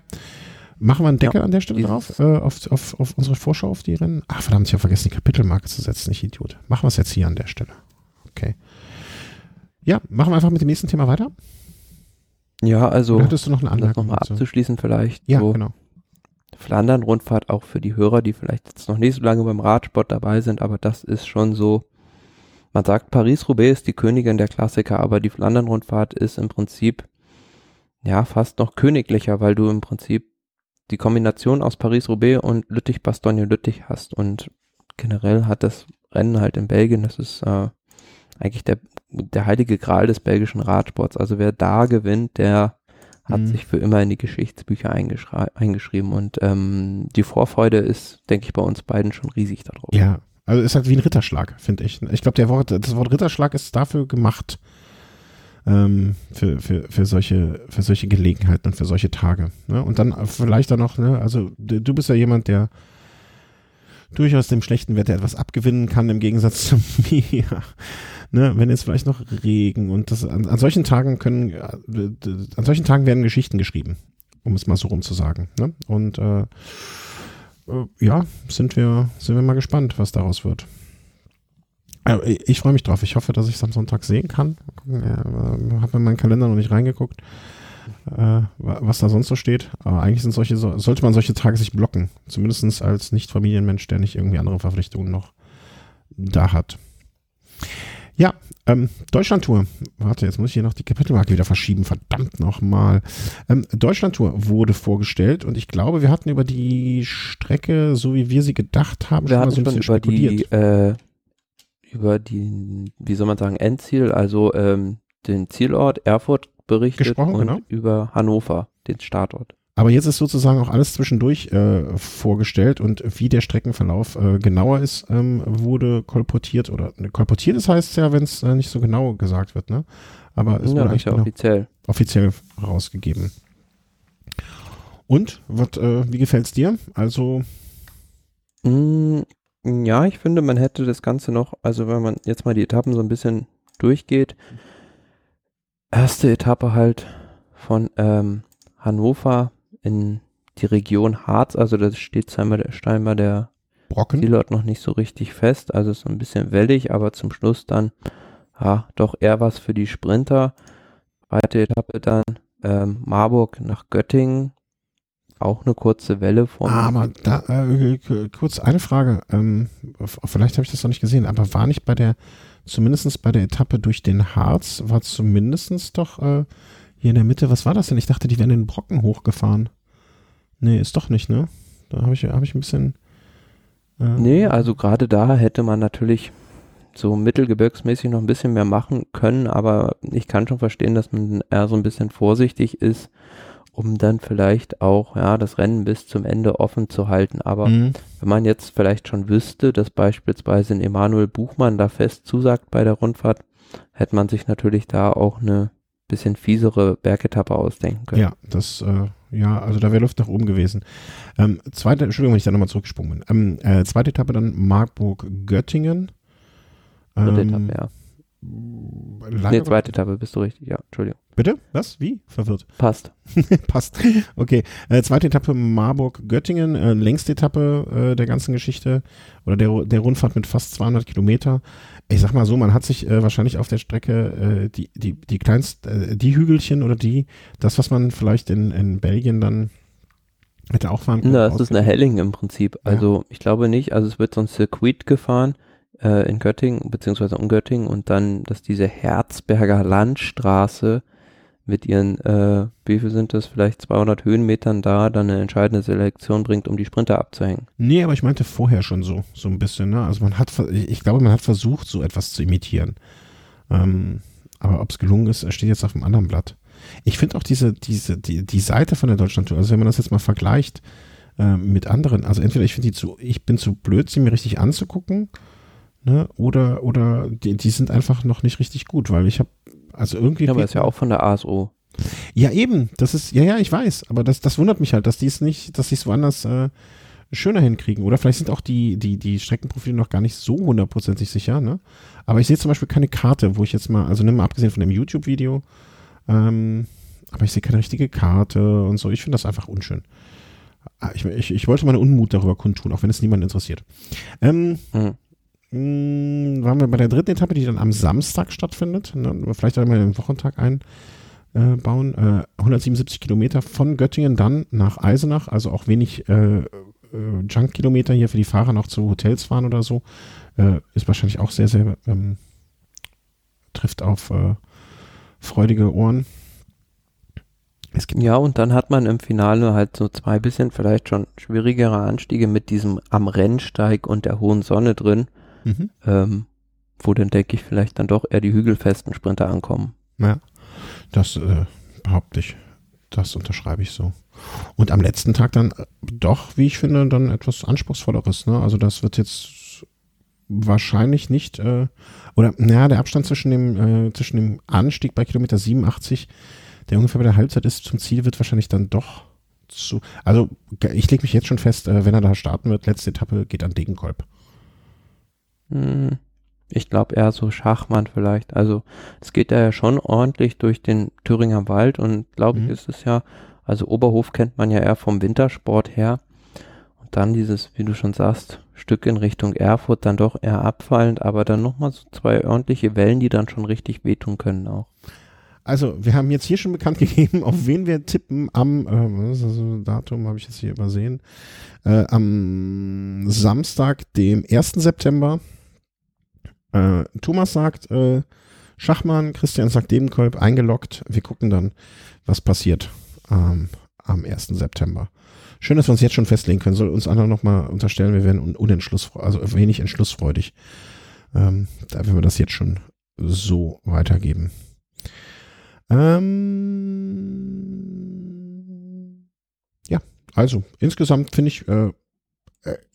machen wir einen Deckel ja, an der Stelle drauf, äh, auf, auf, auf unsere Vorschau auf die Rennen. Ach verdammt, ich habe vergessen, die Kapitelmarke zu setzen, ich Idiot. Machen wir es jetzt hier an der Stelle. Okay. Ja, machen wir einfach mit dem nächsten Thema weiter. Ja, also oder hattest du noch eine Anmerkung, das nochmal abzuschließen vielleicht. Ja, so. Genau. Flandern-Rundfahrt auch für die Hörer, die vielleicht jetzt noch nicht so lange beim Radsport dabei sind, aber das ist schon so Man sagt, Paris-Roubaix ist die Königin der Klassiker, aber die Flandern-Rundfahrt ist im Prinzip ja fast noch königlicher, weil du im Prinzip die Kombination aus Paris-Roubaix und Lüttich-Bastogne-Lüttich hast. Und generell hat das Rennen halt in Belgien, das ist äh, eigentlich der, der heilige Gral des belgischen Radsports. Also wer da gewinnt, der hat mhm. sich für immer in die Geschichtsbücher eingeschri- eingeschrieben. Und ähm, die Vorfreude ist, denke ich, bei uns beiden schon riesig darauf. Ja, also ist halt wie ein Ritterschlag, finde ich. Ich glaube, der Wort, das Wort Ritterschlag ist dafür gemacht, ähm, für, für, für, solche, für solche Gelegenheiten und für solche Tage. Ne? Und dann vielleicht dann noch, ne? Also du bist ja jemand, der durchaus dem schlechten Wetter etwas abgewinnen kann, im Gegensatz zu mir. Ne, wenn jetzt vielleicht noch Regen und das an, an solchen Tagen können, an solchen Tagen werden Geschichten geschrieben, um es mal so rum zu sagen. Ne? Und äh, ja, sind wir, sind wir mal gespannt, was daraus wird. Also ich, ich freue mich drauf. Ich hoffe, dass ich es am Sonntag sehen kann. Ja, habe in meinen Kalender noch nicht reingeguckt, äh, was da sonst so steht. Aber eigentlich sind solche, sollte man solche Tage sich blocken. Zumindest als Nicht-Familienmensch, der nicht irgendwie andere Verpflichtungen noch da hat. Ja, ähm, Deutschlandtour. Warte, jetzt muss ich hier noch die Kapitelmarke wieder verschieben. Verdammt nochmal. Ähm, Deutschlandtour wurde vorgestellt und ich glaube, wir hatten über die Strecke, so wie wir sie gedacht haben, wir schon mal so ein bisschen über spekuliert. Die, äh, über die, wie soll man sagen, Endziel, also ähm, den Zielort Erfurt berichtet gesprochen, und genau. Über Hannover, den Startort. Aber jetzt ist sozusagen auch alles zwischendurch äh, vorgestellt und wie der Streckenverlauf äh, genauer ist, ähm, wurde kolportiert oder ne, kolportiert ist heißt ja, wenn es äh, nicht so genau gesagt wird, ne? Aber es ja, wurde eigentlich ja offiziell. offiziell rausgegeben. Und, wat, äh, wie gefällt's dir? Also mm, ja, ich finde, man hätte das Ganze noch, also wenn man jetzt mal die Etappen so ein bisschen durchgeht, erste Etappe halt von ähm, Hannover in die Region Harz, also da steht scheinbar der, scheinbar der Brocken. Zielort noch nicht so richtig fest, also so ein bisschen wellig, aber zum Schluss dann ja, doch eher was für die Sprinter. Zweite Etappe dann ähm, Marburg nach Göttingen, auch eine kurze Welle von. Ah, aber da, äh, kurz eine Frage, ähm, vielleicht habe ich das noch nicht gesehen, aber war nicht bei der, zumindest bei der Etappe durch den Harz, war zumindest doch äh, hier in der Mitte, was war das denn? Ich dachte, die wären den Brocken hochgefahren. Nee, ist doch nicht, ne? Da habe ich, hab ich ein bisschen... Äh nee, also gerade da hätte man natürlich so mittelgebirgsmäßig noch ein bisschen mehr machen können, aber ich kann schon verstehen, dass man eher so ein bisschen vorsichtig ist, um dann vielleicht auch ja das Rennen bis zum Ende offen zu halten. Aber mhm. wenn man jetzt vielleicht schon wüsste, dass beispielsweise ein Emanuel Buchmann da fest zusagt bei der Rundfahrt, hätte man sich natürlich da auch eine bisschen fiesere Bergetappe ausdenken können. Ja, das, äh, ja, also da wäre Luft nach oben gewesen. Ähm, zweite, Entschuldigung, wenn ich da nochmal zurückgesprungen bin. Ähm, äh, zweite Etappe dann Marburg-Göttingen. Ähm, Dritte Etappe, ja. Nee, zweite Etappe, bist du richtig, ja, Entschuldigung. Bitte? Was? Wie? Verwirrt. Passt. Passt. Okay. Äh, zweite Etappe Marburg-Göttingen, äh, längste Etappe äh, der ganzen Geschichte oder der, der Rundfahrt mit fast zweihundert Kilometer. Ich sag mal so, man hat sich äh, wahrscheinlich auf der Strecke äh, die, die, die kleinst, äh, die Hügelchen oder die, das, was man vielleicht in, in Belgien dann hätte auch fahren können. Ja, das ist eine Helling im Prinzip. Also ja. Ich glaube nicht, also es wird so ein Circuit gefahren äh, in Göttingen, beziehungsweise um Göttingen und dann, dass diese Herzberger Landstraße mit ihren, äh, wie viel sind das, vielleicht zweihundert Höhenmetern da, dann eine entscheidende Selektion bringt, um die Sprinter abzuhängen. Nee, aber ich meinte vorher schon so, so ein bisschen, ne? Also man hat, ich glaube, man hat versucht, so etwas zu imitieren. Ähm, aber ob es gelungen ist, steht jetzt auf einem anderen Blatt. Ich finde auch diese, diese, die, die Seite von der Deutschlandtour, also wenn man das jetzt mal vergleicht äh, mit anderen, also entweder ich finde die zu, ich bin zu blöd, sie mir richtig anzugucken, ne? Oder, oder die, die sind einfach noch nicht richtig gut, weil ich habe also irgendwie. Ja, aber ist ja auch von der A S O. Ja, eben. Das ist, ja, ja, ich weiß. Aber das, das wundert mich halt, dass die es nicht, dass die es woanders äh, schöner hinkriegen. Oder vielleicht sind auch die, die, die Streckenprofile noch gar nicht so hundertprozentig sicher, ne? Aber ich sehe zum Beispiel keine Karte, wo ich jetzt mal, also nimm mal abgesehen von dem YouTube-Video, ähm, aber ich sehe keine richtige Karte und so. Ich finde das einfach unschön. Ich, ich, ich wollte meine Unmut darüber kundtun, auch wenn es niemanden interessiert. Ähm. Mhm. Waren wir bei der dritten Etappe, die dann am Samstag stattfindet. Ne? Vielleicht einmal den Wochentag einbauen. Äh, äh, hundertsiebenundsiebzig Kilometer von Göttingen dann nach Eisenach, also auch wenig äh, äh, Junk-Kilometer hier für die Fahrer noch zu Hotels fahren oder so. Äh, ist wahrscheinlich auch sehr, sehr ähm, trifft auf äh, freudige Ohren. Es gibt ja, und dann hat man im Finale halt so zwei bisschen vielleicht schon schwierigere Anstiege mit diesem am Rennsteig und der hohen Sonne drin, mhm. ähm, wo dann, denke ich, vielleicht dann doch eher die hügelfesten Sprinter ankommen. Ja, das äh, behaupte ich. Das unterschreibe ich so. Und am letzten Tag dann doch, wie ich finde, dann etwas Anspruchsvolleres. Ne? Also das wird jetzt wahrscheinlich nicht, äh, oder naja, der Abstand zwischen dem, äh, zwischen dem Anstieg bei Kilometer siebenundachtzig, der ungefähr bei der Halbzeit ist, zum Ziel wird wahrscheinlich dann doch zu, also ich lege mich jetzt schon fest, äh, wenn er da starten wird, letzte Etappe geht an Degenkolb. Hm. Ich glaube eher so Schachmann vielleicht. Also es geht da ja schon ordentlich durch den Thüringer Wald und glaube mhm. ich ist es ja, also Oberhof kennt man ja eher vom Wintersport her. Und dann dieses, wie du schon sagst, Stück in Richtung Erfurt, dann doch eher abfallend, aber dann nochmal so zwei ordentliche Wellen, die dann schon richtig wehtun können auch. Also wir haben jetzt hier schon bekannt gegeben, auf wen wir tippen am, äh, was ist das, so ein Datum habe ich jetzt hier übersehen, äh, am Samstag, dem ersten September. Uh, Thomas sagt uh, Schachmann, Christian sagt Degenkolb, eingeloggt. Wir gucken dann, was passiert um, am ersten September. Schön, dass wir uns jetzt schon festlegen können. Soll uns einer nochmal unterstellen, wir wären un- unentschlussfreudig, also wenig entschlussfreudig, um, da wenn wir das jetzt schon so weitergeben. Um, ja, also insgesamt finde ich uh,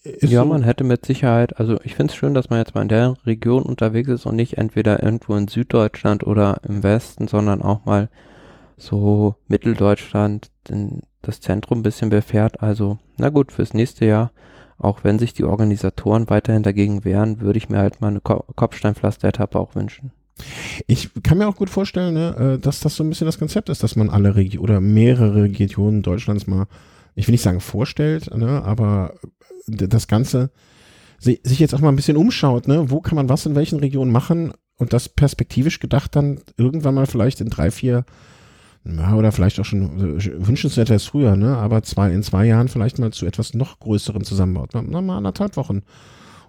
Ist ja, so. Man hätte mit Sicherheit, also ich finde es schön, dass man jetzt mal in der Region unterwegs ist und nicht entweder irgendwo in Süddeutschland oder im Westen, sondern auch mal so Mitteldeutschland, in das Zentrum ein bisschen befährt. Also na gut, fürs nächste Jahr, auch wenn sich die Organisatoren weiterhin dagegen wehren, würde ich mir halt mal eine Ko- Kopfsteinpflaster-Etappe auch wünschen. Ich kann mir auch gut vorstellen, ne, dass das so ein bisschen das Konzept ist, dass man alle Regi- oder mehrere Regionen Deutschlands mal, ich will nicht sagen vorstellt, ne, aber das Ganze sich jetzt auch mal ein bisschen umschaut, ne? Wo kann man was in welchen Regionen machen und das perspektivisch gedacht dann irgendwann mal vielleicht in drei, vier, ja, oder vielleicht auch schon wünschenswert wäre es früher, ne? Aber zwei, in zwei Jahren vielleicht mal zu etwas noch größerem zusammenbaut. Na, mal anderthalb Wochen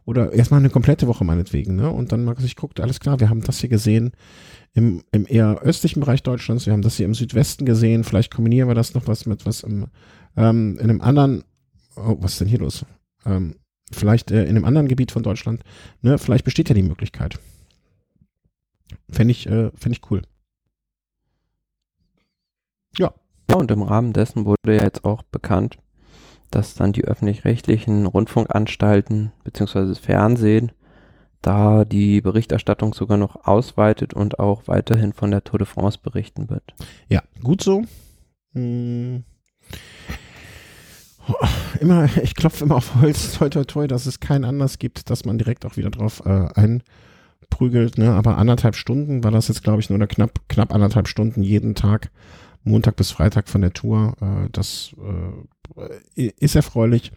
oder erstmal eine komplette Woche meinetwegen, ne? Und dann mal sich guckt, alles klar, wir haben das hier gesehen im, im eher östlichen Bereich Deutschlands, wir haben das hier im Südwesten gesehen, vielleicht kombinieren wir das noch was mit was im, ähm, in einem anderen, oh, was ist denn hier los? Ähm, vielleicht äh, in einem anderen Gebiet von Deutschland, ne, vielleicht besteht ja die Möglichkeit. Fände ich, äh, fänd ich cool. Ja. Ja, und im Rahmen dessen wurde ja jetzt auch bekannt, dass dann die öffentlich-rechtlichen Rundfunkanstalten bzw. Fernsehen da die Berichterstattung sogar noch ausweitet und auch weiterhin von der Tour de France berichten wird. Ja, gut so. Hm. Immer, ich klopfe immer auf Holz, toi toi toi, dass es keinen Anlass gibt, dass man direkt auch wieder drauf äh, einprügelt, ne? Aber anderthalb Stunden war das jetzt, glaube ich, nur oder knapp, knapp anderthalb Stunden jeden Tag, Montag bis Freitag von der Tour. Äh, das äh, ist erfreulich.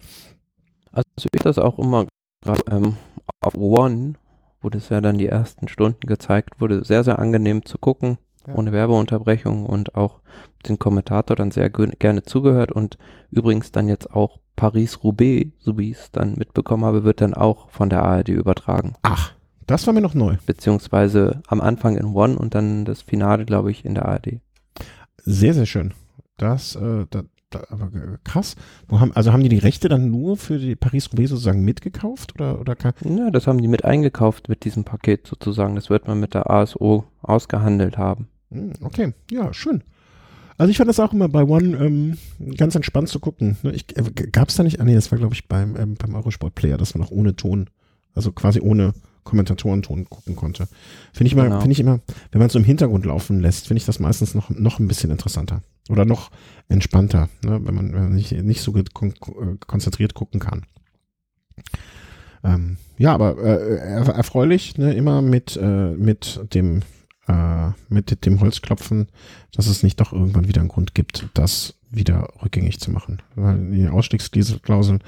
Also ich das auch immer gerade ähm, auf One, wo das ja dann die ersten Stunden gezeigt wurde, sehr, sehr angenehm zu gucken. Ja. Ohne Werbeunterbrechung und auch den Kommentator dann sehr g- gerne zugehört und übrigens dann jetzt auch Paris-Roubaix, so wie ich es dann mitbekommen habe, wird dann auch von der A R D übertragen. Ach, das war mir noch neu. Beziehungsweise am Anfang in One und dann das Finale, glaube ich, in der A R D. Sehr, sehr schön. Das, äh, da, da, aber krass. Wo haben, also haben die die Rechte dann nur für die Paris-Roubaix sozusagen mitgekauft? Oder, oder kann- ja, das haben die mit eingekauft mit diesem Paket sozusagen. Das wird man mit der A S O ausgehandelt haben. Okay, ja, schön. Also ich fand das auch immer bei One ähm, ganz entspannt zu gucken. Ich, äh, gab es da nicht, ah nee, das war glaube ich beim, ähm, beim Eurosport Player, dass man auch ohne Ton, also quasi ohne Kommentatorenton gucken konnte. Finde ich, genau. Find ich immer, wenn man es so im Hintergrund laufen lässt, finde ich das meistens noch, noch ein bisschen interessanter oder noch entspannter, ne? Wenn man, wenn man nicht, nicht so kon- konzentriert gucken kann. Ähm, ja, aber äh, er, erfreulich, ne? Immer mit, äh, mit dem mit dem Holzklopfen, dass es nicht doch irgendwann wieder einen Grund gibt, das wieder rückgängig zu machen. Weil die Ausstiegsklauseln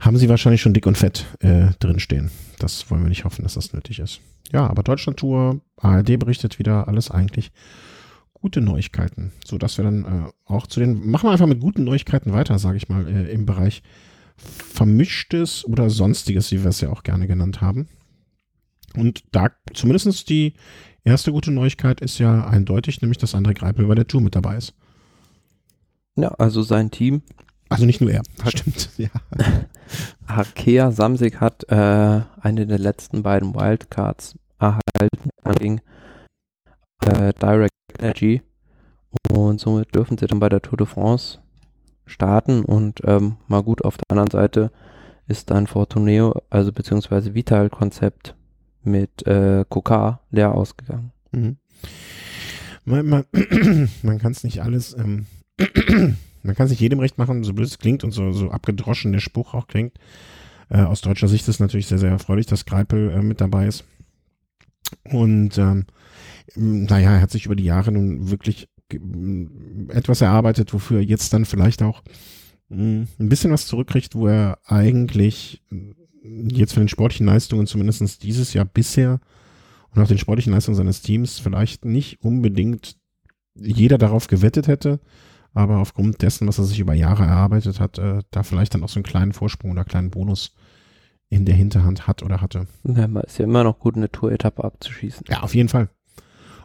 haben sie wahrscheinlich schon dick und fett äh, drinstehen. Das wollen wir nicht hoffen, dass das nötig ist. Ja, aber Deutschlandtour, A R D berichtet wieder, alles eigentlich gute Neuigkeiten. So, dass wir dann äh, auch zu den, machen wir einfach mit guten Neuigkeiten weiter, sage ich mal, äh, im Bereich Vermischtes oder Sonstiges, wie wir es ja auch gerne genannt haben. Und da zumindest die Erste gute Neuigkeit ist ja eindeutig, nämlich, dass André Greipel bei der Tour mit dabei ist. Ja, also sein Team. Also nicht nur er, hat, stimmt. Ja. Arkea Samsic hat äh, eine der letzten beiden Wildcards erhalten, anging äh, Direct Energy, und somit dürfen sie dann bei der Tour de France starten. Und ähm, mal gut, auf der anderen Seite ist dann Fortuneo, also beziehungsweise Vital-Konzept mit äh, Kokar leer ausgegangen. Mhm. Man, man, man kann es nicht alles... Ähm, man kann es nicht jedem recht machen, so blöd es klingt und so, so abgedroschen der Spruch auch klingt. Äh, aus deutscher Sicht ist es natürlich sehr, sehr erfreulich, dass Greipel äh, mit dabei ist. Und ähm, naja, er hat sich über die Jahre nun wirklich etwas erarbeitet, wofür er jetzt dann vielleicht auch mh, ein bisschen was zurückkriegt, wo er eigentlich jetzt von den sportlichen Leistungen zumindest dieses Jahr bisher und auch den sportlichen Leistungen seines Teams vielleicht nicht unbedingt jeder darauf gewettet hätte, aber aufgrund dessen, was er sich über Jahre erarbeitet hat, äh, da vielleicht dann auch so einen kleinen Vorsprung oder kleinen Bonus in der Hinterhand hat oder hatte. Ja, ist ja immer noch gut, eine Tour-Etappe abzuschießen. Ja, auf jeden Fall.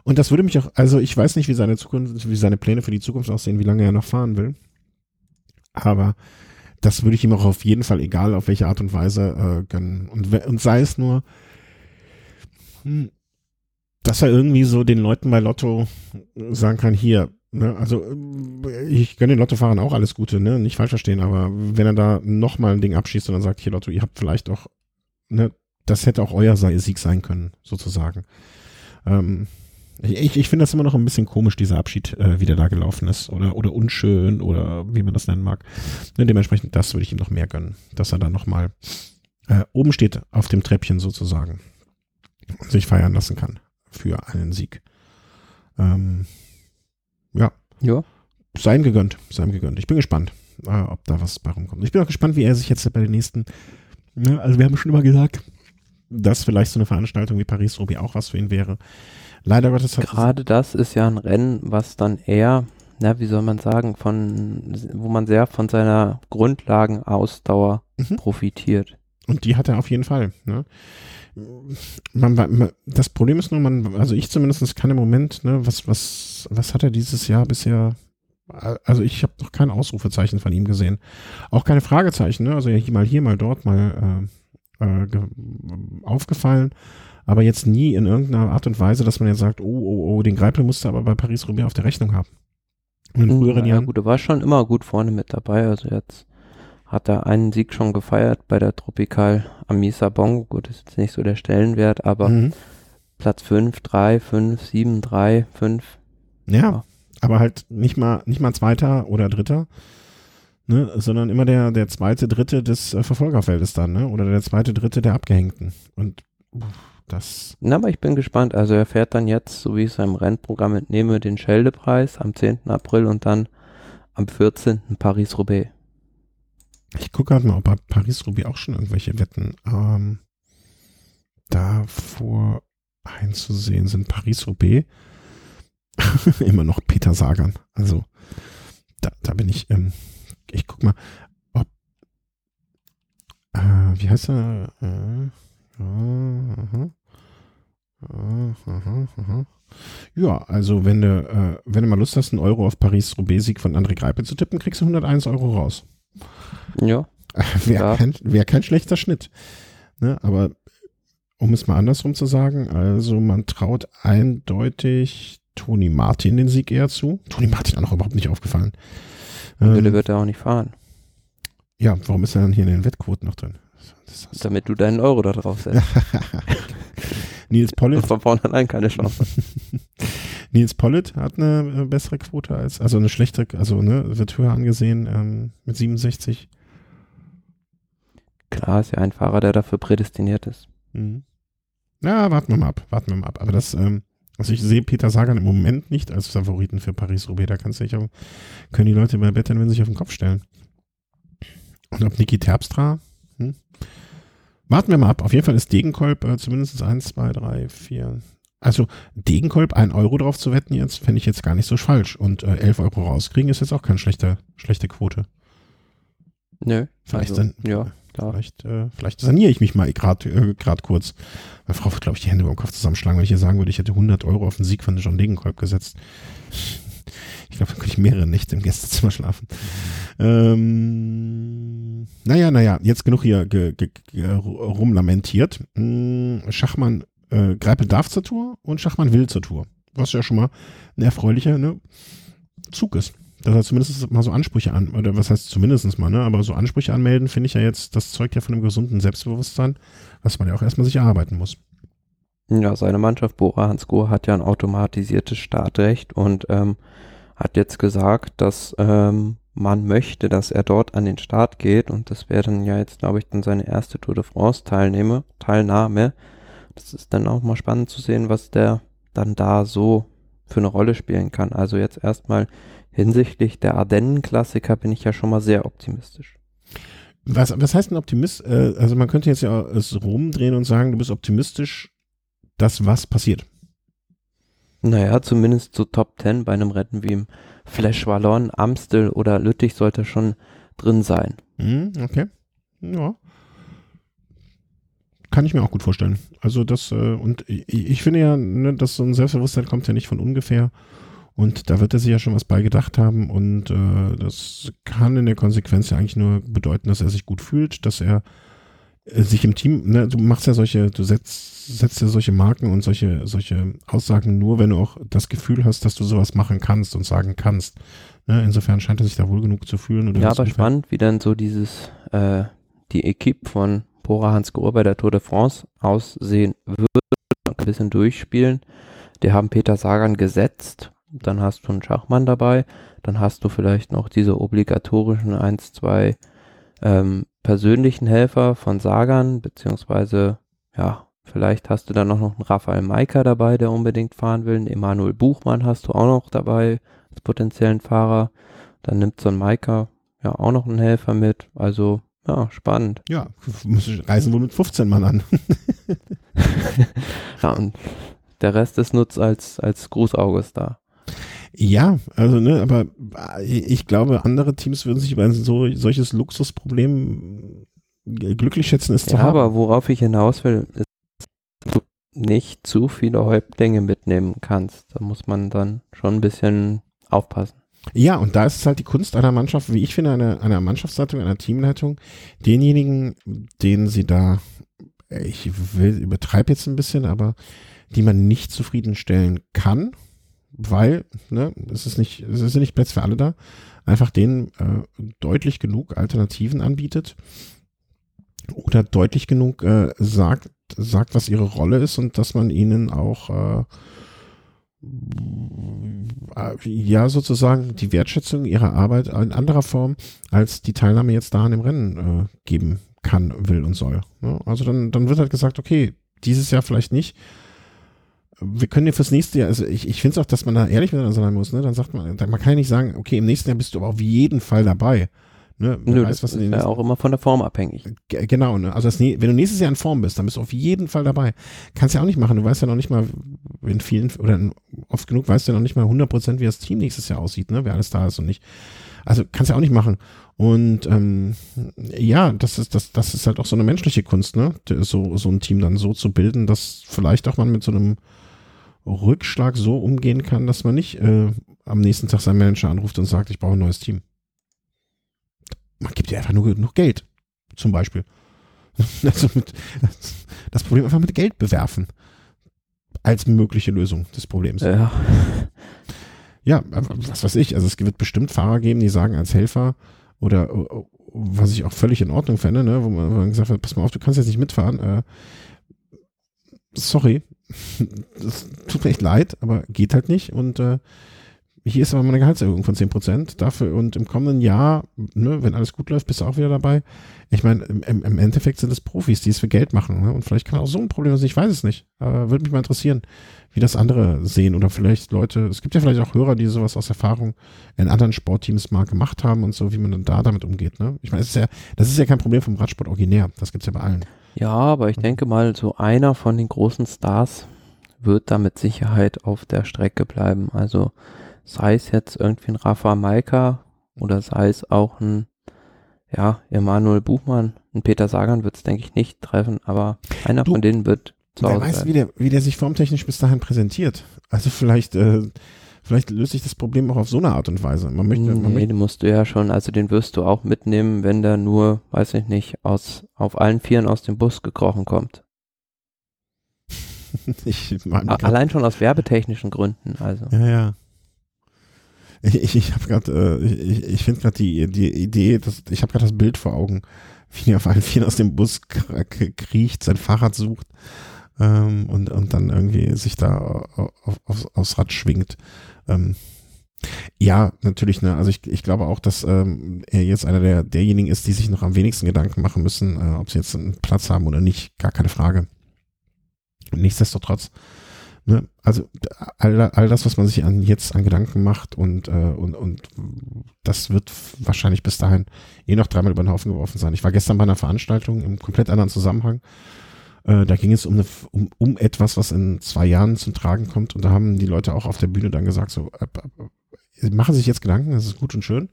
Und das würde mich auch, also ich weiß nicht, wie seine Zukunft, wie seine Pläne für die Zukunft aussehen, wie lange er noch fahren will, aber das würde ich ihm auch auf jeden Fall, egal auf welche Art und Weise, äh, gönnen. Und, und sei es nur, dass er irgendwie so den Leuten bei Lotto sagen kann, hier, ne, also ich gönne den Lottofahrern auch alles Gute, ne, nicht falsch verstehen, aber wenn er da nochmal ein Ding abschießt und dann sagt, hier Lotto, ihr habt vielleicht auch, ne, das hätte auch euer Sieg sein können, sozusagen. Ähm, ich ich finde das immer noch ein bisschen komisch, dieser Abschied, äh, wie der da gelaufen ist, oder, oder unschön, oder wie man das nennen mag. Ne, dementsprechend, das würde ich ihm noch mehr gönnen, dass er da nochmal äh, oben steht auf dem Treppchen sozusagen und sich feiern lassen kann für einen Sieg. Ähm, ja. Ja. Sei ihm gegönnt, sei ihm gegönnt. Ich bin gespannt, äh, ob da was bei rumkommt. Ich bin auch gespannt, wie er sich jetzt bei den nächsten, ne, also wir haben schon immer gesagt, dass vielleicht so eine Veranstaltung wie Paris-Roubaix auch was für ihn wäre. Leider Gottes hat gerade das ist ja ein Rennen, was dann eher, na, wie soll man sagen, von, wo man sehr von seiner Grundlagenausdauer mhm. profitiert. Und die hat er auf jeden Fall, ne? Man, man, das Problem ist nur, man, also ich zumindest kann im Moment, ne, was, was, was hat er dieses Jahr bisher, also ich habe noch kein Ausrufezeichen von ihm gesehen. Auch keine Fragezeichen, ne? Also mal hier, mal dort, mal äh, äh, aufgefallen, aber jetzt nie in irgendeiner Art und Weise, dass man jetzt sagt, oh, oh, oh, den Greipel musste aber bei Paris-Roubaix auf der Rechnung haben. In mhm, früheren ja, Jahren. Gut, er war schon immer gut vorne mit dabei, also jetzt hat er einen Sieg schon gefeiert bei der Tropical Amisa Bongo. Gut, ist jetzt nicht so der Stellenwert, aber mhm. Platz fünf, drei, fünf, sieben, drei, fünf. Ja, ja, aber halt nicht mal nicht mal Zweiter oder Dritter, ne, sondern immer der, der zweite, Dritte des äh, Verfolgerfeldes dann, ne, oder der zweite, Dritte der Abgehängten. Und pff, das... Na, aber ich bin gespannt. Also er fährt dann jetzt, so wie ich es im Rennprogramm entnehme, den Schelde-Preis am zehnten April und dann am vierzehnten Paris-Roubaix. Ich gucke gerade mal, ob bei Paris-Roubaix auch schon irgendwelche Wetten ähm, davor einzusehen sind. Paris-Roubaix, immer noch Peter Sagan. Also da, da bin ich, ähm, ich gucke mal, ob, äh, wie heißt er? Äh, aha, aha, aha. Ja, also wenn du, äh, wenn du mal Lust hast, einen Euro auf Paris-Roubaix-Sieg von André Greipel zu tippen, kriegst du hunderteins Euro raus. Ja. Wäre ja. kein, wär kein schlechter Schnitt. Ne, aber um es mal andersrum zu sagen, also man traut eindeutig Toni Martin den Sieg eher zu. Toni Martin auch überhaupt nicht aufgefallen. Ähm, der wird er auch nicht fahren. Ja, warum ist er dann hier in den Wettquoten noch drin? Das heißt, damit du deinen Euro da drauf setzt. Nils Pollitt. Von vornherein keine Chance. Nils Pollitt hat eine bessere Quote als, also eine schlechte, also ne, wird höher angesehen ähm, mit siebenundsechzig. Klar, ist ja ein Fahrer, der dafür prädestiniert ist. Mhm. Ja, warten wir mal ab, warten wir mal ab. Aber das, ähm, also ich sehe Peter Sagan im Moment nicht als Favoriten für Paris-Roubaix. Da kannst du dich auch, können die Leute bei Wettern, wenn sie sich auf den Kopf stellen. Und ob Niki Terpstra, hm? Warten wir mal ab. Auf jeden Fall ist Degenkolb äh, zumindest eins, zwei, drei, vier. Also Degenkolb, ein Euro drauf zu wetten jetzt, fände ich jetzt gar nicht so falsch. Und äh, elf Euro rauskriegen ist jetzt auch keine schlechte, schlechte Quote. Nö. Vielleicht also, dann, ja, Da. Vielleicht, äh, vielleicht saniere ich mich mal gerade äh, kurz. Meine Frau wird, glaube ich, die Hände über den Kopf zusammenschlagen, wenn ich ihr sagen würde, ich hätte hundert Euro auf den Sieg von John Degenkolb gesetzt. Ich glaube, dann könnte ich mehrere Nächte im Gästezimmer schlafen. Ähm, naja, naja, jetzt genug hier ge, ge, ge, rumlamentiert. Schachmann äh, Greipel darf zur Tour und Schachmann will zur Tour. Was ja schon mal ein erfreulicher ne, Zug ist. Dass er zumindest mal so Ansprüche an, oder was heißt zumindest mal, ne? Aber so Ansprüche anmelden, finde ich ja jetzt, das zeugt ja von einem gesunden Selbstbewusstsein, was man ja auch erstmal sich erarbeiten muss. Ja, seine Mannschaft, Bora Hansgrohe, hat ja ein automatisiertes Startrecht und ähm, hat jetzt gesagt, dass ähm, man möchte, dass er dort an den Start geht und das wäre dann ja jetzt, glaube ich, dann seine erste Tour de France Teilnehme, Teilnahme. Das ist dann auch mal spannend zu sehen, was der dann da so für eine Rolle spielen kann. Also jetzt erstmal hinsichtlich der Ardennen-Klassiker bin ich ja schon mal sehr optimistisch. Was, was heißt ein Optimist? Also man könnte jetzt ja es rumdrehen und sagen, du bist optimistisch, dass was passiert. Naja, zumindest zu Top Ten bei einem Rennen wie im Flash Wallon, Amstel oder Lüttich sollte schon drin sein. Okay, ja. Kann ich mir auch gut vorstellen. Also das, und ich, ich finde ja, ne, dass so ein Selbstbewusstsein kommt ja nicht von ungefähr und da wird er sich ja schon was bei gedacht haben und äh, das kann in der Konsequenz ja eigentlich nur bedeuten, dass er sich gut fühlt, dass er sich im Team, ne, du machst ja solche, du setzt, setzt ja solche Marken und solche, solche Aussagen nur, wenn du auch das Gefühl hast, dass du sowas machen kannst und sagen kannst. Ne, insofern scheint er sich da wohl genug zu fühlen. Oder ja, aber spannend, wie dann so dieses, äh, die Equipe von Bora Hansgrohe bei der Tour de France aussehen würde. Ein bisschen durchspielen. Die haben Peter Sagan gesetzt. Dann hast du einen Schachmann dabei. Dann hast du vielleicht noch diese obligatorischen eins, zwei, ähm, persönlichen Helfer von Sagan, beziehungsweise, ja, vielleicht hast du dann auch noch einen Raphael Maika dabei, der unbedingt fahren will, einen Emanuel Buchmann hast du auch noch dabei, als potenziellen Fahrer, dann nimmt so ein Maika ja auch noch einen Helfer mit, also, ja, spannend. Ja, reisen wohl mit fünfzehn Mann an. Ja, und der Rest ist nutz als, als Grußauges da. Ja, also ne, aber ich glaube, andere Teams würden sich über so solches Luxusproblem glücklich schätzen, es ja, zu haben. Aber worauf ich hinaus will, ist, dass du nicht zu viele Häuptlinge mitnehmen kannst. Da muss man dann schon ein bisschen aufpassen. Ja, und da ist es halt die Kunst einer Mannschaft, wie ich finde, einer, einer Mannschaftsleitung, einer Teamleitung, denjenigen, denen sie da, ich will, übertreibe jetzt ein bisschen, aber die man nicht zufriedenstellen kann, weil, ne, es ist nicht, es sind nicht Plätze für alle da, einfach denen äh, deutlich genug Alternativen anbietet oder deutlich genug äh, sagt, sagt, was ihre Rolle ist und dass man ihnen auch äh, ja sozusagen die Wertschätzung ihrer Arbeit in anderer Form als die Teilnahme jetzt da an dem Rennen äh, geben kann, will und soll. Ne? Also dann, dann wird halt gesagt, okay, dieses Jahr vielleicht nicht, wir können ja fürs nächste Jahr, also ich, ich finde es auch, dass man da ehrlich miteinander sein muss, ne? Dann sagt man, man kann ja nicht sagen, okay, im nächsten Jahr bist du aber auf jeden Fall dabei. Ne? Nö, weiß, das was ist ja auch immer von der Form abhängig. G- genau, ne? Also das, wenn du nächstes Jahr in Form bist, dann bist du auf jeden Fall dabei. Kannst ja auch nicht machen, du weißt ja noch nicht mal, in vielen, oder in, oft genug weißt du ja noch nicht mal hundert Prozent, wie das Team nächstes Jahr aussieht, ne? Wer alles da ist und nicht. Also kannst ja auch nicht machen. Und ähm, ja, das ist, das, das ist halt auch so eine menschliche Kunst, ne? So, so ein Team dann so zu bilden, dass vielleicht auch man mit so einem Rückschlag so umgehen kann, dass man nicht äh, am nächsten Tag seinen Manager anruft und sagt, ich brauche ein neues Team. Man gibt ja einfach nur genug Geld, zum Beispiel. Also mit, das Problem einfach mit Geld bewerfen als mögliche Lösung des Problems. Ja, ja, was weiß ich. Also es wird bestimmt Fahrer geben, die sagen als Helfer oder was ich auch völlig in Ordnung fände, ne, wo man gesagt hat, pass mal auf, du kannst jetzt nicht mitfahren. Äh, sorry, das tut mir echt leid, aber geht halt nicht. Und äh, hier ist aber meine Gehaltserhöhung von zehn Prozent dafür und im kommenden Jahr, ne, wenn alles gut läuft, bist du auch wieder dabei. Ich meine, im, im Endeffekt sind es Profis, die es für Geld machen. Ne? Und vielleicht kann auch so ein Problem sein, ich weiß es nicht. Aber würde mich mal interessieren, wie das andere sehen oder vielleicht Leute, es gibt ja vielleicht auch Hörer, die sowas aus Erfahrung in anderen Sportteams mal gemacht haben und so, wie man dann da damit umgeht. Ne? Ich meine, es ist ja, das ist ja kein Problem vom Radsport originär, das gibt es ja bei allen. Ja, aber ich denke mal, so einer von den großen Stars wird da mit Sicherheit auf der Strecke bleiben. Also sei es jetzt irgendwie ein Rafa Maika oder sei es auch ein, ja, Emanuel Buchmann, Ein Peter Sagan wird es, denke ich, nicht treffen, aber einer du, von denen wird zu Hause sein. Wer weiß, wie der, wie der sich formtechnisch bis dahin präsentiert. Also vielleicht, äh, vielleicht löst sich das Problem auch auf so eine Art und Weise. Man möchte, man nee, möchte den musst du ja schon, also den wirst du auch mitnehmen, wenn der nur, weiß ich nicht, aus auf allen Vieren aus dem Bus gekrochen kommt. Ich meine, allein schon aus werbetechnischen Gründen, also. Ja, ja. Ich, ich, ich habe gerade, äh, ich, ich finde gerade die, die Idee, dass, ich habe gerade das Bild vor Augen, wie er auf allen Vieren aus dem Bus kriecht, sein Fahrrad sucht ähm, und, und dann irgendwie sich da auf, auf, aufs Rad schwingt. Ähm, ja, natürlich, ne, also ich, ich glaube auch, dass ähm, er jetzt einer der, derjenigen ist, die sich noch am wenigsten Gedanken machen müssen, äh, ob sie jetzt einen Platz haben oder nicht, gar keine Frage. Nichtsdestotrotz, ne, also all, all das, was man sich an jetzt an Gedanken macht und, äh, und, und das wird wahrscheinlich bis dahin eh noch dreimal über den Haufen geworfen sein. Ich war gestern bei einer Veranstaltung im komplett anderen Zusammenhang. Äh, da ging es um, eine, um, um etwas, was in zwei Jahren zum Tragen kommt und da haben die Leute auch auf der Bühne dann gesagt, so äh, äh, machen Sie sich jetzt Gedanken, das ist gut und schön,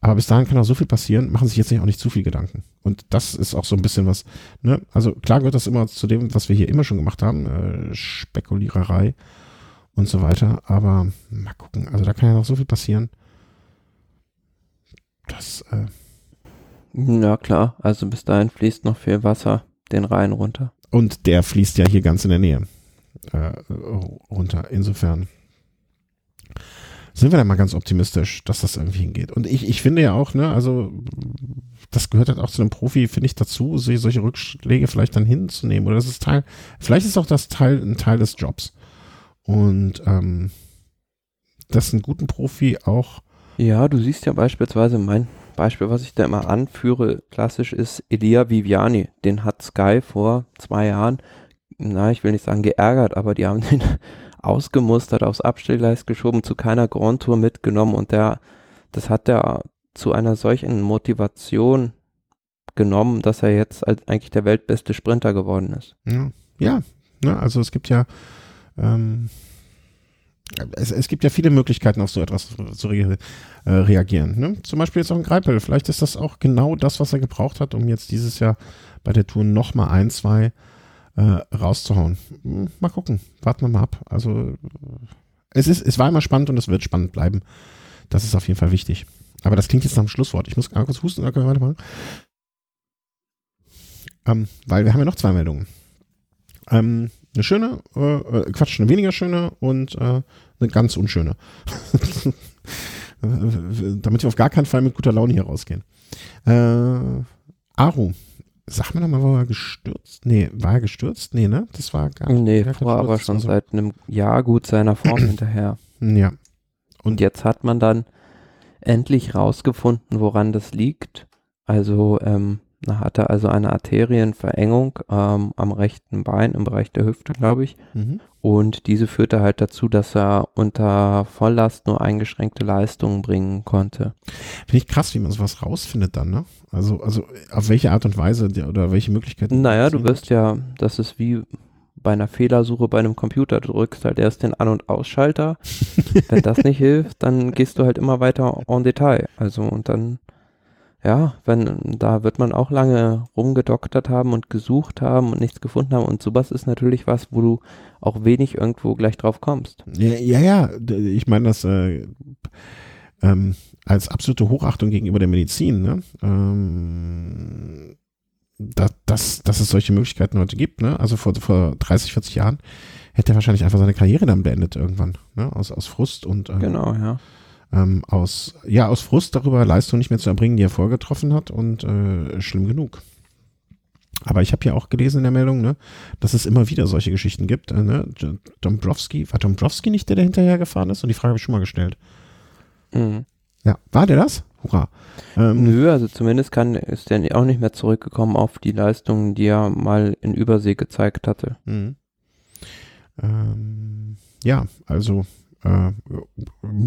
aber bis dahin kann auch so viel passieren, machen Sie sich jetzt nicht auch nicht zu viel Gedanken. Und das ist auch so ein bisschen was, ne? Also klar gehört das immer zu dem, was wir hier immer schon gemacht haben, äh, Spekuliererei und so weiter, aber mal gucken, also da kann ja noch so viel passieren. Das, äh. Na klar, also bis dahin fließt noch viel Wasser den Rhein runter. Und der fließt ja hier ganz in der Nähe äh, runter, insofern. Sind wir da mal ganz optimistisch, dass das irgendwie hingeht. Und ich, ich finde ja auch, ne, also das gehört halt auch zu einem Profi, finde ich, dazu, solche Rückschläge vielleicht dann hinzunehmen. Oder das ist Teil, vielleicht ist auch das Teil, ein Teil des Jobs. Und ähm, dass einen guten Profi auch. Ja, du siehst ja beispielsweise, mein Beispiel, was ich da immer anführe, klassisch ist Elia Viviani. Den hat Sky vor zwei Jahren, na, ich will nicht sagen geärgert, aber die haben den ausgemustert, aufs Abstellgleis geschoben, zu keiner Grand Tour mitgenommen und der, das hat er zu einer solchen Motivation genommen, dass er jetzt als eigentlich der weltbeste Sprinter geworden ist. Ja, ja, ne, also es gibt ja ähm, es, es gibt ja viele Möglichkeiten, auf so etwas zu re, äh, reagieren. Ne? Zum Beispiel jetzt auch ein Greipel. Vielleicht ist das auch genau das, was er gebraucht hat, um jetzt dieses Jahr bei der Tour nochmal ein, zwei rauszuhauen. Mal gucken. Warten wir mal ab. Also es ist, es war immer spannend und es wird spannend bleiben. Das ist auf jeden Fall wichtig. Aber das klingt jetzt nach einem Schlusswort. Ich muss kurz husten, dann können wir weitermachen. Ähm, weil wir haben ja noch zwei Meldungen. Ähm, eine schöne, äh, Quatsch, eine weniger schöne und äh, eine ganz unschöne. Damit wir auf gar keinen Fall mit guter Laune hier rausgehen. Äh, Aru. Sag mir doch mal, war er gestürzt? Nee, war er gestürzt? Nee, ne? Das war gar nicht. Nee, vorher aber schon also seit einem Jahr gut seiner Form hinterher. Ja. Und, und jetzt hat man dann endlich rausgefunden, woran das liegt. Also, ähm, da hat er also eine Arterienverengung ähm, am rechten Bein, im Bereich der Hüfte, glaube ich. Mhm. Und diese führte halt dazu, dass er unter Volllast nur eingeschränkte Leistungen bringen konnte. Finde ich krass, wie man sowas rausfindet dann, ne? Also, also auf welche Art und Weise die, oder welche Möglichkeiten? Naja, du wirst ja, das ist wie bei einer Fehlersuche bei einem Computer. Du drückst halt erst den An- und Ausschalter. Wenn das nicht hilft, dann gehst du halt immer weiter en Detail. Also und dann... Ja, wenn, da wird man auch lange rumgedoktert haben und gesucht haben und nichts gefunden haben und sowas ist natürlich was, wo du auch wenig irgendwo gleich drauf kommst. Ja, ja, ja. Ich meine das äh, ähm, als absolute Hochachtung gegenüber der Medizin, ne? Ähm, da, dass, dass es solche Möglichkeiten heute gibt, ne? Also vor, vor dreißig, vierzig Jahren hätte er wahrscheinlich einfach seine Karriere dann beendet irgendwann, ne? Aus, aus Frust und ähm, genau, ja. Ähm, aus, ja, aus Frust darüber, Leistung nicht mehr zu erbringen, die er vorher getroffen hat und äh, schlimm genug. Aber ich habe ja auch gelesen in der Meldung, ne, dass es immer wieder solche Geschichten gibt. Äh, ne? Dombrowski, war Dombrowski nicht der, der hinterhergefahren ist? Und die Frage habe ich schon mal gestellt. Mhm. Ja, war der das? Hurra. Ähm, Nö, also zumindest kann, ist der auch nicht mehr zurückgekommen auf die Leistungen, die er mal in Übersee gezeigt hatte. Mhm. Ähm, ja, also Äh,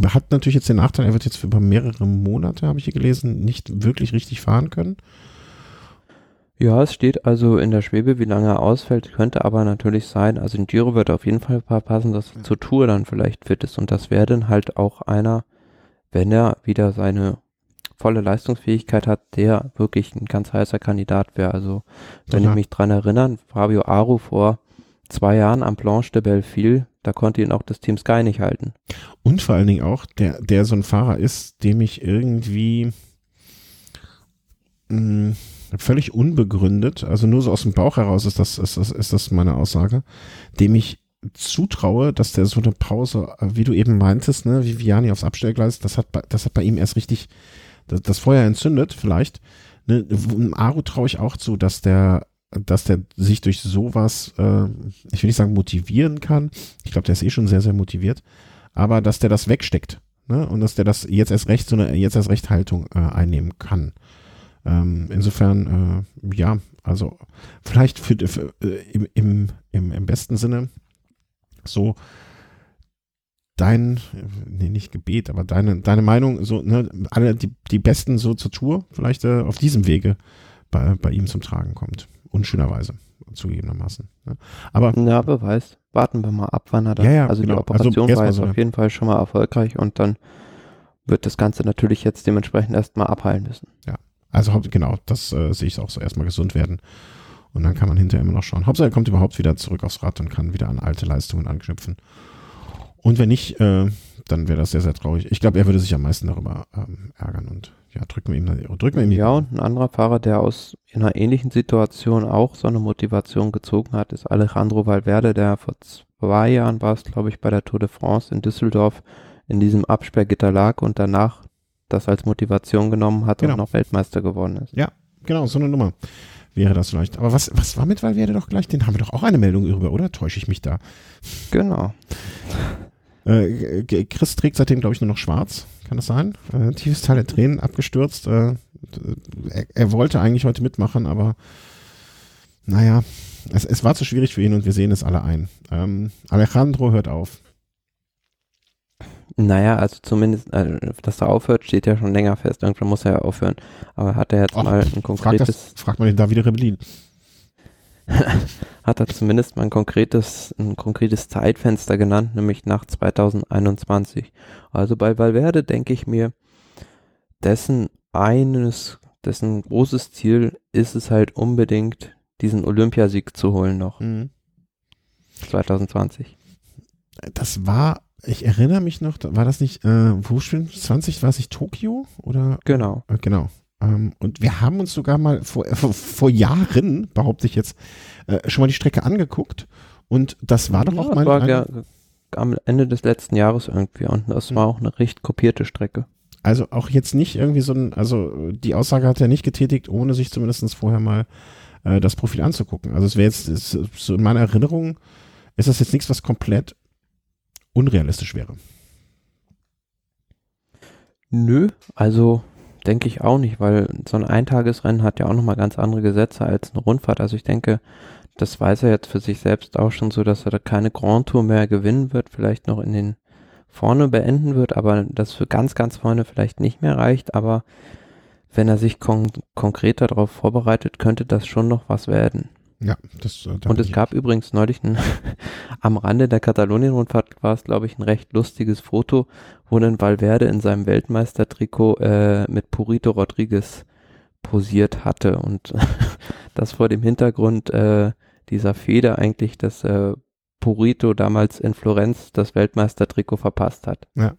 hat natürlich jetzt den Nachteil, er wird jetzt über mehrere Monate, habe ich hier gelesen, nicht wirklich richtig fahren können. Ja, es steht also in der Schwebe, wie lange er ausfällt, könnte aber natürlich sein, also in Giro wird auf jeden Fall passen, dass er zur Tour dann vielleicht fit ist und das wäre dann halt auch einer, wenn er wieder seine volle Leistungsfähigkeit hat, der wirklich ein ganz heißer Kandidat wäre. Also wenn Aha. ich mich dran erinnere, Fabio Aru vor zwei Jahren am Planche de Belleville, da konnte ihn auch das Team Sky nicht halten. Und vor allen Dingen auch, der, der so ein Fahrer ist, dem ich irgendwie mh, völlig unbegründet, also nur so aus dem Bauch heraus ist das, ist das, ist das meine Aussage, dem ich zutraue, dass der so eine Pause, wie du eben meintest, ne, wie Viviani aufs Abstellgleis, das hat bei, das hat bei ihm erst richtig das, das Feuer entzündet, vielleicht. Ne, Aru traue ich auch zu, dass der, dass der sich durch sowas, äh, ich will nicht sagen motivieren kann, ich glaube, der ist eh schon sehr, sehr motiviert, aber dass der das wegsteckt, ne, und dass der das jetzt erst recht, so eine jetzt erst recht Haltung äh, einnehmen kann. Ähm, insofern, äh, ja, also vielleicht für, für, äh, im, im, im, im besten Sinne so dein, nee, nicht Gebet, aber deine, deine Meinung, so, ne, alle die, die Besten so zur Tour vielleicht äh, auf diesem Wege bei, bei ihm zum Tragen kommt. Unschönerweise, zugegebenermaßen. Ne? Aber ja, wer weiß. Warten wir mal ab, wann er dann. Ja, ja, also genau. Die Operation also war jetzt so, auf jeden Fall schon mal erfolgreich und dann wird das Ganze natürlich jetzt dementsprechend erstmal abheilen müssen. Ja, also genau, das äh, sehe ich auch so, erstmal gesund werden. Und dann kann man hinterher immer noch schauen. Hauptsache, er kommt überhaupt wieder zurück aufs Rad und kann wieder an alte Leistungen anknüpfen. Und wenn nicht, äh, dann wäre das sehr, sehr traurig. Ich glaube, er würde sich am meisten darüber ähm, ärgern. Und ja, drücken wir ihm, drücken wir ihm die. Ja, und ein anderer Fahrer, der aus einer ähnlichen Situation auch so eine Motivation gezogen hat, ist Alejandro Valverde, der vor zwei Jahren war es, glaube ich, bei der Tour de France in Düsseldorf in diesem Absperrgitter lag und danach das als Motivation genommen hat genau. und noch Weltmeister geworden ist. Ja, genau, so eine Nummer. Wäre das vielleicht. Aber was, was war mit Valverde doch gleich? Den haben wir doch auch eine Meldung darüber, oder? Täusche ich mich da? Genau. Äh, Chris trägt seitdem, glaube ich, nur noch schwarz. Kann das sein? Äh, tiefes Tal der Tränen, abgestürzt. Äh, er, er wollte eigentlich heute mitmachen, aber naja, es, es war zu schwierig für ihn und wir sehen es alle ein. Ähm, Alejandro hört auf. Naja, also zumindest, also, dass er aufhört, steht ja schon länger fest. Irgendwann muss er ja aufhören. Aber hat er jetzt Och, mal ein konkretes... Fragt man den da wieder Rebellin. Hat er zumindest mal ein konkretes, ein konkretes Zeitfenster genannt, nämlich nach zweitausendeinundzwanzig. Also bei Valverde denke ich mir, dessen eines, dessen großes Ziel ist es halt unbedingt, diesen Olympiasieg zu holen noch. Mhm. zweitausendzwanzig. Das war... Ich erinnere mich noch, war das nicht, äh, wo spielen zwanzig, war es nicht Tokio? Oder? Genau. Äh, genau. Ähm, und wir haben uns sogar mal vor, äh, vor Jahren, behaupte ich jetzt, äh, schon mal die Strecke angeguckt. Und das war doch ja, auch mal. War ja, am Ende des letzten Jahres irgendwie. Und das mhm. war auch eine recht kopierte Strecke. Also auch jetzt nicht irgendwie so ein, also die Aussage hat er nicht getätigt, ohne sich zumindest vorher mal äh, das Profil anzugucken. Also es wäre jetzt, ist, so in meiner Erinnerung ist das jetzt nichts, was komplett unrealistisch wäre. Nö, also denke ich auch nicht, weil so ein Eintagesrennen hat ja auch nochmal ganz andere Gesetze als eine Rundfahrt. Also ich denke, das weiß er jetzt für sich selbst auch schon so, dass er da keine Grand Tour mehr gewinnen wird, vielleicht noch in den vorne beenden wird, aber das für ganz, ganz vorne vielleicht nicht mehr reicht. Aber wenn er sich kon- konkreter darauf vorbereitet, könnte das schon noch was werden. Ja, das, äh, und es gab übrigens neulich ein, am Rande der Katalonien-Rundfahrt war es, glaube ich, ein recht lustiges Foto, wo dann Valverde in seinem Weltmeistertrikot äh, mit Purito Rodriguez posiert hatte und das vor dem Hintergrund äh, dieser Fehde eigentlich, dass äh, Purito damals in Florenz das Weltmeistertrikot verpasst hat. Ja,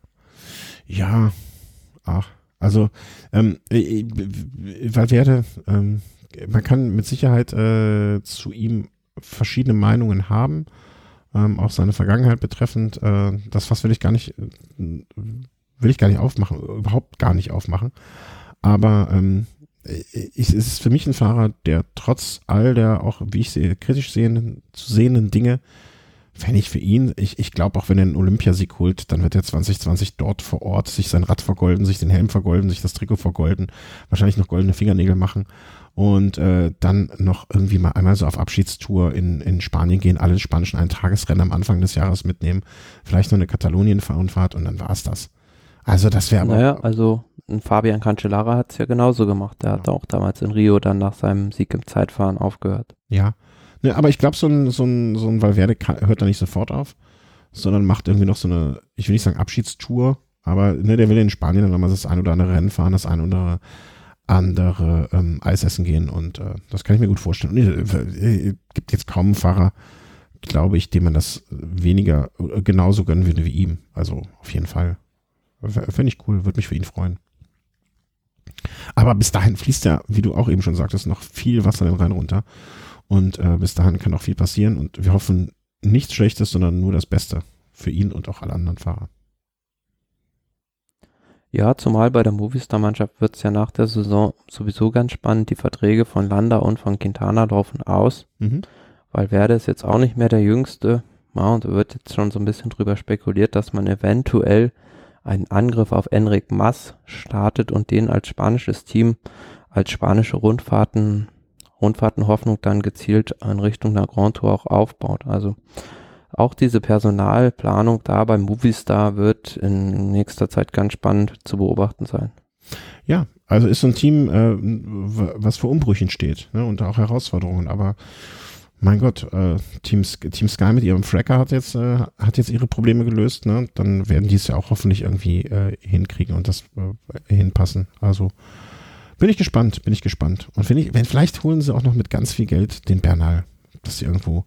ja. Ach, also ähm, äh, Valverde, ähm, man kann mit Sicherheit äh, zu ihm verschiedene Meinungen haben, ähm, auch seine Vergangenheit betreffend. Äh, das was will ich gar nicht, will ich gar nicht aufmachen, überhaupt gar nicht aufmachen. Aber ähm, ich, es ist für mich ein Fahrer, der trotz all der auch, wie ich sehe, kritisch sehenden, zu sehenden Dinge, fände ich für ihn, ich, ich glaube auch, wenn er einen Olympiasieg holt, dann wird er zwanzig zwanzig dort vor Ort sich sein Rad vergolden, sich den Helm vergolden, sich das Trikot vergolden, wahrscheinlich noch goldene Fingernägel machen und äh, dann noch irgendwie mal einmal so auf Abschiedstour in, in Spanien gehen, alle spanischen Eintagesrennen am Anfang des Jahres mitnehmen, vielleicht noch eine Katalonien-Rundfahrt und dann war es das. Also das wäre aber... Naja, also Fabian Cancellara hat es ja genauso gemacht, der ja. hat auch damals in Rio dann nach seinem Sieg im Zeitfahren aufgehört. Ja, ne, aber ich glaube, so ein, so, ein, so ein Valverde hört da nicht sofort auf, sondern macht irgendwie noch so eine, ich will nicht sagen Abschiedstour, Aber ne, der will in Spanien dann mal das ein oder andere Rennen fahren, das ein oder andere ähm, Eis essen gehen. Und äh, das kann ich mir gut vorstellen. Es äh, äh, gibt jetzt kaum einen Fahrer, glaube ich, dem man das weniger äh, genauso gönnen würde wie ihm. Also auf jeden Fall. Finde ich cool, würde mich für ihn freuen. Aber bis dahin fließt ja, wie du auch eben schon sagtest, noch viel Wasser den Rhein runter. Und äh, bis dahin kann auch viel passieren. Und wir hoffen nichts Schlechtes, sondern nur das Beste für ihn und auch alle anderen Fahrer. Ja, zumal bei der Movistar-Mannschaft wird es ja nach der Saison sowieso ganz spannend. Die Verträge von Landa und von Quintana laufen aus. Mhm. Weil Valverde ist jetzt auch nicht mehr der Jüngste. Ja, und da wird jetzt schon so ein bisschen drüber spekuliert, dass man eventuell einen Angriff auf Enric Mas startet und den als spanisches Team, als spanische Rundfahrten, Rundfahrtenhoffnung dann gezielt in Richtung der Grand Tour auch aufbaut. Also auch diese Personalplanung da beim Movistar wird in nächster Zeit ganz spannend zu beobachten sein. Ja, also ist so ein Team, äh, was vor Umbrüchen steht, ne, und auch Herausforderungen, aber mein Gott, äh, Team, Team Sky mit ihrem Fracker hat jetzt äh, hat jetzt ihre Probleme gelöst, ne? Dann werden die es ja auch hoffentlich irgendwie äh, hinkriegen und das äh, hinpassen. Also bin ich gespannt, bin ich gespannt. Und wenn ich, wenn, vielleicht holen sie auch noch mit ganz viel Geld den Bernal, dass sie irgendwo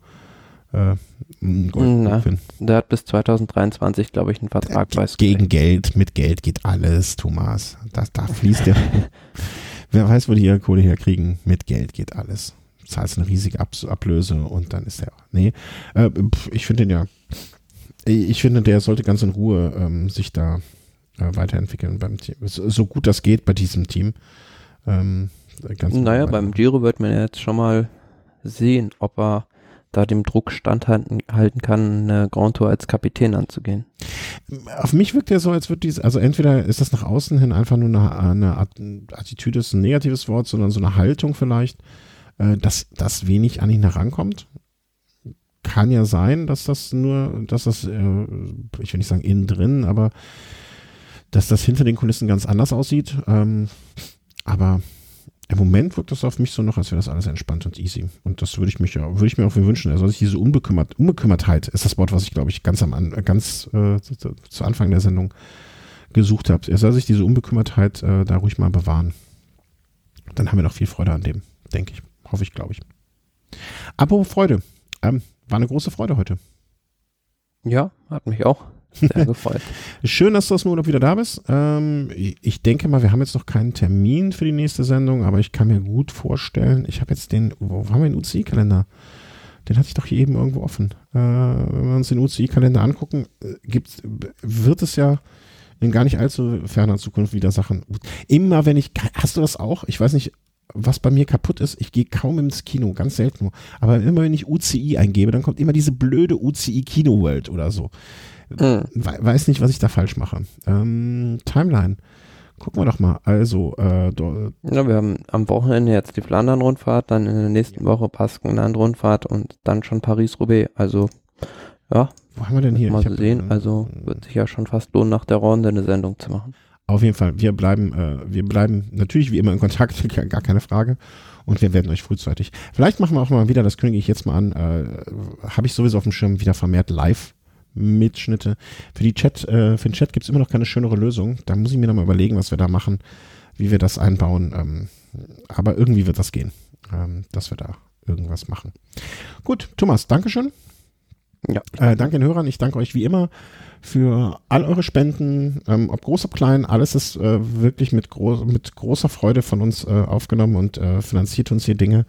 äh, einen Goldpunkt finden. Der hat bis zwanzig dreiundzwanzig, glaube ich, einen Vertrag. Gegen Geld, mit Geld geht alles, Thomas. Da, da fließt der. Wer weiß, wo die ihre Kohle herkriegen. Mit Geld geht alles. Zahlst eine riesige Ab- Ablöse und dann ist der, nee, äh, ich finde den ja, ich finde, der sollte ganz in Ruhe ähm, sich da äh, weiterentwickeln beim Team. So gut das geht bei diesem Team. Ähm, ganz naja, beim Giro wird man ja jetzt schon mal sehen, ob er da dem Druck standhalten halten kann, eine Grand Tour als Kapitän anzugehen. Auf mich wirkt er so, als würde dies, also entweder ist das nach außen hin einfach nur eine, eine Attitüde, ist ein negatives Wort, sondern so eine Haltung vielleicht, dass das wenig an ihn herankommt. Kann ja sein, dass das nur, dass das, ich will nicht sagen innen drin, aber dass das hinter den Kulissen ganz anders aussieht. Aber im Moment wirkt das auf mich so noch, als wäre das alles entspannt und easy. Und das würde ich mich ja, würde ich mir auch wünschen. Also diese Unbekümmert, Unbekümmertheit ist das Wort, was ich, glaube ich, ganz am ganz äh, zu, zu Anfang der Sendung gesucht habe. Er soll sich diese Unbekümmertheit äh, da ruhig mal bewahren. Dann haben wir noch viel Freude an dem, denke ich. Hoffe ich, glaube ich. Apropos Freude. Ähm, war eine große Freude heute. Ja, hat mich auch sehr gefreut. Schön, dass du aus dem Urlaub wieder da bist. Ähm, ich denke mal, wir haben jetzt noch keinen Termin für die nächste Sendung, aber ich kann mir gut vorstellen, ich habe jetzt den, wo haben wir den U C I-Kalender? Den hatte ich doch hier eben irgendwo offen. Äh, wenn wir uns den U C I-Kalender angucken, gibt's, wird es ja in gar nicht allzu ferner Zukunft wieder Sachen. Immer wenn ich, hast du das auch? Ich weiß nicht, was bei mir kaputt ist, ich gehe kaum ins Kino, ganz selten nur. Aber immer wenn ich U C I eingebe, dann kommt immer diese blöde U C I Kino World oder so. Mhm. We- weiß nicht, was ich da falsch mache. Ähm, Timeline. Gucken wir doch mal. Also, äh, do- ja, wir haben am Wochenende jetzt die Flandern-Rundfahrt, dann in der nächsten Woche Baskenland-Rundfahrt und dann schon Paris-Roubaix. Also, ja. Wo haben wir denn hier? Mal so sehen. Äh, also, wird sich ja schon fast lohnen, nach der Runde eine Sendung zu machen. Auf jeden Fall, wir bleiben, äh, wir bleiben natürlich wie immer in Kontakt, gar keine Frage. Und wir werden euch frühzeitig. Vielleicht machen wir auch mal wieder, das kündige ich jetzt mal an, äh, habe ich sowieso auf dem Schirm, wieder vermehrt Live-Mitschnitte. Für die Chat, äh, für den Chat gibt's immer noch keine schönere Lösung. Da muss ich mir nochmal überlegen, was wir da machen, wie wir das einbauen. Ähm, aber irgendwie wird das gehen, ähm, dass wir da irgendwas machen. Gut, Thomas, Dankeschön. Ja. Äh, danke den Hörern, ich danke euch wie immer für all eure Spenden, ähm, ob groß, ob klein, alles ist äh, wirklich mit, gro- mit großer Freude von uns äh, aufgenommen und äh, finanziert uns hier Dinge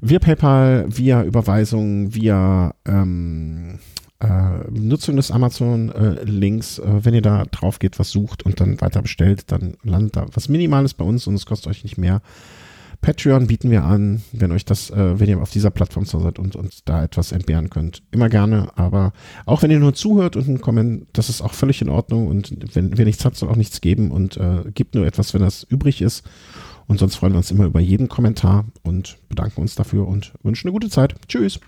via PayPal, via Überweisung, via ähm, äh, Nutzung des Amazon-Links, äh, äh, wenn ihr da drauf geht, was sucht und dann weiter bestellt, dann landet da was Minimales bei uns und es kostet euch nicht mehr. Patreon bieten wir an, wenn euch das, äh, wenn ihr auf dieser Plattform so seid und uns da etwas entbehren könnt. Immer gerne, aber auch wenn ihr nur zuhört und einen Kommentar, das ist auch völlig in Ordnung und wenn wir nichts habt, soll auch nichts geben und äh, gibt nur etwas, wenn das übrig ist und sonst freuen wir uns immer über jeden Kommentar und bedanken uns dafür und wünschen eine gute Zeit. Tschüss.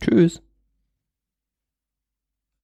Tschüss.